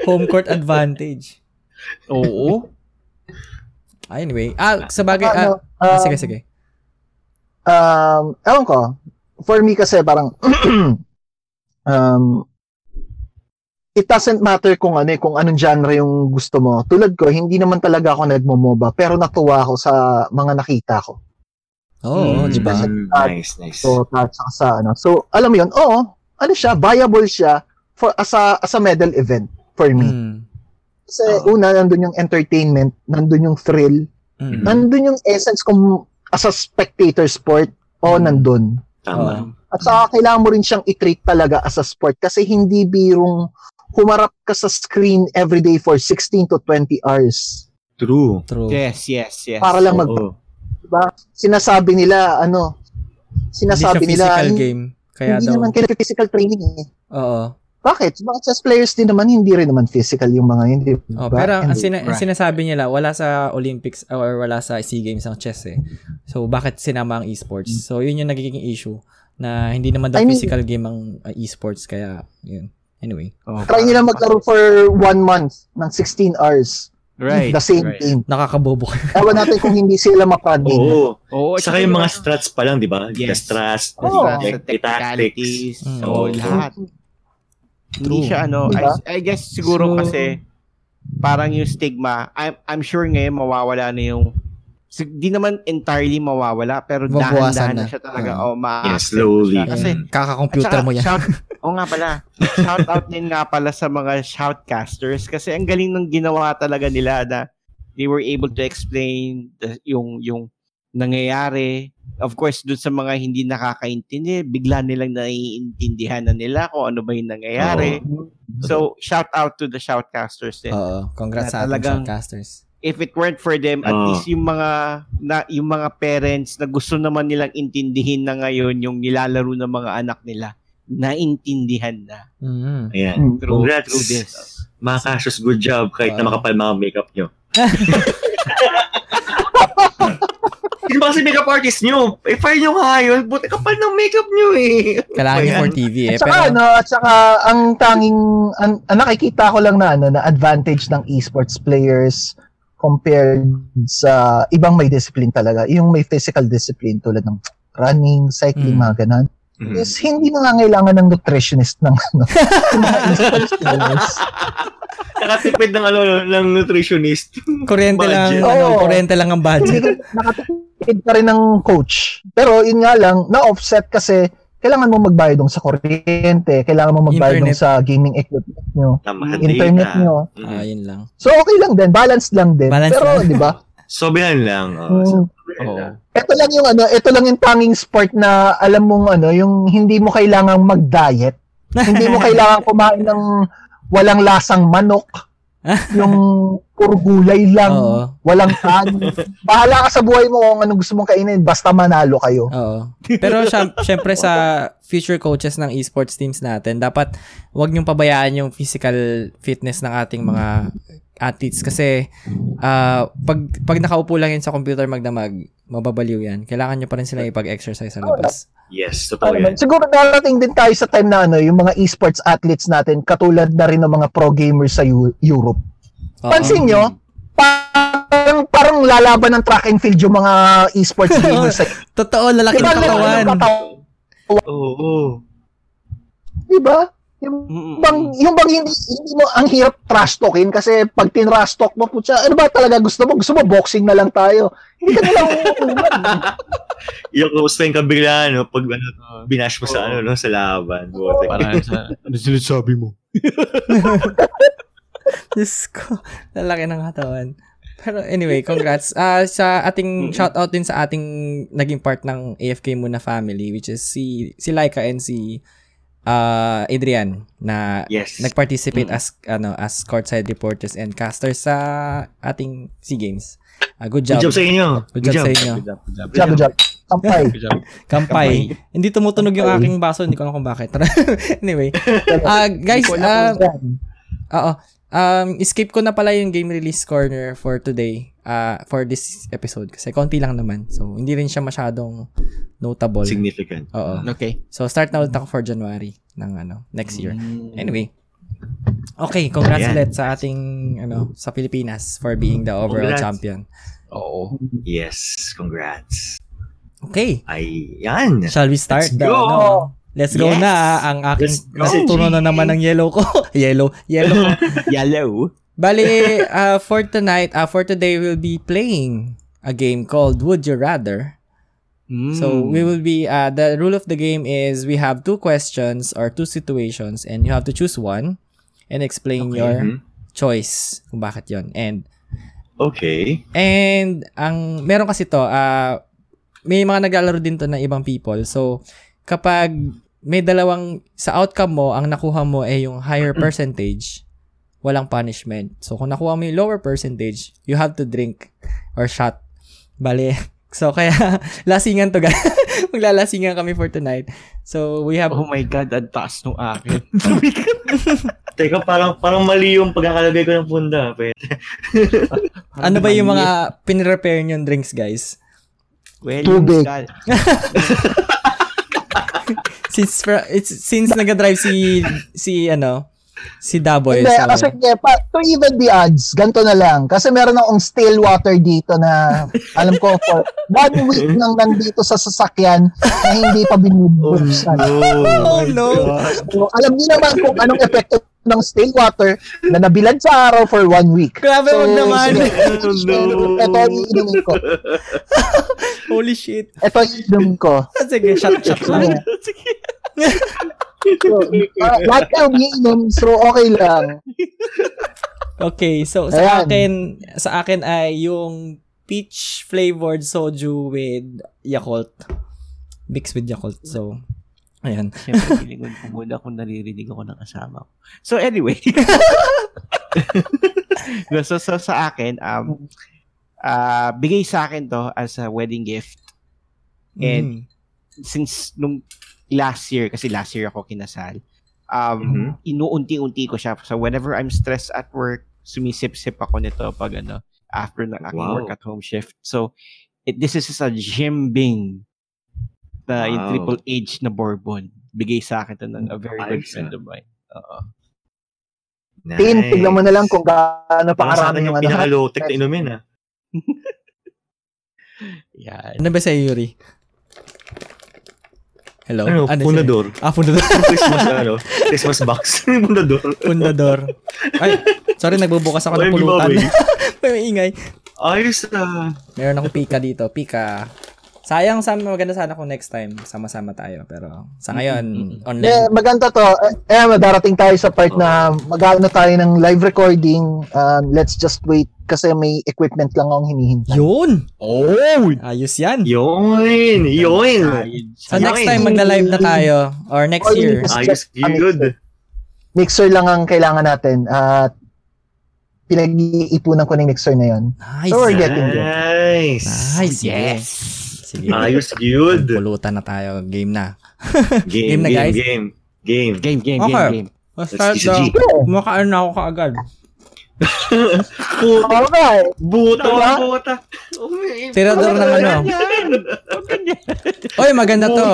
Home court advantage. Oo. Anyway, ah, sabagay, ah, ah, sige, sige. Um, ewan ko, for me kasi parang, um, it doesn't matter kung ano, kung anong genre yung gusto mo. Tulad ko, hindi naman talaga ako nagmo-MOBA, pero natuwa ako sa mga nakita ko. Oh, mm, di ba? Nice, nice. So, sa, ano. So, alam mo yun, oo, ano siya, viable siya for, as a, as a medal event for me. Mm. Kasi oh. una, nandun yung entertainment, nandun yung thrill, mm-hmm. nandun yung essence kung as a spectator sport, o oh, mm-hmm. nandun. Tama. At saka kailangan mo rin siyang i-treat talaga as a sport kasi hindi birong humarap ka sa screen everyday for sixteen to twenty hours. True. True. Yes, yes, yes. Para lang mag... Oh. Diba? Sinasabi nila, ano, sinasabi hindi siya nila... Hindi game. Kaya hindi daw. Naman kaya physical training eh. Oo. Bakit? Bakit sa players din naman, hindi rin naman physical yung mga yun. Oh, pero ang sina- sinasabi nila, wala sa Olympics or wala sa SEA Games ang chess eh. So, bakit sinama ang esports? So, yun yung nagiging issue na hindi naman daw I mean, physical game ang uh, esports. Kaya, yun. Anyway. Oh, try nila maglaro for one month ng sixteen hours. Right. The same right. game. Nakakabobo. Ewan natin kung hindi sila mapadin. Oo. Oo. Saka yung mga strats pa lang, di ba? Yes. The strats, oh. the, the tactics. Mm. Oo, oh, lahat. Hindi siya ano, diba? I, I guess siguro so, kasi parang yung stigma, I'm, I'm sure ngayon mawawala na yung, di naman entirely mawawala, pero dahan-dahan na. na siya talaga. Uh, o, ma- yes, slowly. Kasi, mm. Kaka-computer saka, mo yan. Shout, oh nga pala, shout out din nga pala sa mga shoutcasters kasi ang galing ng ginawa talaga nila na they were able to explain the, yung yung nangyayari. Of course, dun sa mga hindi nakakaintindi, bigla nilang naiintindihan na nila kung ano ba yung nangyayari. Uh-huh. So, shout out to the shoutcasters din. Oo, congrats na sa ating shoutcasters. If it weren't for them, at uh-huh. least yung mga na, yung mga parents na gusto naman nilang intindihin na ngayon yung nilalaro ng mga anak nila, naintindihan na. Mm-hmm. Ayan. Mm-hmm. Through, congrats. Through this. Mga Cassius, good job kahit uh-huh. na makapal mga makeup nyo. Hindi ba kasi makeup artist nyo? Eh, fire nyo nga yun. Buti kapal ng makeup nyo eh. Kailangan nyo for T V eh. At saka, pero... ano, at saka ang tanging, an, an, nakikita ko lang na, ano, na advantage ng esports players compared sa ibang may discipline talaga. Yung may physical discipline tulad ng running, cycling, mm. mga ganon. Mm. Is hindi nangangailangan ng nutritionist ng ano. Nakatipid ng ano ng nutritionist. Kuryente lang, ano, kuryente lang ang budget. Nakatipid ka rin ng coach. Pero yun nga lang, na-offset kasi kailangan mo magbayad dong sa kuryente, kailangan mo magbayad dong sa gaming equipment nyo, Tamahati internet ka. Nyo. Ah, yun lang. So okay lang din, balanced lang din. Balance pero di ba? Sobrang lang. Oh. So, oh. Ito lang yung ano, ito lang yung tanging sport na alam mong ano, yung hindi mo kailangang mag-diet. Hindi mo kailangang kumain ng walang lasang manok. Yung puro gulay lang, oo. Walang kanin. Bahala ka sa buhay mo kung anong gusto mong kainin basta manalo kayo. Oo. Pero syempre sa future coaches ng esports teams natin, dapat huwag niyong pabayaan yung physical fitness ng ating mga athletes kasi uh, pag pag nakaupo lang yan sa computer magdamag, mababaliw yan. Kailangan nyo pa rin silang ipag-exercise sa labas. Yes, totoo yan. Siguro darating din tayo sa time na ano, yung mga esports athletes natin, katulad na rin ng mga pro gamers sa U- Europe. Uh-huh. Pansin nyo, parang, parang lalaban ng track and field yung mga esports gamers sa totoo, lalaki diba, ng katawan. Oo. Oh, oh. Diba? Yung bang, yung bang hindi, hindi mo, ang hirap trash talkin kasi pag tin-trash talk mo, putya, ano ba talaga gusto mo? Gusto mo, boxing na lang tayo. Hindi ka nalang umuuman. Yung gusto yung kabila, no? Pag ano, binash mo sa, ano, no? Sa laban. Oh. Parang sa, ano sinasabi mo? Diyos ko, lalaki ng katawan. Pero anyway, congrats. Uh, sa ating, shoutout din sa ating naging part ng A F K Muna family, which is si, si Laika and si uh, Adrian na yes. nag-participate mm. as ano as courtside reporters and casters sa ating SEA Games. Uh, good job. Good job sa inyo. Good, good job, job sa inyo. Good job. Good job. Good job. Good job. Kampay. Kampay. Hindi tumutunog yung aking baso. Hindi ko alam kung bakit. Anyway. Uh, guys, uh, uh, um, escape ko na pala yung Game Release Corner for today. Uh, for this episode. Kasi konti lang naman. So, hindi rin siya masyadong notable. Significant. Oo. Okay. So, start na ulit ako for January ng ano, next year. Anyway. Okay, congrats ulit sa ating, ano, sa Pilipinas for being the overall congrats. champion. Oo. Yes. Congrats. Okay. Ayan. Shall we start? Let's go! The, ano, let's yes. go na ang aking... Natutunan na naman ng yellow ko. yellow. Yellow. yellow. Bale, uh, for tonight, uh, for today, we'll be playing a game called Would You Rather. Mm. So, we will be... Uh, the rule of the game is we have two questions or two situations and you have to choose one and explain okay. your mm-hmm. choice kung bakit yun. And... Okay. And, ang... Meron kasi to, uh... may mga naglalaro din to ng ibang people. So, kapag may dalawang, sa outcome mo, ang nakuha mo ay yung higher percentage, walang punishment. So, kung nakuha mo yung lower percentage, you have to drink or shot. Bale. So, kaya, lasingan to guys. Maglalasingan kami for tonight. So, we have... Oh my God, ang taas nung akin. Teka, parang parang mali yung pagkakalagay ko ng punda. Ano ba yung mga pinrepare nyo drinks, guys? Well, tubig. since it's since nagadrive si si ano si Daboy. Hindi, so, kasi yeah, pa, to even the odds, ganito na lang. Kasi meron akong still water dito na alam ko for one week nang nandito sa sasakyan na hindi pa binubuksan. Oh, no. oh no. So, alam niyo naman kung anong epekto ng still water na nabilad sa araw for one week. Grabe so, wag naman. So, no. Ito ang iinumin ko. Holy shit. Ito ang iinumin ko. Sige, shot, shot lang. Sige. So, uh, lahat kayo umiinom, so okay lang. Okay, so ayan. sa akin, sa akin ay yung peach flavored soju with Yakult. Mixed with Yakult, so... Ayan. Siyempre, pilingon ko muna kung naririnig ako ng kasama ko. So, anyway. so, so, sa akin, um, uh, bigay sa akin to as a wedding gift. And, mm-hmm. since nung last year, kasi last year ako kinasal, um, mm-hmm. inuunti-unti ko siya. So, whenever I'm stressed at work, sumisip-sip ako nito pag ano, after ng aking wow. work at home shift. So, it, this is a jimbing na wow. yung triple H na bourbon. Bigay sa akin ito ng a very good friend of mine. Oo. Nice. Tin, tignan mo na lang kung gaano pa karami yung pinaka-low-tech na inumin, ha? Yan. Ano ba sa Yuri? Hello? Ano, ano pundador. Siya? Ah, pundador. Christmas, ano? Christmas box. Pundador. Pundador. Ay, sorry, nagbubukas ako ng pulutan. May ingay. Ayos na. Meron akong pika dito. Pika. Sayang, sana maganda sana kung next time sama-sama tayo, pero sa ngayon mm-hmm. online. Eh, maganda to. Eh, madarating tayo sa part oh. na mag-aano tayo ng live recording. Uh, let's just wait kasi may equipment lang ang hinihintay. Yun. Oh, ayos yan. Yun. Yun. So next time magla-live na tayo or next or year. Ayos, good. Mixer lang ang kailangan natin at uh, pinag-iipunan ko ng mixer na yun. Nice. So we're getting there. Nice. Nice. Yes. Sige. Ayos, good. Pulutan na tayo. Game na. Game, game na, guys. Game, game, game, game, game, okay. game. Let's start the... Makaano na ako kaagad. Puto. Buto na. Buto. Tirador na ano. Oy, maganda to.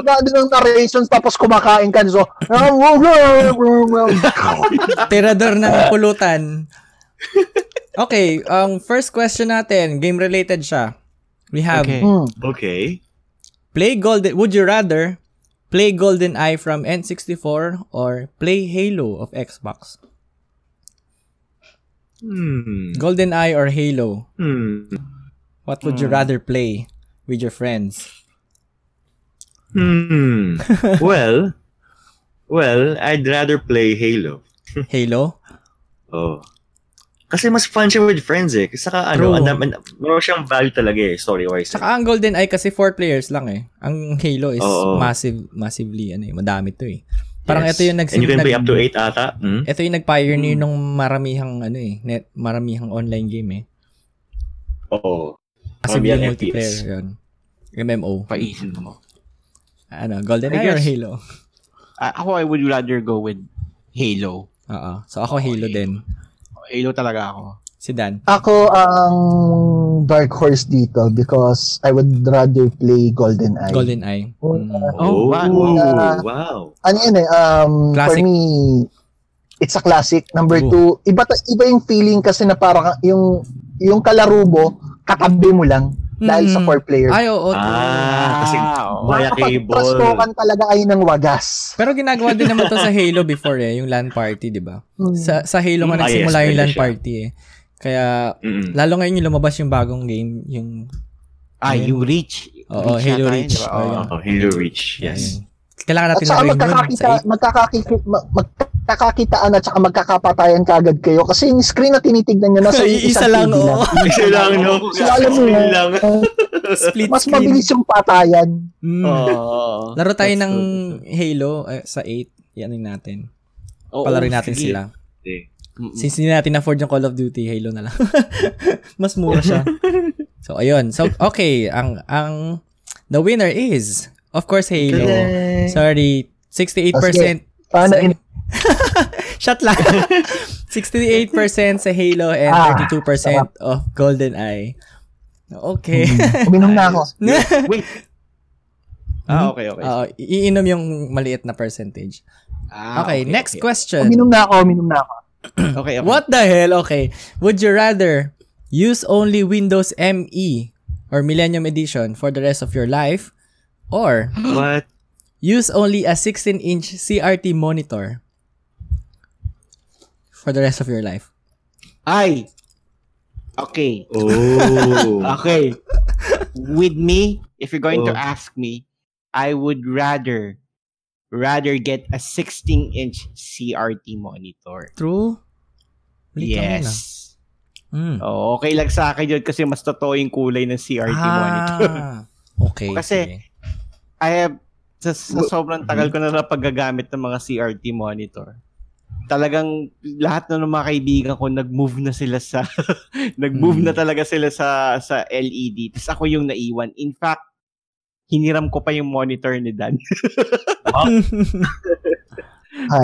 Maganda ng narrations tapos kumakain ka. So, tirador na pulutan. Okay, ang um, first question natin, game-related siya. We have okay. okay. Play Golden. Would you rather play GoldenEye from N sixty-four or play Halo of Xbox? Hmm. GoldenEye or Halo? Hmm. What would hmm. you rather play with your friends? Hmm. well, well, I'd rather play Halo. Halo? Oh. Kasi mas fun siya with friends eh. Saka ano, meron siyang value talaga eh, story-wise. Saka eh. Ang GoldenEye kasi four players lang eh. Ang Halo is oh, oh. massive, massively, ano eh, madami to eh. Parang yes. ito yung nagsimula. And you can play up to eight ata. Mm? Ito yung nag-pioneer mm. ng maramihang, ano eh, net, maramihang online game eh. Oo. Oh, massively oh, multiplayer F P S. Yun. M M O. Paisin mo. Ano, GoldenEye or Halo? Uh, ako, I would rather go with Halo. Oo. So ako, oh, Halo, Halo din. Halo talaga ako. Si Dan. Ako ang um, dark horse dito because I would rather play GoldenEye. GoldenEye. Mm. Oh, wow. Uh, wow. Ano yun eh, um, for me, it's a classic. Number Ooh. two, iba, iba yung feeling kasi na parang yung, yung kalaro mo, katabi mo lang dahil mm-hmm. sa four-player. Ay, oo. Oh, oh, ah, kasi via cable. Makapag-traspokan talaga kayo ng wagas. Pero ginagawa din naman to sa Halo before eh, yung LAN party, di ba? Mm. Sa, sa Halo nga mm, nagsimula ah, yes, yung LAN siya. party eh. Kaya, mm-mm. lalo ngayon yung lumabas yung bagong game, yung... Ah, yung Reach. Oo, Reach Halo Reach. Tayo, diba? oh, oh, Halo Reach, yes. Kailangan natin na rin yun. Magkakakita, kakakitaan at saka magkakapatayan kaagad kayo kasi yung screen na tinitignan nyo nasa isa lang o isa lang no alam mo lang mas mabilis yung patayan. mm. oh, laro tayo ng good. Halo eh, sa eight yan yung natin oh, palaro natin sige. sila okay. Since hindi natin afford yung Call of Duty, Halo na lang. Mas mura siya. So ayun, so okay, ang ang the winner is of course Halo. Today. Sorry, sixty-eight percent paano in- Shut lang. sixty-eight percent sa Halo and thirty-two percent ah, of GoldenEye. Okay. Mm-hmm. Uminom na ako. Wait. Ah, okay, okay. Uh, iinom yung maliit na percentage. Ah, okay, okay, next okay. question. Uminom na ako, uminom na ako. Okay, okay. What the hell? Okay. Would you rather use only Windows M E or Millennium Edition for the rest of your life or what? Use only a sixteen-inch C R T monitor for the rest of your life? Ay! Okay. Oh. Okay. With me, if you're going oh. to ask me, I would rather rather get a sixteen-inch C R T monitor. True? Balik yes. Mm. Oh, okay lang sa akin yun kasi mas totoo yung kulay ng C R T ah, monitor. Okay. Kasi okay. I have sa, sa sobrang tagal ko na napagagamit ng mga C R T monitor. Talagang lahat na ng mga kaibigan ko nag-move na sila sa nag-move mm. na talaga sila sa sa L E D. Tapos ako yung naiwan. In fact, hiniram ko pa yung monitor ni Dan. Oh.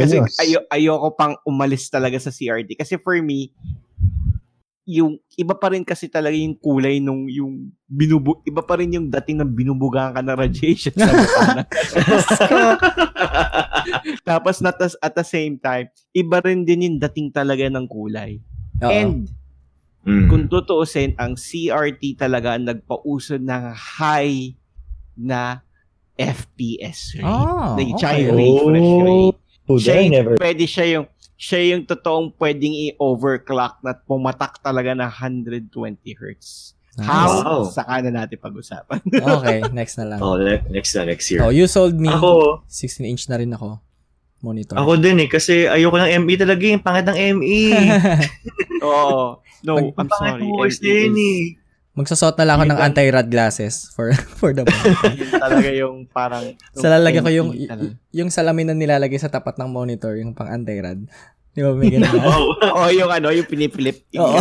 Kasi ayo ayoko pang umalis talaga sa C R T kasi for me yung iba pa rin kasi talaga yung kulay nung yung binubu iba pa rin yung dating ng binubugahan ka ng radiation sa mukha. Tapos natas at the same time, iba rin din yung dating talaga ng kulay. Uh-oh. And mm. kung tutuusin, ang C R T talaga ang nagpauso ng high na F P S rate. Oh, the okay. refresh rate. Oh, siya never... pwede siya yung siya yung totoong pwedeng i-overclock na pumatak talaga na one hundred twenty hertz. Nice. How? Wow. Saka na natin pag-usapan. Okay, next na lang. Oh, next na, next year. Oh, you sold me. Ako, sixteen-inch na rin ako. Monitor. Ako din eh, kasi ayoko ng M E talaga. Yung pangit ng M E. Oo. No, Mag- I'm sorry. Is... Magsasot na lang ako ng anti-rad glasses for for the moment. Yun talaga yung parang... Salalagay ko yung talaga. Yung salamin na nilalagay sa tapat ng monitor, yung pang anti-rad. Di ba may ganun? Oo, oh, yung ano, yung pinipilip. Oo,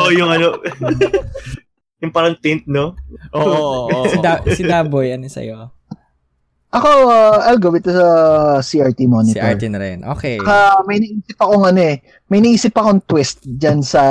oh, yung ano. Yung parang tint, no? Oo. Oh, oh, oh. Si, da- si Daboy, ano sa'yo? Ako, uh, I'll go with uh, C R T monitor. C R T na rin, okay. Uh, may naisip akong ano eh, may naisip akong twist dyan sa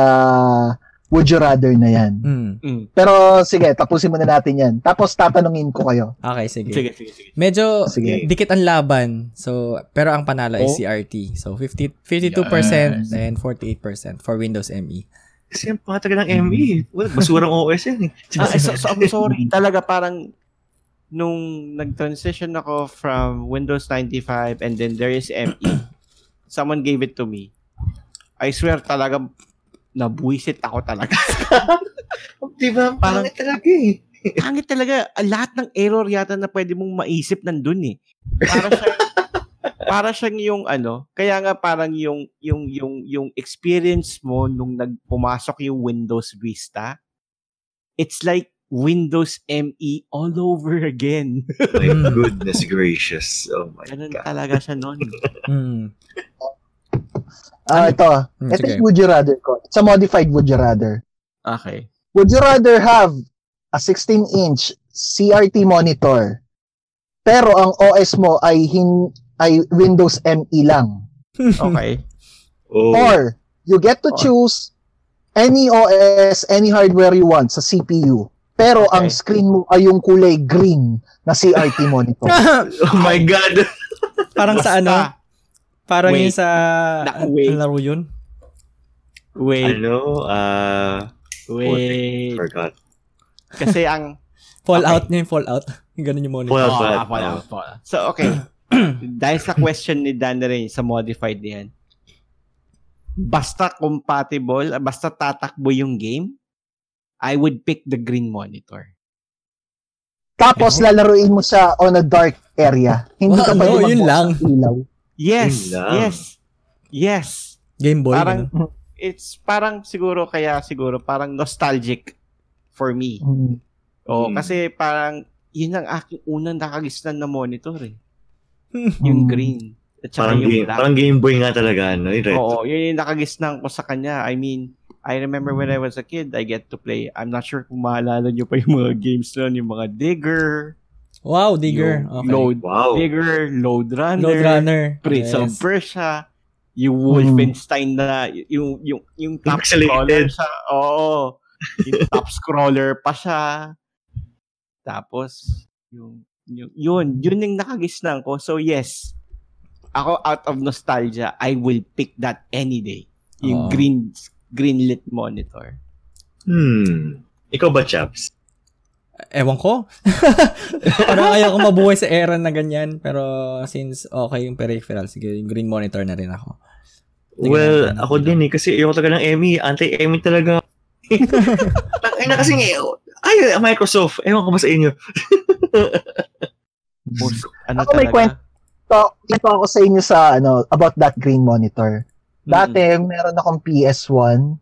would you rather na yan. Mm, mm. Pero sige, tapusin muna natin yan. Tapos tatanungin ko kayo. Okay, sige. Sige, sige, sige. Medyo sige. Dikit ang laban. So, pero ang panalo oh. ay C R T. So, fifty, fifty-two percent yes. and forty-eight percent for Windows M E. Kasi yung pangatagal ng M E, well, basurang O S yan eh. Ah, so, so, I'm sorry. Talaga parang nung nag-transition ako from Windows ninety-five and then there is M E, someone gave it to me. I swear talaga nabuisit ako talaga. Diba? Parang, pangit talaga eh. Pangit talaga. Lahat ng error yata na pwede mong maisip nandun eh. Para siya, para siyang yung ano, kaya nga parang yung yung yung yung experience mo nung nagpumasok yung Windows Vista. It's like Windows M E all over again. My goodness gracious. Oh my Ganun God. Ganun talaga siya nun. Hmm. Ah, uh, ito. Hmm, ito yung would you rather ko. It's a modified would you rather. Okay. Would you rather have a sixteen-inch C R T monitor pero ang O S mo ay hin- ay Windows M E lang? Okay. Oh. Or you get to oh. choose any O S, any hardware you want sa C P U. Pero okay. ang screen mo ay yung kulay green na C R T monitor. Oh my God. Parang sa ano? Parang wait. Yung sa wait. Laro yun? Wait. Ano? Uh, wait. Forgot. Kasi ang Fallout okay. niya yung Fallout. Ganun yung monitor. Fallout. Oh, Fallout. Fallout. So, okay. Dahil sa question ni Dan na rin sa modified niyan, basta compatible, basta tatakbo yung game, I would pick the green monitor. Tapos lalaruin mo siya on a dark area. Hindi wow, ka pwede no, mag- yun lang. Ilaw. Yes, yun lang. Yes. Yes. Game Boy. Parang ano? It's parang siguro kaya siguro parang nostalgic for me. Mm. Oh, mm. kasi parang yun ang aking unang nakagisnan na monitor eh. Yung green. At parang, yung game, parang Game Boy nga talaga ano, right? Oo, yun yung nakagisnan ko sa kanya. I mean, I remember when I was a kid, I get to play. I'm not sure kung maalala nyo pa yung mga games nun, yung mga Digger. Wow, Digger. Okay. Load, wow. Digger, Load Runner, Load Runner. Prince yes. of Persia, yung Wolfenstein na, yung, yung, yung top scroller siya. Oo. Yung top scroller pa siya. Tapos, yung, yung, yun, yun yung nakagisnan ko. So yes, ako out of nostalgia, I will pick that any day. Yung oh. green greenlit monitor. Hmm. Ikaw ba, Chaps? Ewan ko. Parang ayaw ko mabuhay sa era na ganyan. Pero since okay yung peripheral, sige, yung green monitor na rin ako. Naging well, na, ako na, din eh. Kasi yung talaga ng Emmy, anti-Emmy talaga. Ay na kasi nga, ay, Microsoft. Ewan ko ba sa inyo? Ano ako talaga? May kwento. Ito ako sa inyo sa, ano, about that green monitor. Dati, meron akong P S one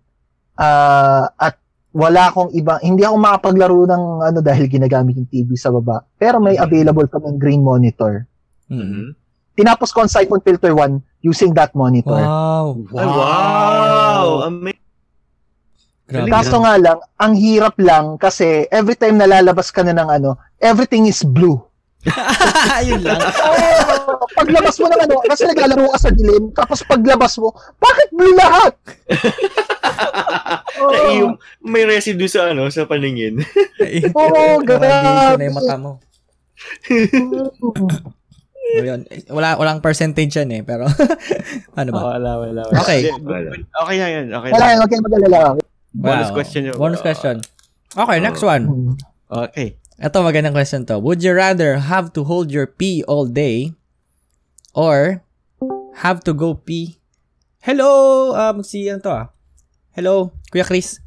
uh, at wala akong ibang, hindi ako makapaglaro ng ano dahil ginagamit yung T V sa baba. Pero may available kaming green monitor. Mm-hmm. Tinapos ko ang Siphon Filter one using that monitor. Wow! Wow! wow. Amazing! Kaso nga lang, ang hirap lang kasi every time nalalabas ka na ng ano, everything is blue. Ayun lang. Oh, paglabas mo ng ano, kasi naglalaro ka sa dilim, tapos paglabas mo, bakit blue lahat? Oh. Naium, may residue sa ano, sa paningin. Oo, grabe. Yung mata mo. Wala, walang percentage yan eh, pero ano ba? Oh, wala, wala, wala. Okay. Okay na yan, okay na. Wala, wag kang magalala. Bonus question. Yun. Bonus question. Okay, next one. Okay. Ito, magandang question to. Would you rather have to hold your pee all day or have to go pee? Hello! Uh, si, ano to ah? Hello, Kuya Chris.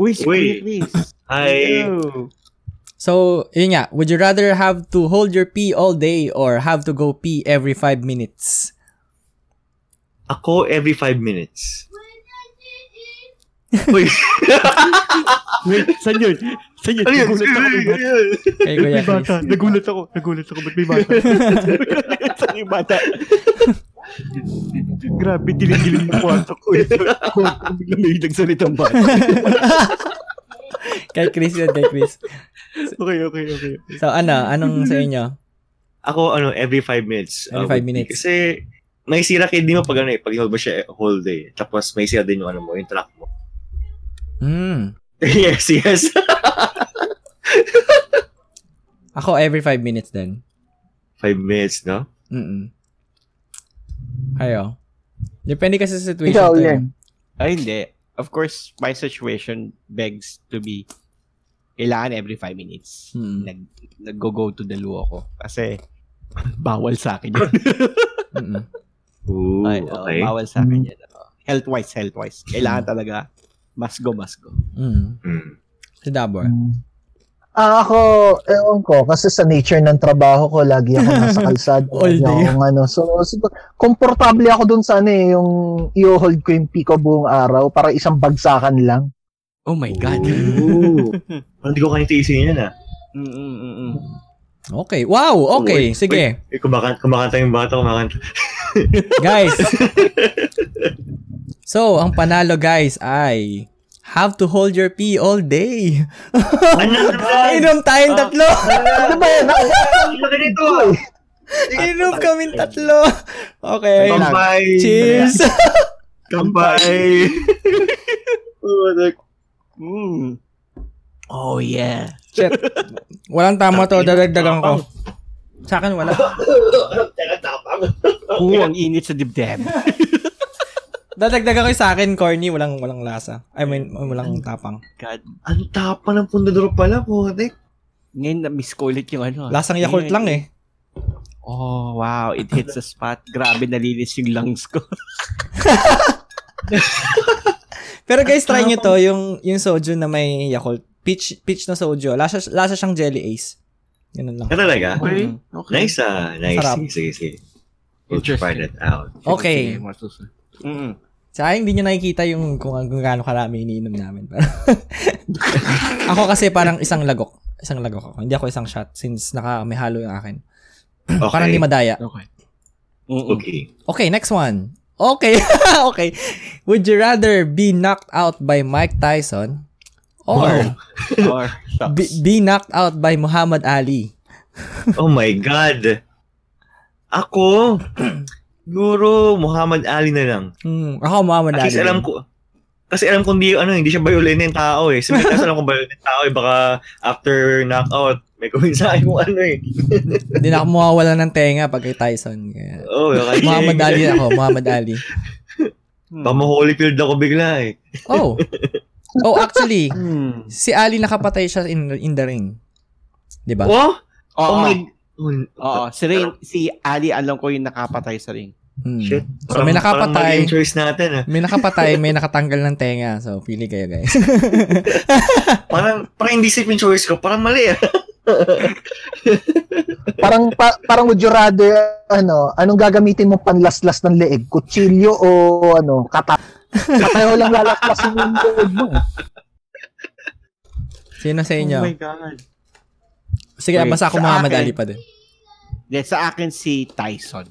Uy, si Kuya Chris. Hi. Hello. So, yun nga. Would you rather have to hold your pee all day or have to go pee every five minutes? Ako, every five minutes. Uy. Wait, saan yun? Saan yun? Nagulat ako. Ay, may bata. Nagulat ako. Nagulat ako. Ba't may bata? Saan yung bata? Grabe, dilig-dilig yung puwato ko. May nagsalitang bata. Kay Chris yan, kay Chris. Okay, okay, okay. So, ano? Anong sa inyo? Ako, ano, every five minutes. Every five minutes. Kasi, may sira kayo, hindi mo pag ano eh. Pag-hold mo siya whole day. Tapos, may sira din yung ano mo, yung track mo. Hmm. Yes, yes. Ako every five minutes din. Five minutes, no? Mm-mm. Ayo. Depende kasi sa situation. Ikaw, yeah. Ay, hindi. Of course, my situation begs to be kailangan every five minutes. Mm-hmm. Nag, nag-go-go to the loo ako. Kasi bawal sa akin yun. Ooh, Ay, okay. Oh, bawal sa akin yun. Health-wise, health-wise. Kailangan talaga Must go, must go. Mm. Mm. Si Daboy. Ah, ako, ewan ko, kasi sa nature ng trabaho ko, lagi ako nasa kalsada. All day. Yung, ano, so, komportable ako dun sa ano eh, yung i-hold ko yung piko buong araw para isang bagsakan lang. Oh my God. Hindi ko kaya tiisin yan, ah. Okay, wow, okay, wait, sige. Wait, kumakan- kumakanta yung bata, kumakanta. Guys. So, ang panalo, guys, ay... Have to hold your pee all day. Inom tayong tatlo. Ano ba yan? Inom kaming tatlo. Okay. Kampay. Cheers. Kampay. Oh, yeah. Shit. Walang tama to. Dadagdagan ko. Sa akin, wala. Oo, ang init sa dibdib. Dadagdagan ko sa akin, corny, walang walang lasa. I mean, walang tapang. God. Ang tapang ng pundaduro pala, putik. Ngayon, na-miss ko ulit yung ano. Lasang Yakult lang eh. Oh, wow. It hits the spot. Grabe, nalinis yung lungs ko. Pero guys, try nyo to, yung, yung soju na may Yakult. Peach, peach na soju. Lasa, lasa siyang Jelly Ace. Ganun lang. Talaga? Okay. Okay. Nice ah. Nice. Sarap. Sige, sige. We'll find it out. Okay. Okay. Mm-mm. Sayang hindi nyo nakikita yung kung, kung gaano karami iniinom namin. Ako kasi parang isang lagok. Isang lagok ako. Hindi ako isang shot since naka may halo yung akin. Okay. Parang di madaya. Okay. Okay. Okay, next one. Okay. Okay. Would you rather be knocked out by Mike Tyson or, oh. or be, be knocked out by Muhammad Ali? Oh my God. Ako? Siguro, Muhammad Ali na lang. Hmm. Ako, Muhammad At Ali. Kasi alam ko, kasi alam ko hindi, ano, hindi siya violent na yung tao eh. Sabi kasi alam ko violent na yung tao eh. Baka after knockout, may gawin sa akin kung ano eh. Hindi na ako mawawala ng tenga pag kay Tyson. Kaya, oh, okay. Muhammad Ali ako, Muhammad Ali. Hmm. Baka Holyfield ako bigla eh. Oh. Oh, actually, hmm. si Ali nakapatay siya in, in the ring. Diba? Oh? Oh, oh my... Oo, si Rain, si Ali alam ko yung nakapatay sa ring. Hmm. Shit. So parang, may nakapatay. Choice natin, eh. May nakapatay, may nakatanggal ng tenga. So pili kayo, guys. parang parang hindi safe yung choice ko. Parang mali. Eh. parang pa, parang would you rather ano, anong gagamitin mo panlaslas ng leeg? Kutsilyo o ano, kata? Katayo lang lalaklasin yung leeg mo. Sino sa inyo? Oh my God. Sige, okay. Basta ako Muhammad akin, Ali pa din. Yes, sa akin si Tyson.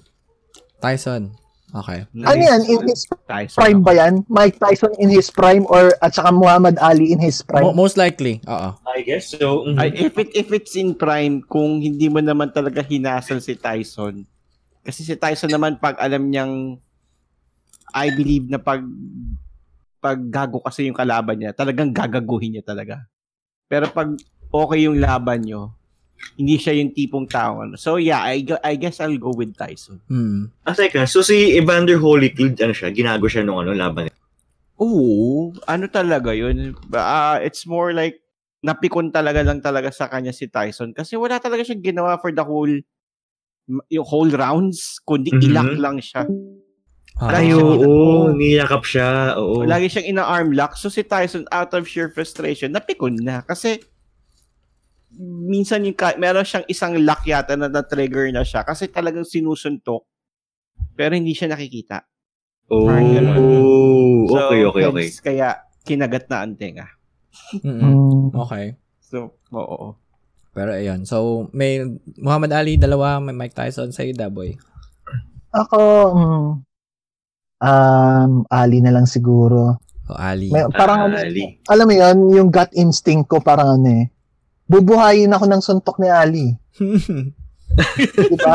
Tyson. Okay. Ano yan? In his Tyson prime ako. Ba yan? Mike Tyson in his prime or at saka Muhammad Ali in his prime? Mo- most likely. Oo. I guess so. Mm-hmm. I, if it if it's in prime, kung hindi mo naman talaga hinasal si Tyson. Kasi si Tyson naman pag alam niyang I believe na pag pag gago kasi yung kalaban niya, talagang gagaguhin niya talaga. Pero pag okay yung laban nyo, hindi siya yung tipong tao. Ano. So yeah, I, I guess I'll go with Tyson. Hmm. Ah, teka, so si Evander Holyfield, ano siya, ginago siya nung ano, laban niya? Oo, ano talaga yun? Uh, it's more like, napikon talaga lang talaga sa kanya si Tyson kasi wala talaga siyang ginawa for the whole, yung whole rounds, kundi mm-hmm. ilak lang siya. Ay, oo, niyakap siya. Oo. Lagi siyang ina-arm lock. So si Tyson, out of sheer frustration, napikon na kasi minsan yung meron siyang isang lock yata na na-trigger na siya kasi talagang sinusuntok pero hindi siya nakikita. Oh, so, okay, okay, okay. Kaya kinagat na ang tenga. Okay. So, oo. Pero ayun. So, may Muhammad Ali, dalawa, may Mike Tyson, sa'yo, Daboy. Ako, um, Ali na lang siguro. Oh, Ali. May, parang, ah, Ali. Alam mo yun, yung gut instinct ko parang ano eh, bubuhayin ako ng suntok ni Ali. Diba?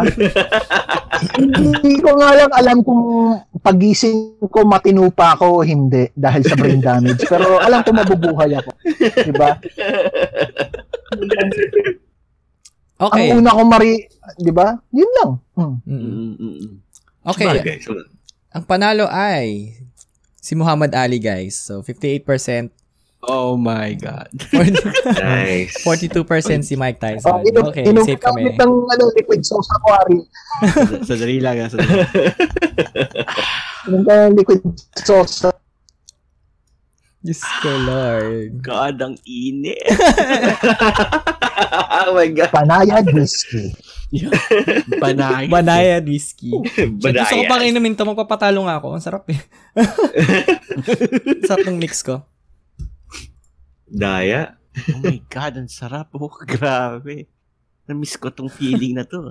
Hindi ko nga lang alam kung pagising ko matinupa ako o hindi dahil sa brain damage. Pero alam ko mabubuhay ako. Diba? Okay. Ang una ko mari... Diba? Yun lang. Hmm. Okay. Bagay, so... Ang panalo ay si Muhammad Ali, guys. So, fifty-eight percent. Oh my God. Nice. forty-two percent si Mike Tyson. Oh, inu- okay, inu- safe kami. Inukamit ng ano, liquid sauce sa quarry. Sa dali lang. Inukamit ng liquid sauce. Yes, ko Lord. God, ang init. Oh my God. Banayad whiskey. Banayad. Banayad whiskey. Banayad. Gusto ko pang inumin ito. Magpapatalo nga ako. Ang sarap eh. Sarap ng mix ko. Daya. Oh my God. Ang sarap. Oh, grabe. Na-miss ko tong feeling na to.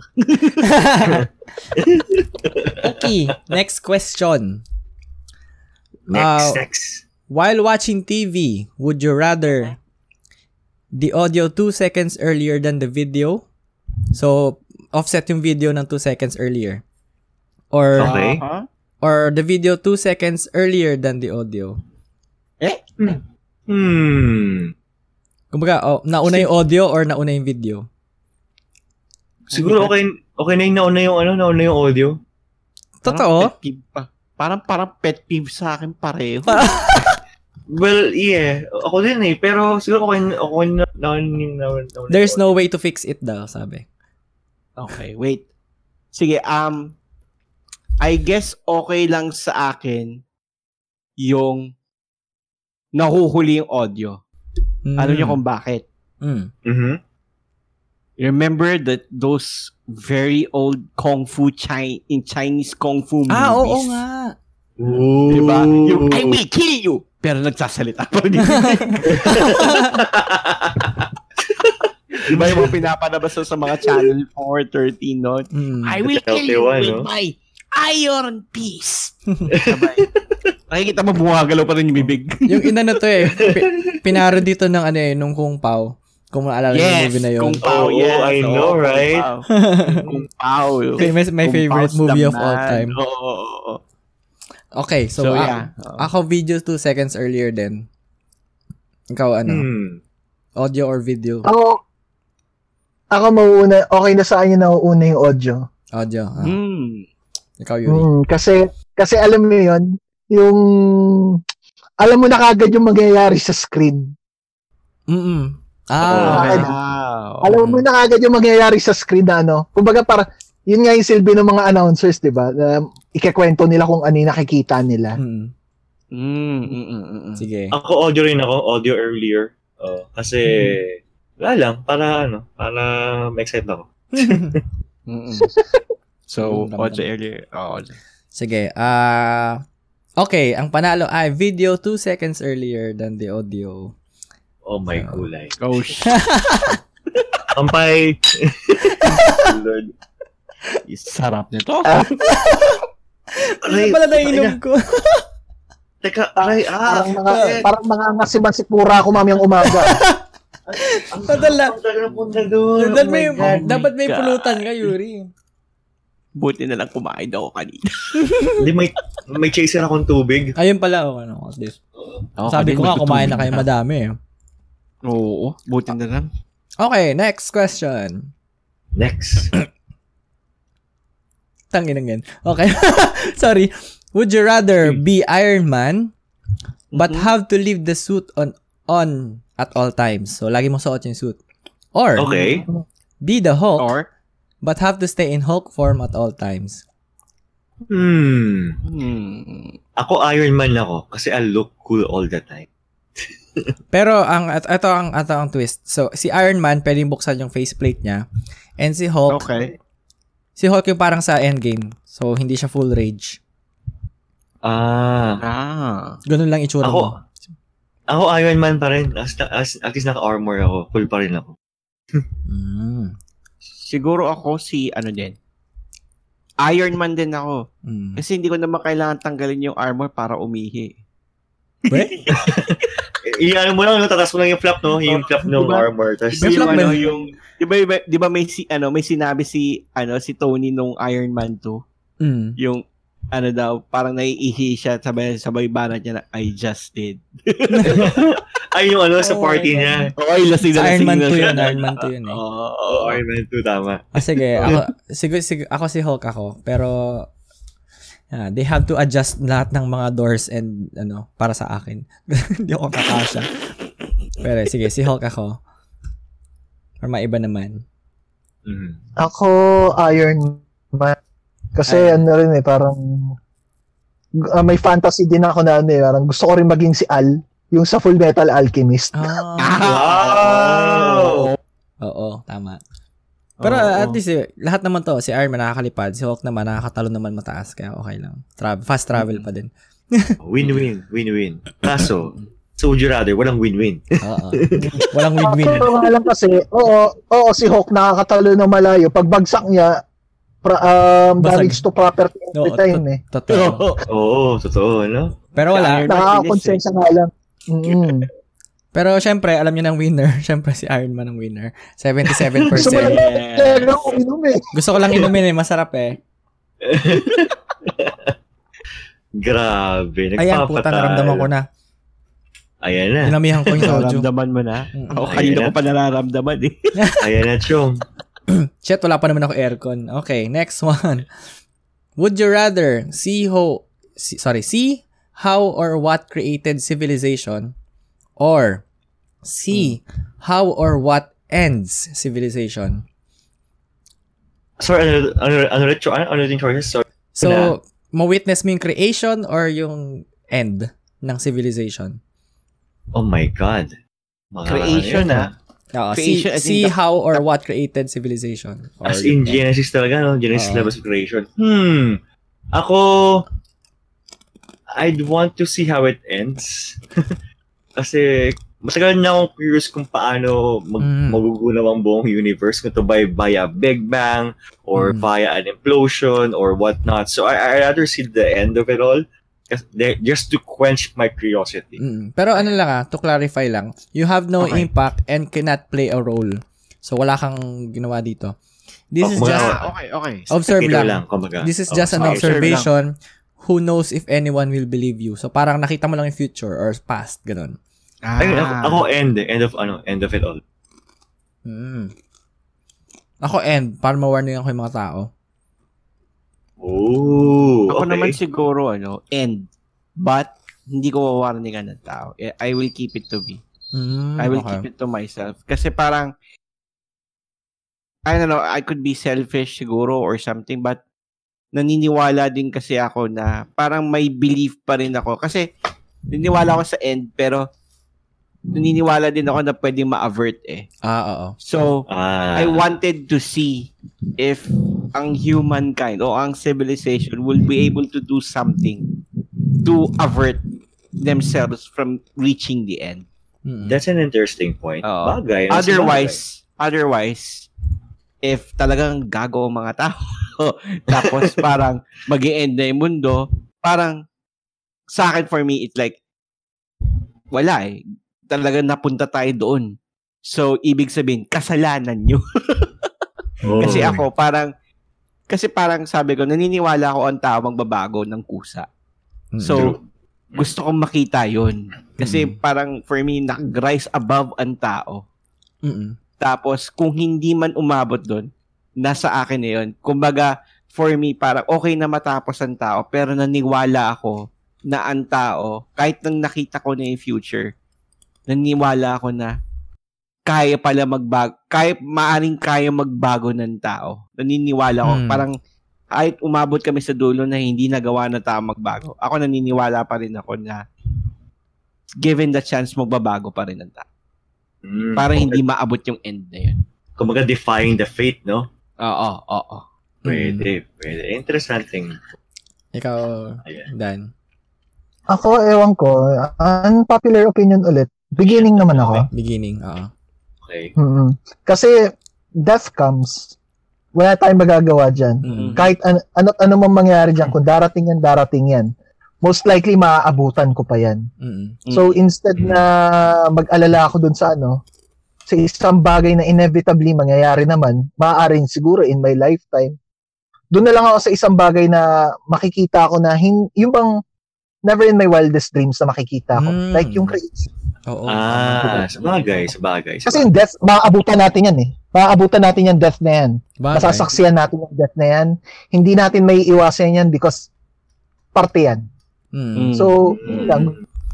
Okay. Next question. Next, uh, next. While watching T V, would you rather the audio two seconds earlier than the video? So, offset yung video ng two seconds earlier. Or, okay. uh, or the video two seconds earlier than the audio. Eh? Hmm. Kumbaga, oh, nauna yung audio or nauna yung video? Siguro okay, okay na yung nauna yung, ano, nauna yung audio. Totoo? Parang parang pet peeve sa akin pareho. Well, yeah. Ako din eh. Pero siguro okay, okay na, na, na, na, there's no way to fix it daw, sabi. Okay, wait. Sige, um, I guess okay lang sa akin yung nahuhuli yung audio. Mm. Ano niyo kung bakit? Mm. Mm-hmm. Remember that those very old kung fu chi- in Chinese kung fu movies. Ah, oo nga. Ooh. Diba? Yung, I will kill you! Pero nagsasalita pa rin. Diba yung mga pinapanabas sa mga channel four thirteen, no? Mm. I will kill you with my iron piece. Nakikita mo, bumagalaw pa rin yung bibig. Yung ina na to eh. P- pinaro dito ng ano eh, nung Kung Pao. Kung maalala yes, yung movie na yun. Kung Pao, oh, yes. I so, know, right? Kung Pao. Famous, my Kung favorite Pao's movie of man. All time. Oo, oo, oo. Okay, so, so uh, yeah. Ako video two seconds earlier then. Ikaw ano? Hmm. Audio or video? Ako, ako mauuna, okay na sa akin yung nauuna yung audio. Audio, ah. Hmm. Ikaw, Yuri. Hmm, kasi, kasi alam mo yun, yung, alam mo na kagad yung mangyayari sa screen. Mm-mm. Ah, okay. Wow. Alam mo na kagad yung mangyayari sa screen na ano. Kumbaga parang, yun nga yung silbi ng mga announcers, di ba? Um, ikakwento nila kung ano yung nakikita nila. Mm. Mm, mm, mm, mm. Sige. Ako audio rin ako, audio earlier. Oh, kasi, mm. wala lang, para ano, para ma-excite ako. So, audio earlier. Oh, audio. Sige. Uh, okay, ang panalo ay video two seconds earlier than the audio. Oh my so, gulay. Oh shit. Kampay. Lord. Sarap nito. Aray, pala nainom ko. Teka, aray, ah. Parang mga, eh. parang mga ngasiman-sipura ako mamayang umaga. Padala. Dapat may, dapat may pulutan ka, Yuri. Buti na lang kumain ako kanina. Hindi, may, may chaser akong tubig. Ayun pala, oh, ano, this. Oh, sabi ko nga, kumain na kayo na. Madami. Eh. Oo, buti na lang. Okay, next question. Next. Tanginang yan. Okay. Sorry. Would you rather be Iron Man but mm-hmm. have to leave the suit on on at all times? So, lagi mong suot yung suit. Or, okay. be the Hulk or, but have to stay in Hulk form at all times. Hmm. hmm. Ako Iron Man ako kasi I look cool all the time. Pero, ang ito ang, ito ang twist. So, si Iron Man, pwedeng buksan yung faceplate niya. And si Hulk, okay. Si Hulk yung parang sa endgame. So, hindi siya full rage. Ah. ah. Ganun lang itsura ako, mo. Ako, Iron Man pa rin. As, as, at least naka-armor ako. Full pa rin ako. mm. Siguro ako si, ano din, Iron Man din ako. Mm. Kasi hindi ko naman kailangan tanggalin yung armor para umihi. Weh? Iyan mo lang, tatas mo lang yung flap, no? Yung flap ng diba, armor. Tapos diba, yung, ano, yung... Diba, diba, diba may, si, ano, may sinabi si, ano, si Tony nung Iron Man two? Mm. Yung, ano daw, parang naiihi siya, sabay, sabay banat niya na, I just did. Ay, yung ano, oh, sa party oh, niya. Oh, ay, lasing na lasing na siya. Iron Man two yun, eh. Oo, oh, oh, Iron Man two, tama. Ah, sige, ako, sig- sig- ako si Hulk ako, pero... Yeah, they have to adjust lahat ng mga doors and ano para sa akin. Hindi ako kakasya. Pero sige, si Hulk ako. Or maiba naman. Mm-hmm. Ako, Iron Man. Kasi Iron. ano rin eh, parang uh, may fantasy din ako na ano eh. Parang gusto ko rin maging si Al. Yung sa Full Metal Alchemist. Oh. Wow! Oo, tama. Pero oh, uh, at least, eh, lahat naman to, si Aaron manakalipad, si Hawk naman, nakakatalon naman mataas, kaya okay lang. Tra- fast travel pa din. Win-win, win-win. Kaso, so would you rather, walang win-win. Oo. Walang win-win. Pero nga lang kasi, oo, oo, si Hawk nakakatalon ng malayo. Pagbagsak niya, pra, um, damage to property every no, time, eh. Totoo. Oo, totoo, ano? Pero wala. Nakakakonsensya nga lang. Mm. Pero syempre, alam niyo ng winner. Syempre, si Iron Man ang winner. seventy-seven percent Gusto, yes. Gusto ko lang inumin eh. Masarap eh. Grabe. Nagpapatalo. Ayan, puta. Naramdaman ko na. Ayan na. Dinamihan ko yung soju. Naramdaman mo na? Ako kanina ko pa nararamdaman eh. Ayan na, Chong. Shit, wala pa naman ako aircon. Okay, next one. Would you rather see how... See, sorry, see how or what created civilization or... C, how or what ends civilization? Sorry, ano ano retro ano din choices. Sorry. So, ma-witness mo yung creation or yung end ng civilization? Oh my god. Mga creation na. Ah. Creation, see, see how or what created civilization. Or as in Genesis talaga, no? Genesis uh, labas creation. Hmm. Ako I'd want to see how it ends. Kasi matagal na akong curious kung paano mag- mm. magugunaw ang buong universe, kung ito by via Big Bang or mm. via an implosion or whatnot. So I I'd rather see the end of it all just to quench my curiosity. Mm. Pero ano lang ah, to clarify lang, you have no okay. impact and cannot play a role. So wala kang ginawa dito. This oh, is just ah, okay, okay. observe lang. lang This is oh, just an observation. Who knows if anyone will believe you? So parang nakita mo lang yung future or past, ganun. Ah. Ay, ako, ako end, end of ano, end of it all. Hmm. Ako end, para ma-warning ako yung mga tao. Oh. Ako okay. naman siguro ano, end. But hindi ko wa-warningan ng tao. I will keep it to be. Mm, I will okay. keep it to myself kasi parang I don't know, I could be selfish siguro or something, but naniniwala din kasi ako na parang may belief pa rin ako kasi naniniwala ako sa end pero naniniwala din ako na pwedeng ma-avert eh. Ah, oo. So, ah. I wanted to see if ang humankind o ang civilization will be able to do something to avert themselves from reaching the end. That's an interesting point. Uh-oh. Bagay. Otherwise, bagay. otherwise, if talagang gago ang mga tao, tapos parang mag-i-end na yung mundo, parang sa akin for me, it's like, wala eh. Talaga napunta tayo doon. So, ibig sabihin, kasalanan nyo. oh. Kasi ako, parang, kasi parang sabi ko, naniniwala ako ang tao magbabago ng kusa. So, gusto kong makita yun. Kasi mm-hmm. parang, for me, nag-rise above ang tao. Mm-hmm. Tapos, kung hindi man umabot doon, nasa akin na yun. Kumbaga, for me, parang okay na matapos ang tao, pero naniwala ako na ang tao, kahit nang nakita ko na yung future, naniniwala ako na kaya pala magbago, kaya maaring kaya magbago ng tao. Naniniwala ako. Hmm. Parang kahit umabot kami sa dulo na hindi nagawa na tao magbago, ako naniniwala pa rin ako na given the chance magbabago pa rin ang tao. Hmm. Para hindi maabot yung end na yun. Kumbaga defying the fate, no? Oo, oo. Pwede, hmm. pwede. Interesting. Ikaw, Ayan. Dan. Ako, ewan ko. Unpopular opinion ulit. Beginning naman ako. Beginning, oo. Okay. Mm-hmm. Kasi, death comes. Wala tayong magagawa dyan. Mm-hmm. Kahit an- ano't ano mang mangyari dyan, kung darating yan, darating yan. Most likely, maaabutan ko pa yan. Mm-hmm. So, instead mm-hmm. na mag-alala ako dun sa ano, sa isang bagay na inevitably mangyayari naman, maaaring siguro in my lifetime, dun na lang ako sa isang bagay na makikita ako na hin- yung bang never in my wildest dreams na makikita ko. Mm. Like yung creation. Oo. Ah, sabagay, sabagay. Kasi yung death, maaabutan natin yan eh. Maaabutan natin yung death na yan. Bagay. Masasaksihan natin yung death na yan. Hindi natin may iwasan yan because parte yan. Mm. So, yun lang.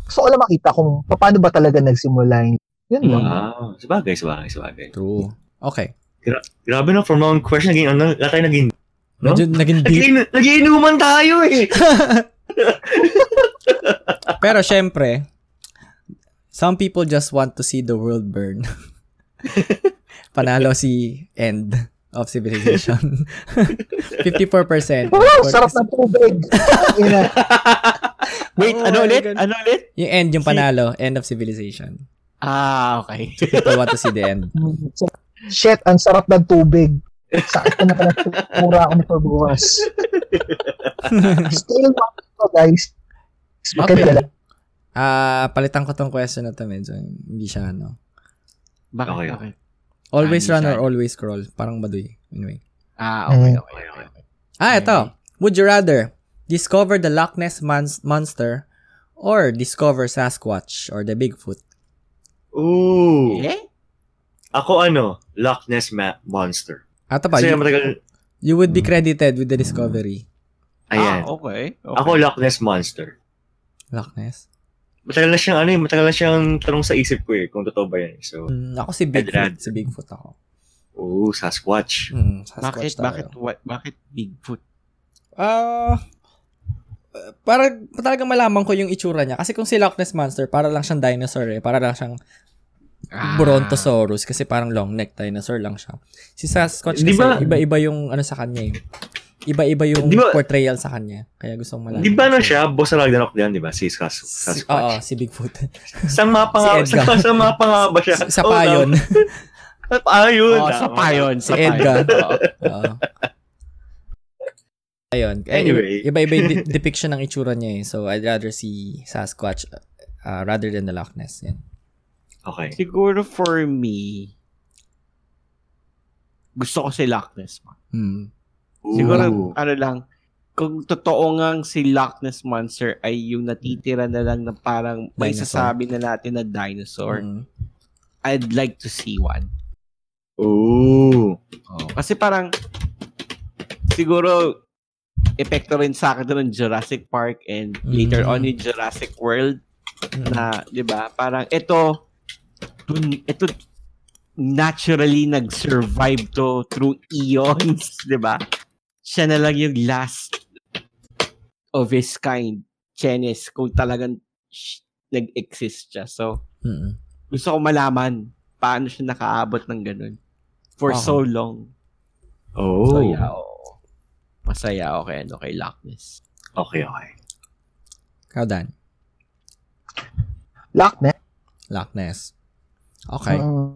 Gusto ko lang makita kung paano ba talaga nagsimula yung yun lang. Wow. Sabagay, sabagay, sabagay. True. Okay. Gra- grabe na, from long question, naging ano, lahat tayo naging, no? Medyo naging deep. Nagiinuman tayo eh. Pero syempre, some people just want to see the world burn. panalo si End of Civilization. fifty-four percent. Wow, sarap ng tubig. Wait, oh, ano ulit? Ano ulit? Yung End, yung panalo. End of Civilization. Ah, okay. So people want to see the end. Shit, ang sarap ng tubig. Sakit na pala pura ako nito bukas. Still not ito, guys. Okay. Ah, uh, palitan ko tong question na to. Medyo hindi siya, ano. Bakit? Okay, okay. Always ah, run or always crawl. Parang baduy. Anyway. Ah, okay, okay, okay, okay. Ah, ito. Would you rather discover the Loch Ness mon- Monster or discover Sasquatch or the Bigfoot? Ooh. Eh? Ako ano? Loch Ness ma- Monster. Ato pa. You, you would be credited with the discovery. Ayan. Ah, okay, okay. Ako Loch Ness Monster. Loch Ness? Matagal na siyang ano eh, matagal na siyang tanong sa isip ko eh, kung totoo ba yan. So, mm, ako si Bigfoot, si Bigfoot ako. Oh, Sasquatch. Mm, Sasquatch bakit, tayo. Bakit, bakit Bigfoot? Ah, uh, para talaga malaman ko yung itsura niya. Kasi kung si Loch Ness Monster, para lang siyang dinosaur eh, para lang siyang ah. Brontosaurus, kasi parang long neck dinosaur lang siya. Si Sasquatch kasi diba, iba-iba yung ano sa kanya eh. Iba-iba yung diba, portrayal sa kanya. Kaya gusto kong malaman. Di ba na siya? Boss na Ragnarok din, di ba? Si Sasquatch. Si, oo, si Bigfoot. Sa mapa nga. Si sa, sa mapa nga ba siya? Sa payon. Sa payon. Oh, sa payon. Si Edgar. Oo. Ayun. Anyway. Iba-iba yung de- depiction ng itsura niya eh. So, I'd rather see Sasquatch uh, rather than the Loch Ness. Yan. Okay. Siguro for me, gusto ko si Loch Ness. Hmm. Ooh. Siguro, ano lang, kung totoo ngang si Loch Ness Monster ay yung natitira na lang na parang dinosaur. May sasabi na natin na dinosaur, mm. I'd like to see one. Ooh. Oh. Kasi parang, siguro, epekto rin sa akin doon ng Jurassic Park and mm. later on in Jurassic World mm. na, di ba, parang ito, ito, naturally nag-survive to through eons, di ba? Siya na lang yung last of his kind, Chenes, kung talagang sh- nag-exist siya. So, mm-hmm. gusto ko malaman paano siya nakaabot ng ganun for uh-huh. so long. Oh. So, yeah, oh. Masaya ako kay, kay Loch Ness. Okay, okay. How done? Loch Ness? Loch Ness. Okay. Uh,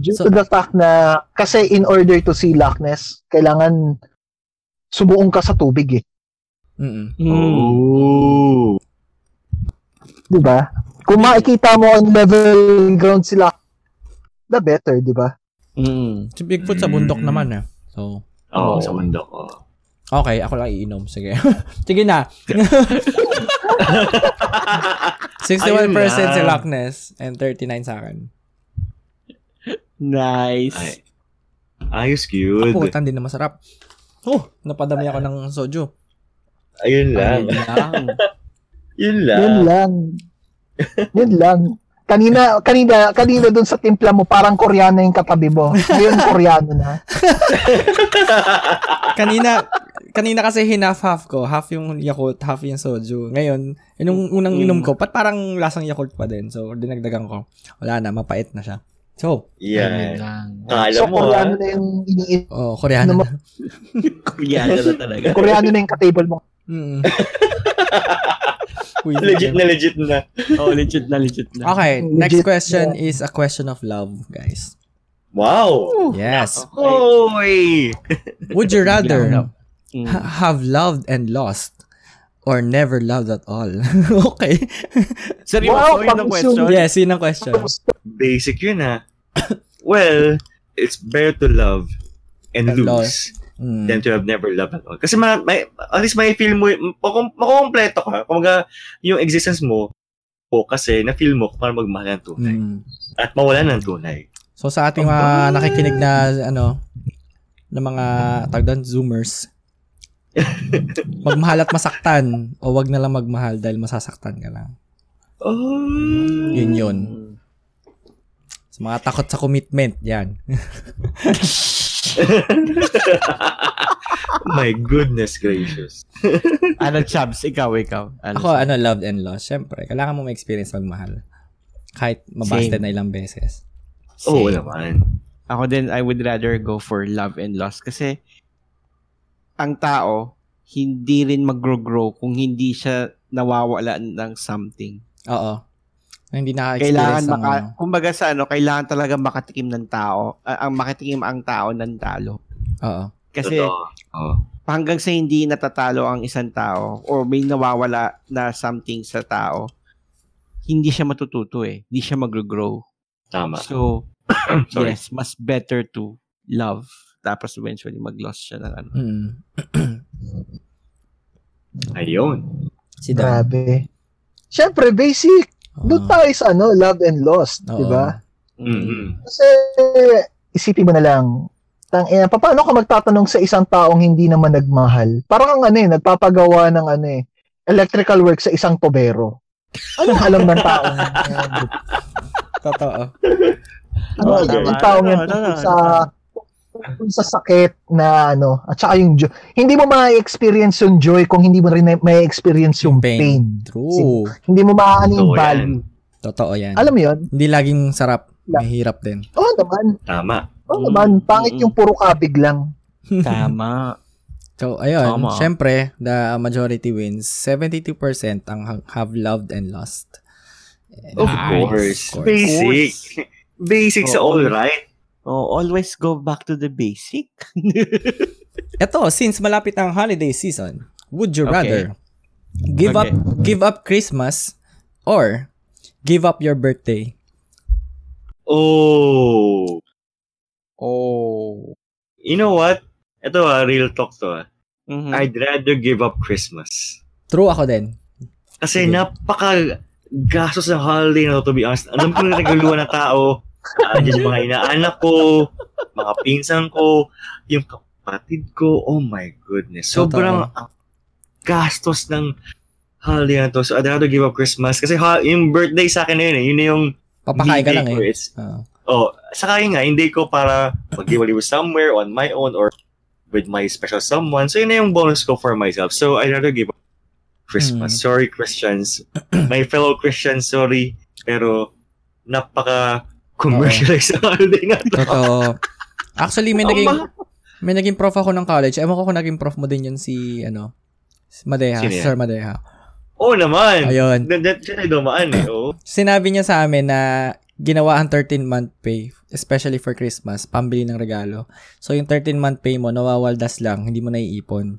due so, to the fact na kasi in order to see Loch Ness, kailangan subuong ka sa tubig eh. Mm. Oh. Di ba? Kung makikita mo ang level ground sila, the better, di ba? Mm. Si Bigfoot sa bundok mm. naman eh. So, oh, oh. sa bundok. Oh. Okay, ako lang iinom. Sige. Sige na. sixty-one percent si Loch Ness and thirty-nine sa akin. Nice. Ay, ayos cute. Apo, tan din na masarap. Oh, napadami ako ng soju. Ayun lang. Ayun lang. Yun lang. Yun lang. Yun lang. Kanina, kanina, kanina dun sa timpla mo, parang Koreano yung katabi mo. Ngayon, Koreano na. kanina, kanina kasi hinaf-half ko. Half yung Yakult, half yung soju. Ngayon, yung unang mm. inom ko, pat parang lasang Yakult pa din. So, dinagdagan ko. Wala na, mapait na siya. So, yeah. Kala so, mo, Koreano ha? Na yung iniisip. Oh, Koreano na. Koreano na talaga. Koreano na yung ka-table mo. Mm. legit na, legit na. Oh, legit na, legit na. Okay, legit next question na. Is a question of love, guys. Wow. Yes. Oy. Would you rather ha- have loved and lost or never loved at all? Okay. Seryoso wow, yun ang question? Yes, yun ang question. Basic yun ha. Well, it's better to love and, and lose mm. than to have never loved at all. Kasi ma- may, at least may feel mo, makum- makumpleto ka. Kumaga, yung existence mo, po kasi na-feel mo kung paano magmahal ng tunay. Mm. At mawalan ng tunay. So sa ating mga uh, nakikinig na, ano, na mga tagdan Zoomers, magmahal at masaktan o wag na lang magmahal dahil masasaktan ka lang. Oh. Yun yun. Sa mga takot sa commitment, yan. My goodness gracious. Ano, Chabs? Ikaw, ikaw. Ano, ako, ano, loved and lost. Siyempre, kailangan mo ma-experience magmahal. Kahit mabasted na ilang beses. Oo, oh, naman. Ako din, I would rather go for love and loss kasi ang tao hindi rin mag-grow kung hindi siya nawawala ng something. Oo. Hindi nakaka-experience ng maka, ano. Kumbaga sa ano, kailangan talaga makatikim ng tao, uh, ang makatikim ang tao ng talo. Oo. Kasi oo. Hanggang sa hindi natatalo ang isang tao o may nawawala na something sa tao, hindi siya matututo eh. Hindi siya mag-grow. Tama. So, yes, mas better to love. Tapos eventually mag-loss siya ng ano. Mm. Ayun. Si Grabe. Siyempre, basic. Uh-huh. Doon tayo sa ano, love and loss. Uh-huh. Diba? Mm-hmm. Kasi, isipin mo na lang, tangina, paano ka magtatanong sa isang taong hindi naman nagmahal? Parang ano eh, nagpapagawa ng ano eh, electrical work sa isang tobero. Ano alam ng taong yan? Totoo. Ano oh, alam ng taong yan sa, sa sakit na ano, at saka yung joy. Hindi mo ma-experience yung joy kung hindi mo rin ma-experience yung pain. pain. True. Kasi, hindi mo maaanin yung value. Totoo yan. Alam mo yun? Hindi laging sarap. Mahirap din. Oo naman. Tama. Oo oh, naman, pangit yung puro kabig lang. Tama. So, ayun, Tama. Syempre, the majority wins. seventy-two percent ang have loved and lost. Of course. Of course. Basic. Basics oh, all right. Oh, always go back to the basic. Ito, since malapit ang holiday season, would you rather okay. give okay. up give up Christmas or give up your birthday? Oh... Oh. You know what? Ito ah, real talk to ah. Mm-hmm. I'd rather give up Christmas. True ako din. Kasi okay. napaka-gastos ng holiday na to, to be honest. Alam ko na naguluhan ng tao. Uh, just mga inaanak ko, mga pinsan ko, yung kapatid ko. Oh my goodness. Sobrang uh, gastos ng holiday na to. So I'd rather give up Christmas. Kasi yung birthday sa akin na yun eh. Yun yung papakain ka lang eh. Uh. Oh, saka yun nga, hindi ko para mag-iwaliw somewhere on my own or with my special someone. So, yun na yung bonus ko for myself. So, I'd rather give up Christmas. Mm. Sorry, Christians. My fellow Christians, sorry. Pero, napaka-commercialized na holiday nga to. Totoo. Actually, may naging, may naging prof ako ng college. Ewan ko kung naging prof mo din yun si, ano, si Madeha. Sine? Sir Madeha. Oo naman. Ayun. Siya na dumaan eh. Oh. Sinabi niya sa amin na ginawa ang thirteen-month pay, especially for Christmas, pambili ng regalo. So, yung thirteen-month pay mo, nawawaldas lang, hindi mo naiipon.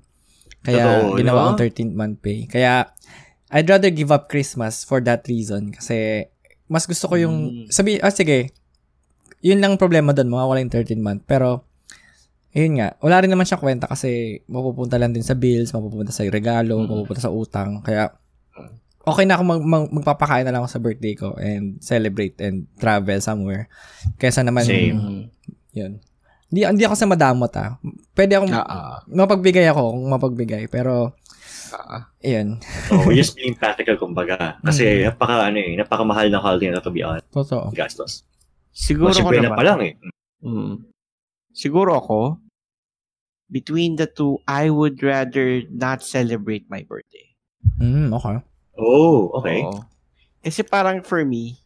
Kaya, Hello, ginawa no? ang thirteen-month pay. Kaya, I'd rather give up Christmas for that reason. Kasi, mas gusto ko yung, mm. sabi, ah, sige, yun lang problema doon, mawawala yung thirteen-month. Pero, ayun nga, wala rin naman siyang kwenta kasi mapupunta lang din sa bills, mapupunta sa regalo, mm. mapupunta sa utang. Kaya, okay na ako mag, mag, magpapakain na lang ako sa birthday ko and celebrate and travel somewhere. Kaysa naman Same. Yun. Hindi, hindi ako sa madamot ah. Pwede akong uh-uh. mapagbigay ako kung mapagbigay. Pero, uh-uh. yun. So, we're just being practical kumbaga. Kasi mm-hmm. napaka, ano eh, napakamahal ng holiday na to be honest. Totoo. Gastos. Siguro Mas, ko naman. Pa lang eh. Mm. Siguro ako, between the two, I would rather not celebrate my birthday. Mm, okay. Oh, okay. Oo. Kasi parang for me,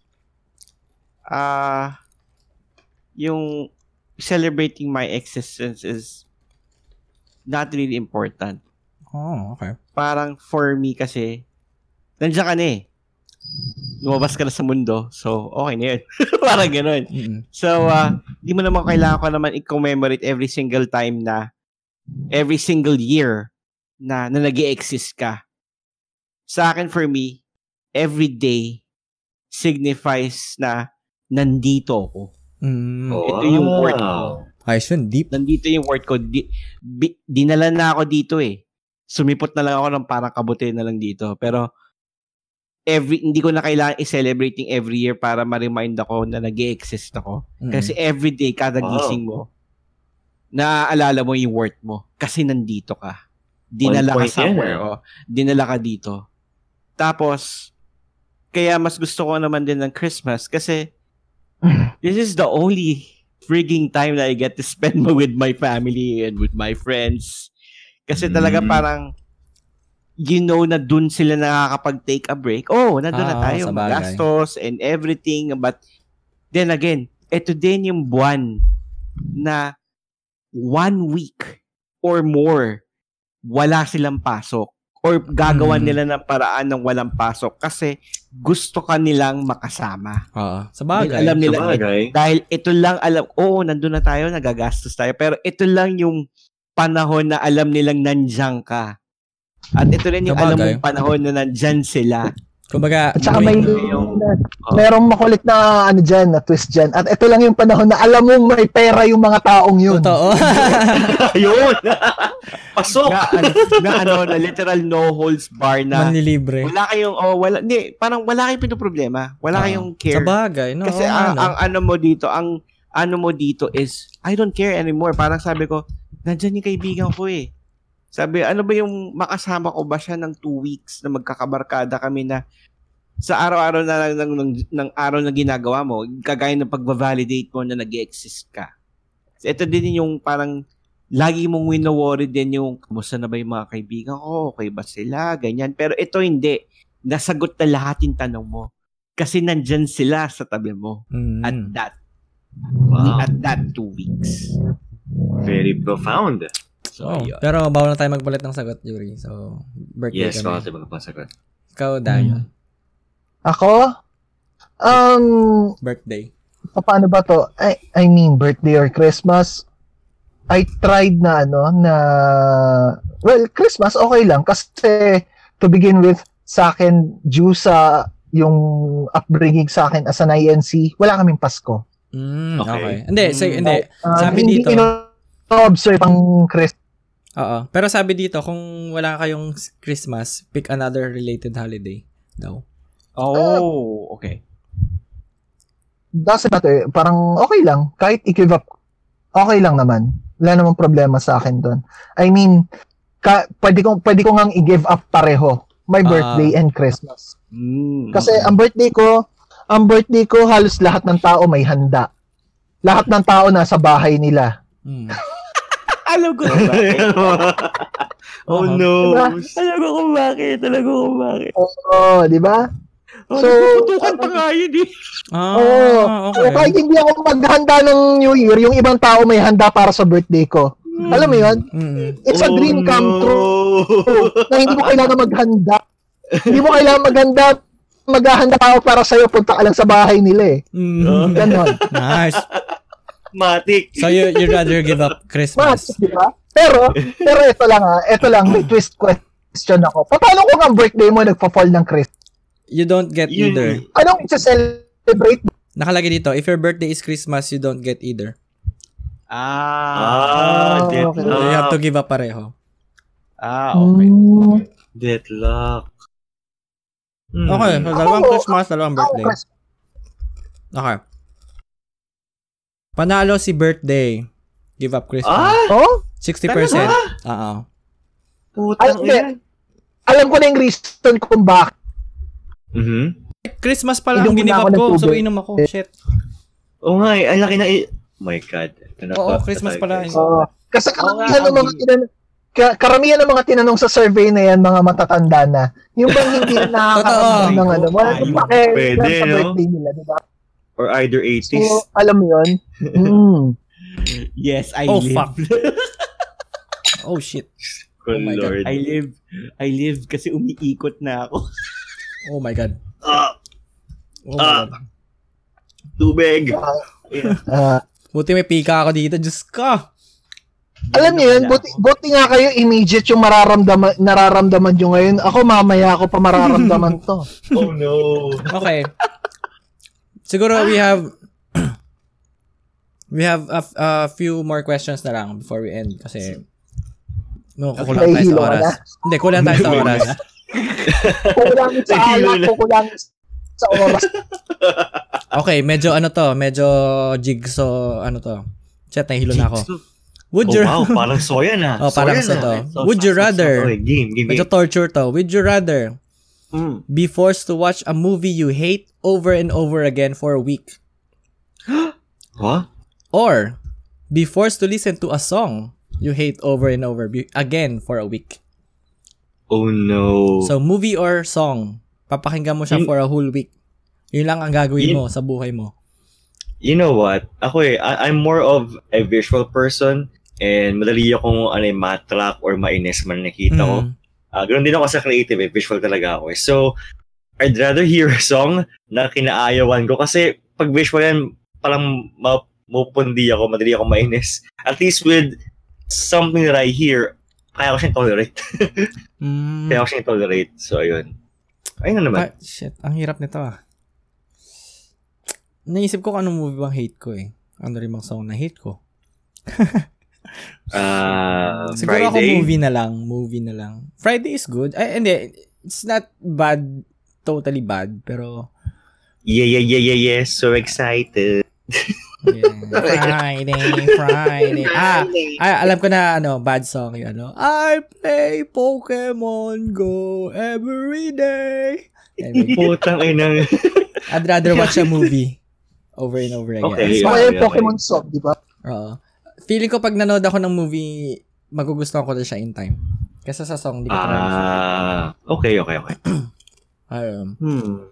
ah, uh, yung celebrating my existence is not really important. Oh, okay. Parang for me kasi, nandiyan ka na eh. Lumabas ka na sa mundo. So, okay na yun. Parang ganun. Mm-hmm. So, uh, di mo naman kailangan ko naman i-commemorate every single time na, every single year na, na nag-i-exist ka. Sa akin, for me, every day signifies na nandito ako. Mm. Oh, ito yung wow. word ko. Ayun, deep. Nandito yung word ko. Di, bi, dinala na ako dito eh. Sumipot na lang ako ng parang kabuti na lang dito. Pero every hindi ko na kailangan i-celebrating every year para ma-remind ako na nag-e-exist ako. Mm. Kasi every day, kada gising mo, oh. naaalala mo yung word mo. Kasi nandito ka. Dinala ka somewhere. Yeah. Oh. Dinala ka dito. Tapos, kaya mas gusto ko naman din ng Christmas kasi this is the only frigging time that I get to spend with my family and with my friends. Kasi talaga mm. parang, you know na dun sila nakakapag-take a break. Oh, nandun ah, na tayo. Gastos and everything. But, then again, eto din yung buwan na one week or more wala silang pasok or gagawan hmm. nila ng paraan ng walang pasok kasi gusto ka nilang makasama. Uh, sa bagay. Alam nila, sa bagay. Eh, dahil ito lang alam, oo, nandun na tayo, nagagastos tayo, pero ito lang yung panahon na alam nilang nandiyan ka. At ito rin yung alam mong panahon na nandiyan sila. Kumbaga, at saka may yung, oh. merong makulit na ano dyan, na twist dyan. At ito lang yung panahon na alam mong may pera yung mga taong yun. Totoo. Yun. Pasok. Na, na ano, na literal no holds bar na. Manlilibre. Wala kayong, oh, wala, hindi, parang wala kayong pinoproblema. Wala ah, kayong care. Sabagay. No, kasi oh, ang, ano. ang ano mo dito, ang ano mo dito is, I don't care anymore. Parang sabi ko, nandyan yung kaibigan ko eh. Sabi, ano ba yung makasama ko ba siya ng two weeks na magkakabarkada kami na sa araw-araw na lang ng, ng, ng araw na ginagawa mo, kagaya ng pag-validate mo na nag-exist ka. So, ito din yung parang lagi mong wino-worry din yung kamusta na ba yung mga kaibigan ko, okay ba sila, ganyan. Pero ito hindi. Nasagot na lahat yung tanong mo. Kasi nandyan sila sa tabi mo mm. at that wow. at that two weeks. Very profound. So, oh, pero bawal na tayo magpalit ng sagot, Yuri. So, birthday yes, kami. Yes, bawal tayo sagot. Ikaw, Daniel. Mm. Ako? Um, birthday. Paano ba to? I, I mean, birthday or Christmas? I tried na ano, na... Well, Christmas, okay lang. Kasi, to begin with, sa akin, due sa yung upbringing sa akin as an I N C, wala kaming Pasko. Mm, okay. okay. Hindi, mm. say, hindi. Uh, sabi hindi, dito... Ino- observe pang Christmas. Oo. Pero sabi dito, kung wala kayong Christmas, pick another related holiday daw. Oh, uh, okay. Doesn't matter. Parang okay lang. Kahit i-give up, okay lang naman. Wala namang problema sa akin doon. I mean, ka, pwede kong, pwede kong ngang i-give up pareho. My birthday uh, and Christmas. Mm, Kasi okay. ang birthday ko, ang birthday ko, halos lahat ng tao may handa. Lahat ng tao nasa bahay nila. Hmm. Alam ko kung bakit. Oh no. Diba? Alam ko kung bakit. Alam ko kung bakit. Oo, oh, oh, diba? Oh, so, putukan pa nga yun eh. Ah, oh, okay. So, kahit hindi ako maghanda ng New Year, yung ibang tao may handa para sa birthday ko. Mm. Alam mo yun? Mm. It's oh, a dream come true. No. Na hindi mo kailangan maghanda. Hindi mo kailangan maghanda. Maghahanda pa ako para sa'yo. Punta ka lang sa bahay nila eh. Mm. Ganon. Nice. Matik. So you you rather give up Christmas. Matik, diba? Pero pero ito lang ha, ito lang may twist question ako. Paano kung ang birthday mo nagpa-fall ng Christmas? You don't get you... either. Anong i-celebrate? Nakalagay dito, if your birthday is Christmas, you don't get either. Ah, oh, deadlock. So you have to give up pareho. Ah, okay. Mm. Deadlock. Mm. Okay, so dalawang oh, Christmas, dalawang birthday. Okay. Panalo si birthday. Give up Christmas. Ah? Oh? sixty percent. Oo. Putang ina. Alam ko na yung reason kung bakit. Mm-hmm. Christmas pa lang ginip up ko. So, inom ako. Shit. Oo nga eh. Ang laki na i- oh my God. Oo, Christmas pa lang. Oh. Kasi karamihan oh, ng mga tinanong ka- karamihan ng mga tinanong sa survey na yan, mga matatanda na. Yung bang hindi na nakakaroon ng ano. Wala kung bakit lang sa birthday nila, diba? Or either eighties. So, alam mo yun? Mm. Yes, I oh, live. Oh, fuck. Oh, shit. Good oh, my Lord. God. I live. I live kasi umiikot na ako. Oh, my God. Ah! Oh, ah! Tubig! Ah! Yeah. Uh, buti may pika ako dito. Diyos ka! Alam niyo yun, buti, buti nga kayo immediate yung mararamdaman, nararamdaman nyo ngayon. Ako, mamaya ako pa mararamdaman to. Oh, no. Okay. Siguro we have we have a, a few more questions na lang before we end kasi no, kukulang tayo sa oras. Hindi, kukulang tayo sa oras. Kukulang sa alak, kukulang sa oras. Okay, medyo ano to, medyo jigsaw ano to. Chat, nahihilo na ako. Would you oh, wow, parang soya na. Oh, parang soya to. Would you rather medyo torture to. Would you rather Mm. be forced to watch a movie you hate over and over again for a week? What? Or be forced to listen to a song you hate over and over be- again for a week. Oh no. So movie or song, papakinggan mo siya y- for a whole week. Yun lang ang gagawin y- mo sa buhay mo. you know what? Ako eh, I- I'm more of a visual person and madali akong ano, matrap or mainis man nakita mm. ko. Uh, ganun din ako sa creative eh, visual talaga ako eh. So, I'd rather hear a song na kinaayawan ko kasi pag visual yan, parang mapupundi ako, madali akong mainis. At least with something that I hear, kaya ko siyang tolerate. mm. Kaya ko siyang tolerate. So, ayun. Ayun na naman. Ah, shit, ang hirap nito ah. Naisip ko kung anong movie bang hate ko eh. Ano rin bang song na hate ko? uh, Siguro Friday? Ako movie na lang. Movie na lang. Friday is good. Ay, hindi. It's not bad. Totally bad. Pero... Yeah, yeah, yeah, yeah, yeah. So excited. Yeah. Friday, Friday. Ah, ay, alam ko na ano, bad song yun. Ano? I play Pokemon Go every day. Putang inang. I'd rather watch a movie. Over and over again. Okay, so, yeah, yeah, Pokemon yeah. song, di ba? Oo. Feeling ko pag nanood ako ng movie, magugustuhan ko na siya in time. Kasi sa song, di ko parang gusto. Ah, okay, okay, okay. um, hmm.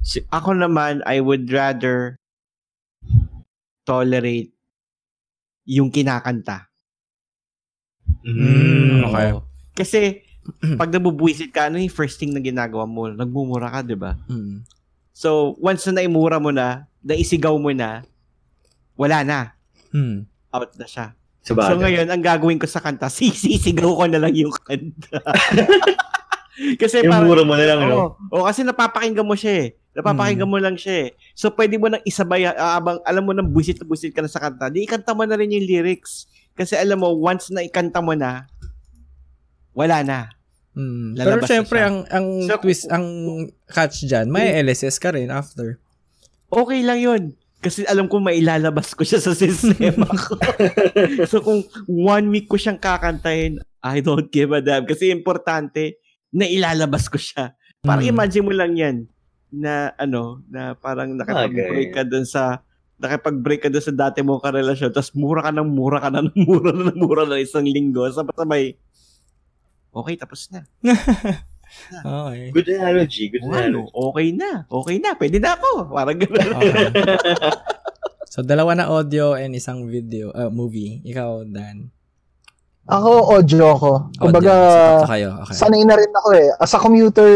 Si- ako naman, I would rather tolerate yung kinakanta. Mm, okay. Kasi, pag nabubuisit ka, ano yung first thing na ginagawa mo? Nagmumura ka, di ba? Mm. So, once na naimura mo na, naisigaw mo na, wala na. Hmm. Out na siya. So, so ngayon, ang gagawin ko sa kanta, sisisigaw ko na lang yung kanta. Kasi imura mo na lang. O, oh, oh, kasi napapakinggan mo siya eh. Napapakinggan hmm. mo lang siya eh. So, pwede mo nang isabay, uh, abang, alam mo nang buisit na buisit ka na sa kanta, di ikanta mo na rin yung lyrics. Kasi alam mo, once na ikanta mo na, wala na. Mm, pero syempre ang ang so, twist ang catch diyan, may L S S ka rin after. Okay lang 'yun. Kasi alam ko mailalabas ko siya sa sistema ko. So kung one week ko siyang kakantahin, I don't give a damn kasi importante na ilalabas ko siya. Parang mm. imagine mo lang 'yan na ano, na parang nakapag-break okay. ka doon sa nakapag-break ka doon sa dati mong karelasyon, tapos mura ka nang mura ka nang mura na nang mura na isang linggo, sabay-sabay. Okay, tapos na. Okay. Good analogy. Good oh, analogy. Okay na. Okay na. Pwede na ako. Parang gano'n. Okay. So, dalawa na audio and isang video, uh, movie. Ikaw, Dan. Ako, audio ako. Kumbaga, so, okay. sanay na rin ako eh. As a commuter,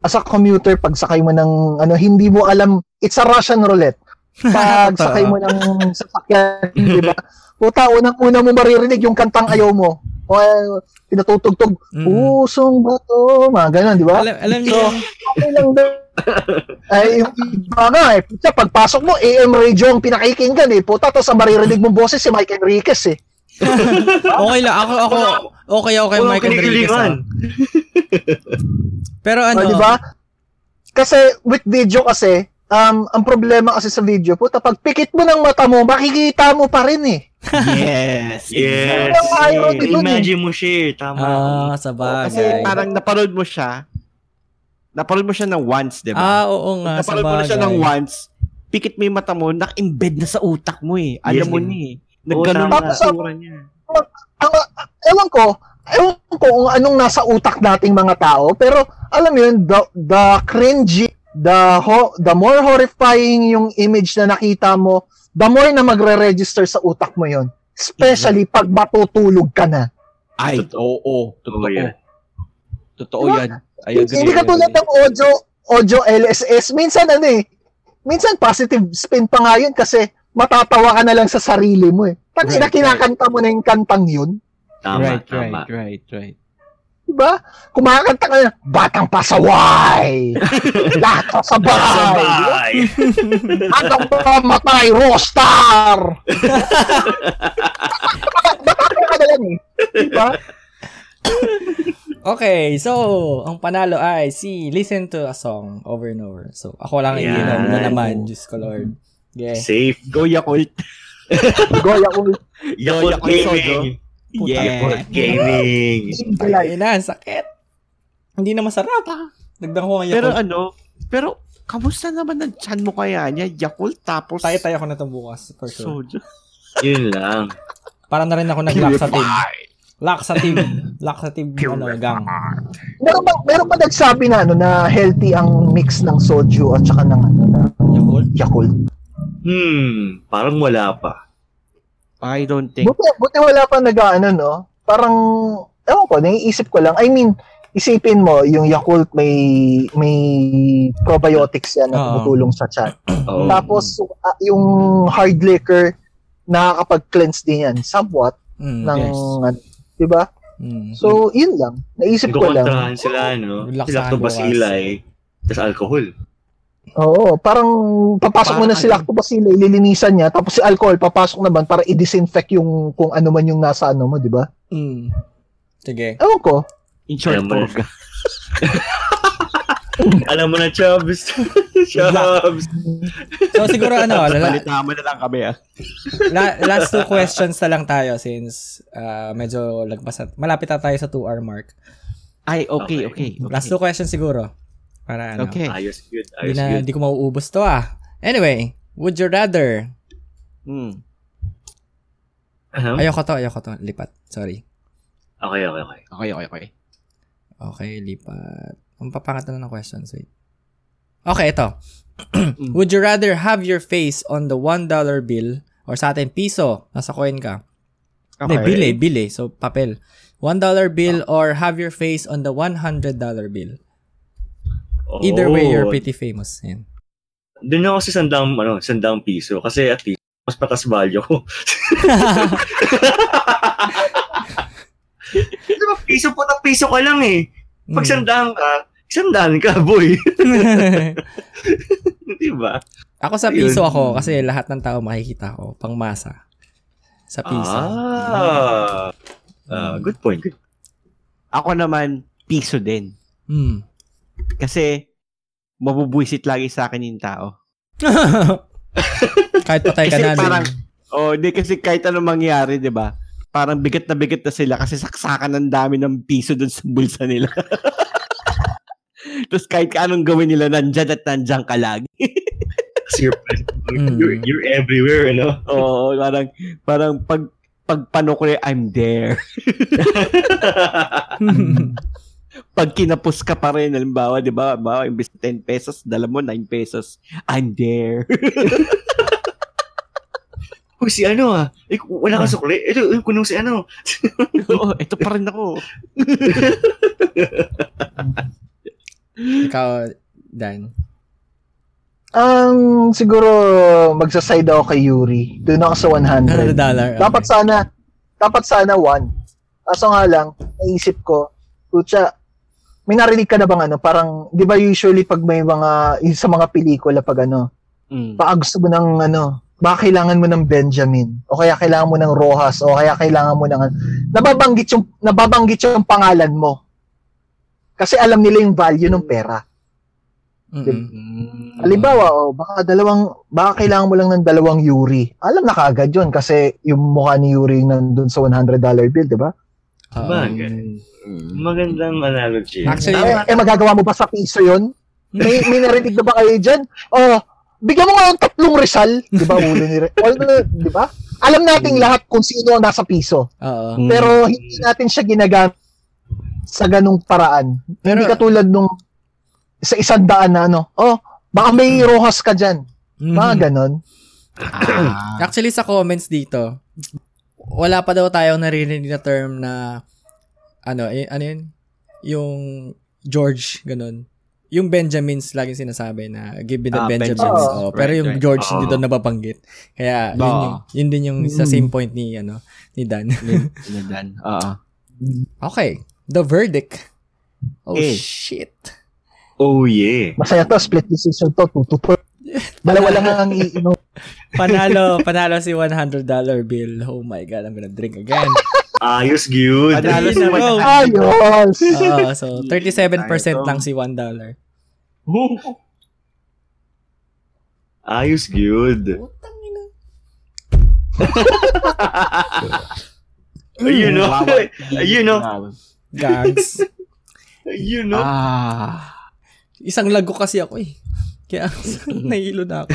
as a commuter, pag sakay mo ng, ano, hindi mo alam, it's a Russian roulette. Pag sakay mo ng sasakyan, di ba? Puta, unang-una mo maririnig yung kantang ayaw mo. O, pinatutugtog, mm. pusong bato, mga gano'n, di ba? Alam, alam so, niyo. Okay lang daw. Ay, yung iba nga eh. Puta, pagpasok mo, A M radio ang pinakikinggan eh. Puta, tapos ang maririnig mong boses si Mike Enriquez eh. Okay lang, ako, ako, okay, okay, Mike Enriquez. Pero ano? O, di ba? Kasi, with video kasi, um, ang problema kasi sa video, puta, pag pikit mo ng mata mo, makikita mo pa rin eh. Yes, yes. yes. Imagine mo siya, tama. Ah, sabagay. Kasi parang naparod mo siya. Naparod mo siya ng once, diba? Ah, oo nga, naparod sabagay. Naparod mo na siya ng once. Pikit mo yung mata mo, nak-embed na sa utak mo eh. Alam yes, mo niya eh. Nagganon na sa ura niya. Ewan ko, ewan ko kung anong nasa utak nating mga tao, pero alam mo yun, the, the cringy, the, ho, the more horrifying yung image na nakita mo, the more na magre-register sa utak mo yon, especially pag matutulog ka na. Ay, oo, oo. Totoo yan. Totoo yan. Hindi ka tulad ng audio, audio L S S. Minsan ano eh, minsan positive spin pa nga yun kasi matatawa ka na lang sa sarili mo eh. Pag right, kinakanta right. mo na yung kantang yun. Tama, right, tama. Right, right, right. Diba? Kumakanta ka na, Batang Pasaway! Lahat kasabay! Hanggang pamatay, Rostar! Batang ka na lang eh. Diba? Okay, so, ang panalo ay si Listen to a Song over and over. So, ako lang yeah. iinom na naman, Diyos ko Lord. Yeah. Safe. Go Yakult. Go Yakult. Yakult Gaming. Puta, yeah, Yakult Gaming. Ay, na, sakit. Hindi na masarap, ha? Nagdang ko ang Yakult. Pero ano, pero, kamusta naman ang chan mo kaya niya? Yakult tapos... Tayo-tayo ako na itong bukas, for sure. So, yun lang. Parang na rin ako nag-laxative. Laxative. Laxative, ano, gang. Meron ba, meron ba nagsabi na, ano, na healthy ang mix ng soju at saka ng, ano, na Yakult? Yakult. Hmm, parang wala pa. I don't think. Buti, buti wala pa nag-ano, no? Parang, ewan ko, naiisip ko lang. I mean, isipin mo, yung Yakult may may probiotics yan na tumutulong sa tiyan. Oh. Tapos, yung hard liquor, nakakapag-cleanse din yan, somewhat, mm, ng, yes. Diba? Mm. So, yun lang. Naisip ko lang. Nagkukontrahan sila, no? Lactobacilli, tas alcohol. Oo, parang papasok mo na si lactobacilli, lilinisan niya, tapos si alcohol, papasok naman para i-disinfect yung kung ano man yung nasa ano mo, diba? Mm. Sige. Ewan ko. In short form. Alam mo na, Chubbs. Chubbs. So, siguro ano, palitama na lang kami, ah. La- last two questions na lang tayo since uh, medyo lagpasan. Malapit na tayo sa two-hour mark. Ay, okay, okay, okay. Last two questions siguro. Para ano. Okay. Ayos, good. Ayos, na, good. Di ko mauubos to, ah. Anyway, would you rather? Hmm. Uh-huh. Ayoko to, ayoko to. Lipat. Sorry. Okay, okay, okay. Okay, okay, okay. Okay, lipat. Ang papangatan na ng questions, wait. Okay, ito. Would you rather have your face on the one dollar bill or sa atin, piso, nasa coin ka? Okay. Hindi, bili, bili. So, papel. one dollar bill oh. or have your face on the one hundred dollar bill. Either oh. way, you're pretty famous. Yan. Doon ako si sandang, ano, sandang piso kasi at least, mas patas value ko. Diba, piso po na piso ka lang eh. Pag sandaan ka, sandaan ka, boy. Diba? Ako sa piso ako kasi lahat ng tao makikita ko. Pangmasa. Sa piso. Ah. Uh, good point. Good. Ako naman, piso din. Hmm. Kasi, mabubwisit lagi sa akin yung tao. Kahit patay ka na parang, oh, di kasi kahit anong mangyari, diba? Parang bigat na bigat na sila kasi saksakan ng dami ng piso dun sa bulsa nila. Tapos kahit anong gawin nila, nandyan at nandyan ka lagi. you're, you're, you're everywhere, you know? Oo, parang, parang pag, pagpano ko na, I'm there. Pag kinapos ka pa rin, halimbawa, di ba, imbis ten pesos, dala mo nine pesos, I'm there. Uy, si ano ah. Eh, wala kang sukli. Ito, yung kunong si ano. Oo, ito pa rin ako. Ikaw, Dan. Um, siguro, magsaside ako kay Yuri. Doon ako sa one hundred. one hundred dollars. Okay. Dapat sana, dapat sana one. Kaso nga lang, naisip ko, Ucha, may narinig ka na bang ano? Parang, di ba usually pag may mga, sa mga pelikula pag ano, mm. pag gusto mo ng ano, baka kailangan mo ng Benjamin o kaya kailangan mo ng Rojas o kaya kailangan mo ng nababanggit yung nababanggit yung pangalan mo kasi alam nila yung value ng pera. Mm-hmm. Halimbawa oh, baka dalawang baka kailangan mo lang ng dalawang Yuri, alam na kaagad yun kasi yung mukha ni Yuri nandun sa one hundred dollar bill, di ba? Um, um, magandang analogy actually. Eh, eh magagawa mo ba sa piso yun? May, may narinig na ba kayo dyan? Oh, bigyan mo nga yung tatlong Rizal, di ba? Ulo ni Rizal, di ba? Alam nating lahat kung sino ang nasa piso. Uh, pero hindi natin siya ginagamit sa ganung paraan. Pero, hindi katulad nung sa isang daan na ano, oh, baka may Rojas ka dyan. Mga ganon. Actually, sa comments dito, wala pa daw tayong narinig na term na ano, y- ano yun? Yung George, ganon. Yung Benjamins laging sinasabi na give me the ah, Benjamins. Benjamins. Oh, pero yung George right, right. Dito nababanggit. Kaya yun, yung, yun din yung mm. sa same point ni ano ni Dan. ni, ni Dan. Uh-huh. Okay, the verdict. Oh eh. Shit. Oh yeah. Masaya to, split decision to. Dalawa lang ang iinom. Panalo, panalo si one hundred dollar bill. Oh my god, I'm gonna drink again. Ayos, good. Panalo si one dollar. Ayos. Uh, so thirty-seven percent lang si one dollar. Oh. Ayos, good. Putang ina. You know, you know. Gags. You know. Ah. Isang lago kasi ako eh. Kaya nahilo na ako.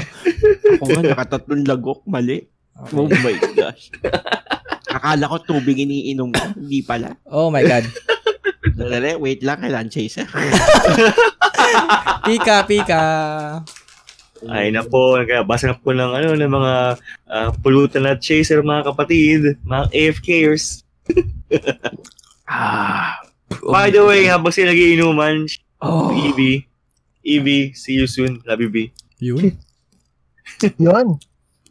Ako nga, nakatatlong lagok, mali. Okay. Oh my gosh. Akala ko tubig iniinom ko. Hindi pala. Oh my god. Wait lang, kailan chaser. Pika, pika. Ay na po, basang po ng, ano, ng mga uh, pulutan at chaser, mga kapatid, mga A F Kers. Ah, oh, by the way, habang sila nag-iinuman, oh. Evie, Evie, see you soon, love you, B. Yun? Yun?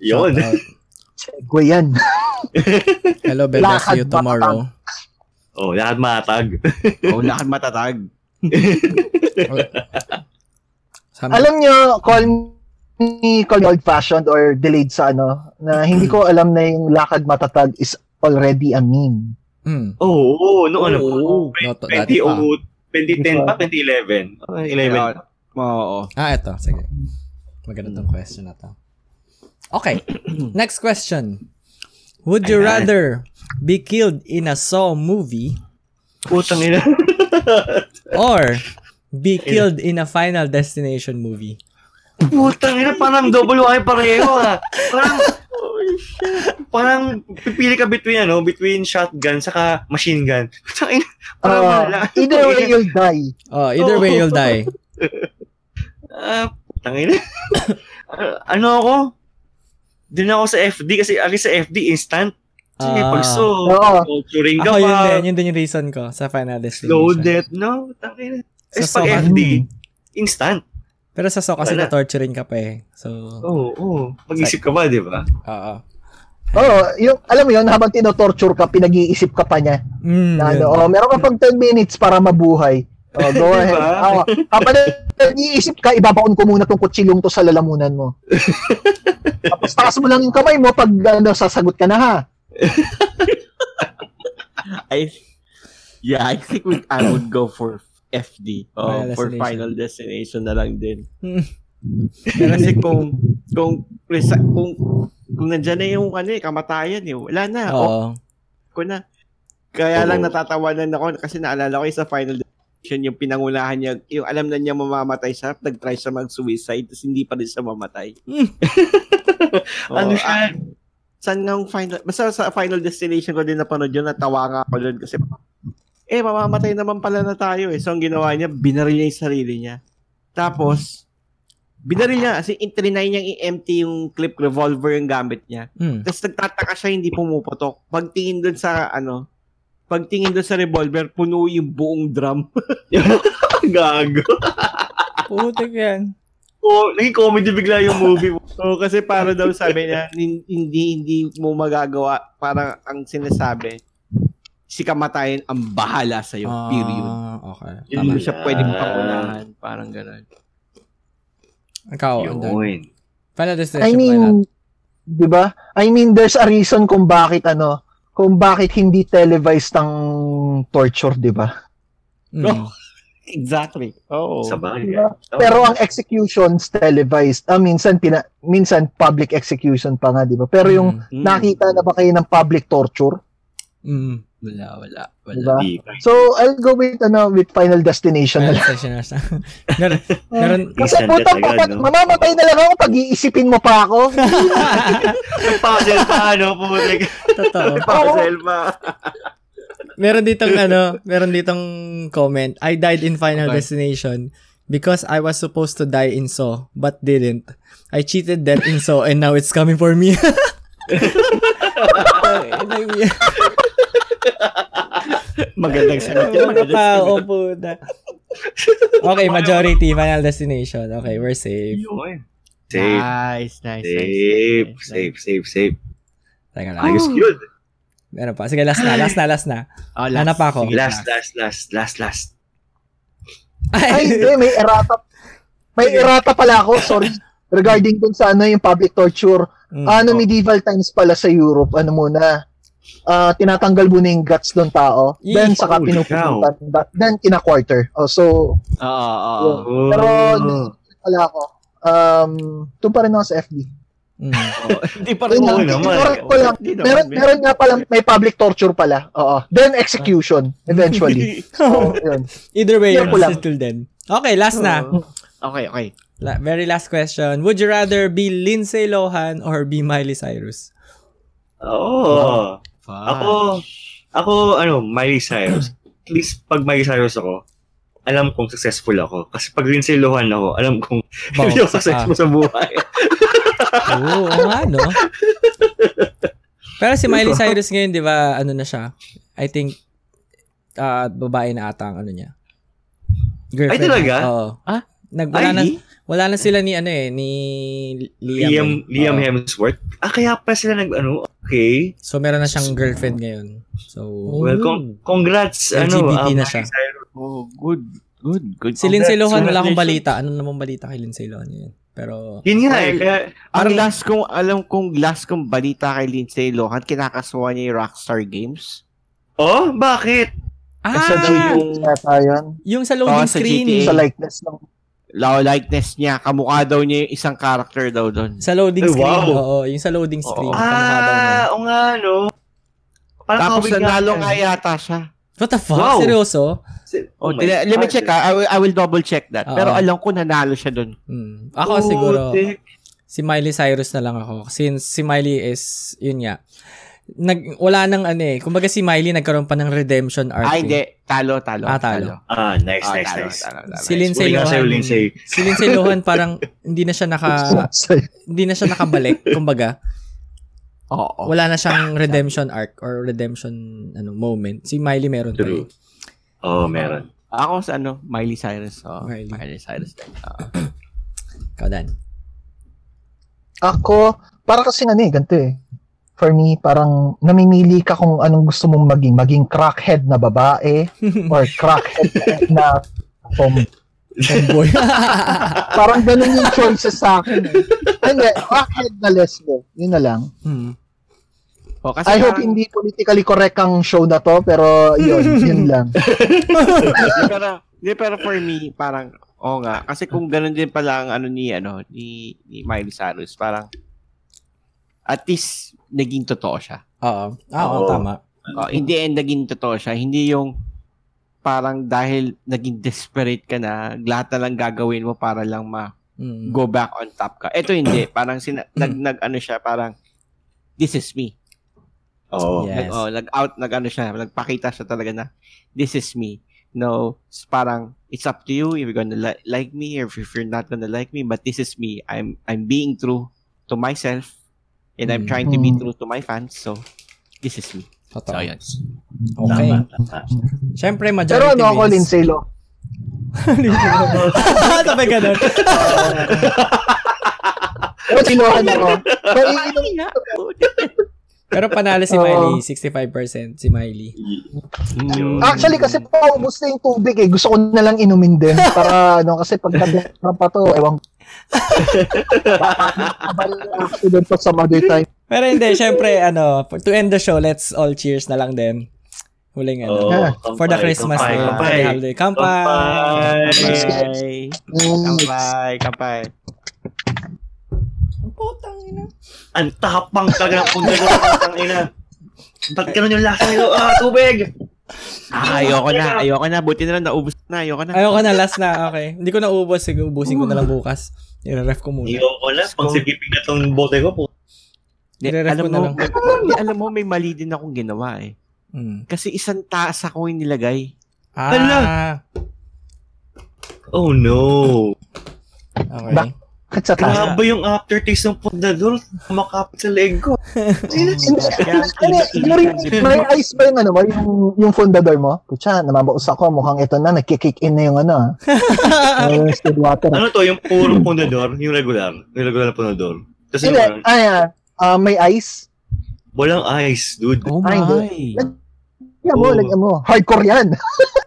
Yun. Segway yan. Hello, Bebe, lahat see you tomorrow. Matatag. Oh, lahat matatag. Oh, lahat matatag. Sabi. Alam nyo, call me, call me old-fashioned or delayed sa ano, na hindi ko alam na yung lakad matatag is already a meme. Mm. Oo, oh, oh, no, ano oh, pa? Not twenty ten pa, twenty eleven. Oh, eleven. Oo. Oh, oh. Ah, ito. Sige. Maganda tong question na to. Okay. Next question. Would you Ayan. rather be killed in a Saw movie? Putang ina. Or... be killed in a Final Destination movie. Putang ina, parang double wire pareho ah. Parang, oh shit. Parang pipili ka between ano, between shotgun saka machine gun. Putang ina. Parang, uh, either way you'll die. Oh, either oh. way you'll die. Ah, uh, putang ina. Ano ako? Din ako sa F D kasi akin sa F D instant. Sige, uh, pagso. Oo. During the yun din, yun din yung reason ko sa Final Destination. Loaded, no? Putang ina. Eh, sa pag F D, instant. Pero sa S O kasi na torturing ka pa eh. So, oo, oh, oh. Mag-isip ka ba, di ba? Oo. Oo, yung, alam mo yun, habang tinotorture ka, pinag-iisip ka pa niya. Mm, na, ano, oh, meron ka pang ten minutes para mabuhay. Oh, go ahead. Diba? Oh, kapag nag-iisip ka, ibabaon ko muna tong kutsilong to sa lalamunan mo. Tapos taas mo lang yung kamay mo pag ano, sasagot ka na ha. I, yeah, I think we, I would go for F D oh, for Final Destination na lang din. Kasi kung kung kung kung nandiyan na yung ano eh, kamatayan eh, wala na. Oh. Ko na. Kaya oh. lang natatawanan ako kasi naalala ko yung sa Final Destination yung pinangunahan niya, yung alam na niya mamamatay siya, nag-try siya mag-suicide tapos hindi pa rin siya mamatay. oh, ano siya? Ah, san nga yung final basta sa Final Destination ko din napanood yun, natawa nga ako doon kasi eh, mamamatay naman pala na tayo eh. So, ang ginawa niya, binaril niya yung sarili niya. Tapos, binaril niya, kasi trinay niyang i-empty yung clip revolver yung gamit niya. Hmm. Tapos, nagtataka siya, hindi pumuputok. Pagtingin doon sa, ano, pagtingin doon sa revolver, puno yung buong drum. Gago. Putik yan. Oh, naging comedy bigla yung movie mo. So, kasi para daw sabi niya, hindi, hindi mo magagawa. Parang ang sinasabi, si kamatayan ang bahala sa iyo, uh, period. Okay. Tama siya, pwedeng pakunahan, parang gano'n. Ikaw, Andon. Final Destination, I mean, di ba? I mean, there's a reason kung bakit, ano, kung bakit hindi televised ang torture, di ba? Mm. No? Exactly. Oo. Oh. Diba? Oh. Pero ang executions televised, ah, minsan, pina, minsan public execution pa nga, di ba? Pero yung mm. nakita na ba kayo ng public torture? Mm. Wala, wala, wala. Diba? So, I'll go with, ano, with Final Destination na lang. Meron, meron. Kasi putang papat, no? Mamamatay na lang ako pag iisipin mo pa ako. Nagpa-gel pa, ano, pumutik. Totoo. Nagpa-gel pa. Meron ditong, ano, meron ditong comment, I died in Final okay. Destination because I was supposed to die in Saw, but didn't. I cheated death in Saw and now it's coming for me. Magandang sagot yan. Magandang sagot. Okay, majority, Final Destination. Okay, we're safe. Safe. Nice, nice. Safe, safe, safe, safe. Teka lang. Ayos yun. Meron pa. Sige, last na, last na, last na. Oh, last. Ano pa ako? Last, last, last, last, last. Ay, hindi. May errata. May errata pala ako. Sorry. Regarding dun sa ano yung public torture. Ano, medieval times pala sa Europe. Ano muna? Uh, tinatanggal muna yung guts ng tao. Yee, then, saka oh, pinupuntan. Then, kina-quarter. Oh, so, uh, uh, yeah. uh, pero, uh, wala ako. Um, ito pa rin ako sa F D. Hindi pa rin ako naman. Meron, meron nga pala, may public torture pala. Uh, uh, then, execution, eventually. So, either way, you're still then. Okay, last na. Okay, okay. La- very last question. Would you rather be Lindsay Lohan or be Miley Cyrus? Oh. Wow. Ako, ako, ano, Miley Cyrus. At least, pag Miley Cyrus ako, alam kong successful ako. Kasi pag rinsiluhan ako, alam kong hindi ako successful sa buhay. Oo, oo nga, no? Pero si Miley Cyrus ngayon, di ba, ano na siya? I think, uh, babae na ata ang ano niya. Girlfriend. Ay, talaga? Oo. Ah? Nag, wala, na, wala na sila ni, ano eh, ni Liam. Liam, Liam uh, Hemsworth? Ah, kaya pa sila nag, ano, okay. So, meron na siyang girlfriend ngayon. So, well, con- congrats, L G B T ano. L G B T na siya. Oh, good, good, good. Si Lindsay Lohan, wala akong balita. Ano namang balita kay Lindsay Lohan yun? Pero, yun nga eh. Kaya, ang okay. last kong, alam kong last kong balita kay Lindsay Lohan, kinakasuhan niya yung Rockstar Games. Oh, bakit? Ah! Sa yung, yung sa loading oh, screen. Sa, G T A, sa likeness ng Law likeness niya, kamukha daw niya yung isang character daw doon. Sa loading oh, screen, wow. oo. Yung sa loading screen. Oh, ah, o nga, no? Parang tapos nanalo nga yata siya. What the fuck? Wow. Seryoso? Oh, oh tina- let me check, ha? I will, I will double check that. Uh-oh. Pero alam ko nanalo siya doon. Hmm. Ako oh, siguro, dick. si Miley Cyrus na lang ako. Since si Miley is, yun nga. Nag, wala nang ano eh. Kumbaga si Miley nagkaroon pa ng redemption arc. Ay, hindi. Talo, talo. Ah, talo. Ah, nice, ah, nice, talo, nice. Talo, talo, talo, si Lindsay Lohan, si Lindsay Lohan parang hindi na siya naka, hindi na siya nakabalik, kumbaga. Oo. Oh, oh. Wala na siyang redemption arc or redemption ano moment. Si Miley meron pa. Eh. Oh, meron. Ako sa ano, Miley Cyrus. Oh, Miley. Miley Cyrus. Uh, Kaudan. Ako, para kasi ano eh, ganito eh. For me, parang namimili ka kung anong gusto mong maging. Maging crackhead na babae or crackhead na tom- tomboy. Parang ganun yung choices sa akin. Eh. And then, crackhead na lesbo. Yun na lang. Hmm. Oh, kasi I parang... hope hindi politically correct ang show na to, pero yun, yun lang. pero, pero for me, parang, oo nga. Kasi kung ganun din pala ang ano ni, ano, ni, ni Miley Cyrus, parang, at least, naging totoo siya. Oo. Oo, tama. Uh, in the end, naging totoo siya. Hindi yung parang dahil naging desperate ka na, lahat na lang gagawin mo para lang ma mm. go back on top ka. Ito hindi. Parang sina- nag, nag, ano siya, parang, this is me. Oo. Yes. Nag, oh, nag-out, nag-ano siya, nagpakita siya talaga na, this is me. No, parang, it's up to you if you're gonna li- like me or if you're not gonna like me, but this is me. I'm, I'm being true to myself. And I'm trying to be true to my fans. So, this is me. Totoo. So, yes. Okay. Siyempre, majority pero ano ako, Lindsay Lohan. Lindsay Lohan. Tapay ka doon. Pero sinuhan ako. Pero panalo si Miley. sixty-five percent si Miley. Actually, kasi paubos na yung tubig eh. Gusto ko na lang inumin din. Para, ano, kasi pagkabla pa to, ewan pero hindi, syempre ano, to end the show, let's all cheers na lang din. Huling ano, oh, kampay, for the Christmas kampay, na kampay, holiday. Kampay! Kampay! Kampay! Kampay! Ang putang ina. Ang tapang talaga ng pundalo ng putang ina. Ba't ganun yung lasa nito? Ah, tubig! Ah, ayoko na, ayoko na. Buti na lang, naubos na, ayoko na. Ayoko na, last na, okay. Hindi ko na ubos, sige, ubusin ko na lang bukas. I-ref ko muna. Ayoko na, pang sipipig na itong bote ko po. I-ref ko na lang. Alam mo, may mali din akong ginawa eh. Hmm. Kasi isang taas ako yung nilagay. Ah. Hala. Oh no. Okay. Bak- Kaya ba yung aftertaste ng pundadol? Kumakapit sa leg ko. May ice ba yung ano mo? Yung, yung pundadol mo? Kutsa, namabaus ako. Mukhang ito na. Nagkikick in na yung ano. uh, water. Ano to? Yung puro pundadol? Yung regular? Yung regular na pundadol? Kasi yung... Ayan. Uh, may ice? Walang ice, dude. Oh my. Lagyan mo, oh. lagyan mo. Hardcore yan.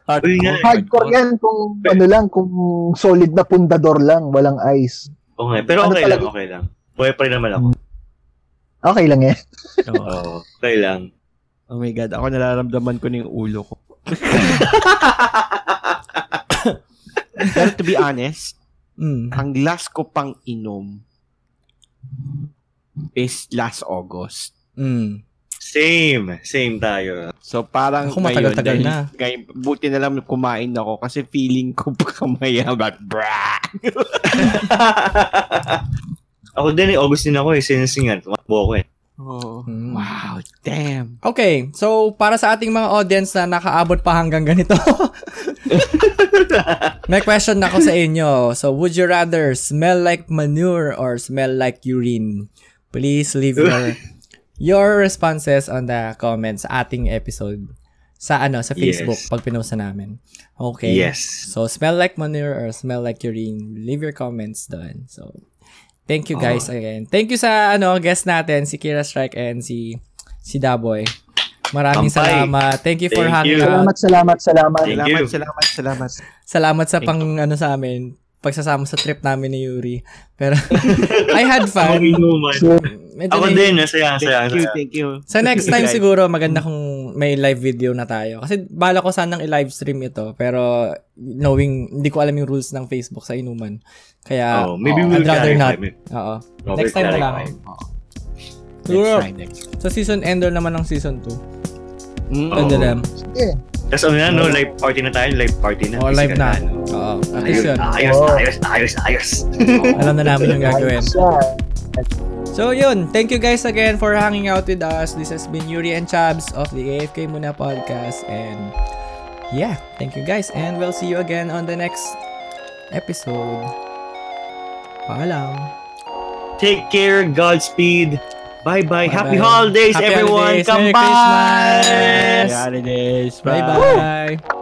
Hardcore yan. Hardcore yan kung ano lang, kung solid na pundador lang. Walang ice. Okay, pero okay ano lang, okay lang. Buhay pa rin naman ako. Okay lang eh. Oo, okay lang. Oh my God, ako nararamdaman ko na yung ulo ko. Pero to be honest, mm. ang last ko pang inom is last August. Mm. Same. Same tayo. So parang ako matagal-tagal na. Kaya, buti na lang kumain ako kasi feeling ko baka maya but brah. Ako din eh, August din ako eh, sinisingan. Tumakbo ako eh. Oh, hmm. Wow, damn. Okay, so para sa ating mga audience na nakaabot pa hanggang ganito, May question na ako sa inyo. So, would you rather smell like manure or smell like urine? Please leave your your responses on the comments sa ating episode. Sa ano, sa Facebook, yes. Pag pinusa namin. Okay. Yes. So, smell like manure or smell like urine. Leave your comments doon. So, thank you guys oh. again. Thank you sa ano guest natin, si Kira Strike and si si Daboy. Maraming Kampay. Salamat. Thank you for Thank hanging you. Out. Salamat, salamat, salamat. Thank salamat, you. Salamat, salamat, salamat. Salamat sa Thank pang you. Ano sa amin, pagsasama sa trip namin ni Yuri. Pero I had fun. So, ako na, din, masaya, masaya. Thank you, thank you. Sa so next time siguro maganda kung may live video na tayo. Kasi bala ko sanang i-live stream ito, pero knowing hindi ko alam yung rules ng Facebook sa inuman. Kaya oh, maybe oh, we'll I'd rather not. Oo. No, next time na lang. Sure. Sa season ender naman ng season two. Mm. Oh. Yeah. Tapos ano na, no? Live party na tayo. Live party na. Oh, live na. na. Oo. At least yun. Ayos, ayos, ayos, ayos. Oh, alam na namin yung gagawin. So yun. Thank you guys again for hanging out with us. This has been Yuri and Chabs of the A F K Muna Podcast. And yeah, thank you guys. And we'll see you again on the next episode. Paalam. Take care. Godspeed. Bye bye. Happy holidays, Happy everyone. Holidays. Come Merry by. Christmas. Happy holidays. Bye bye. Bye bye.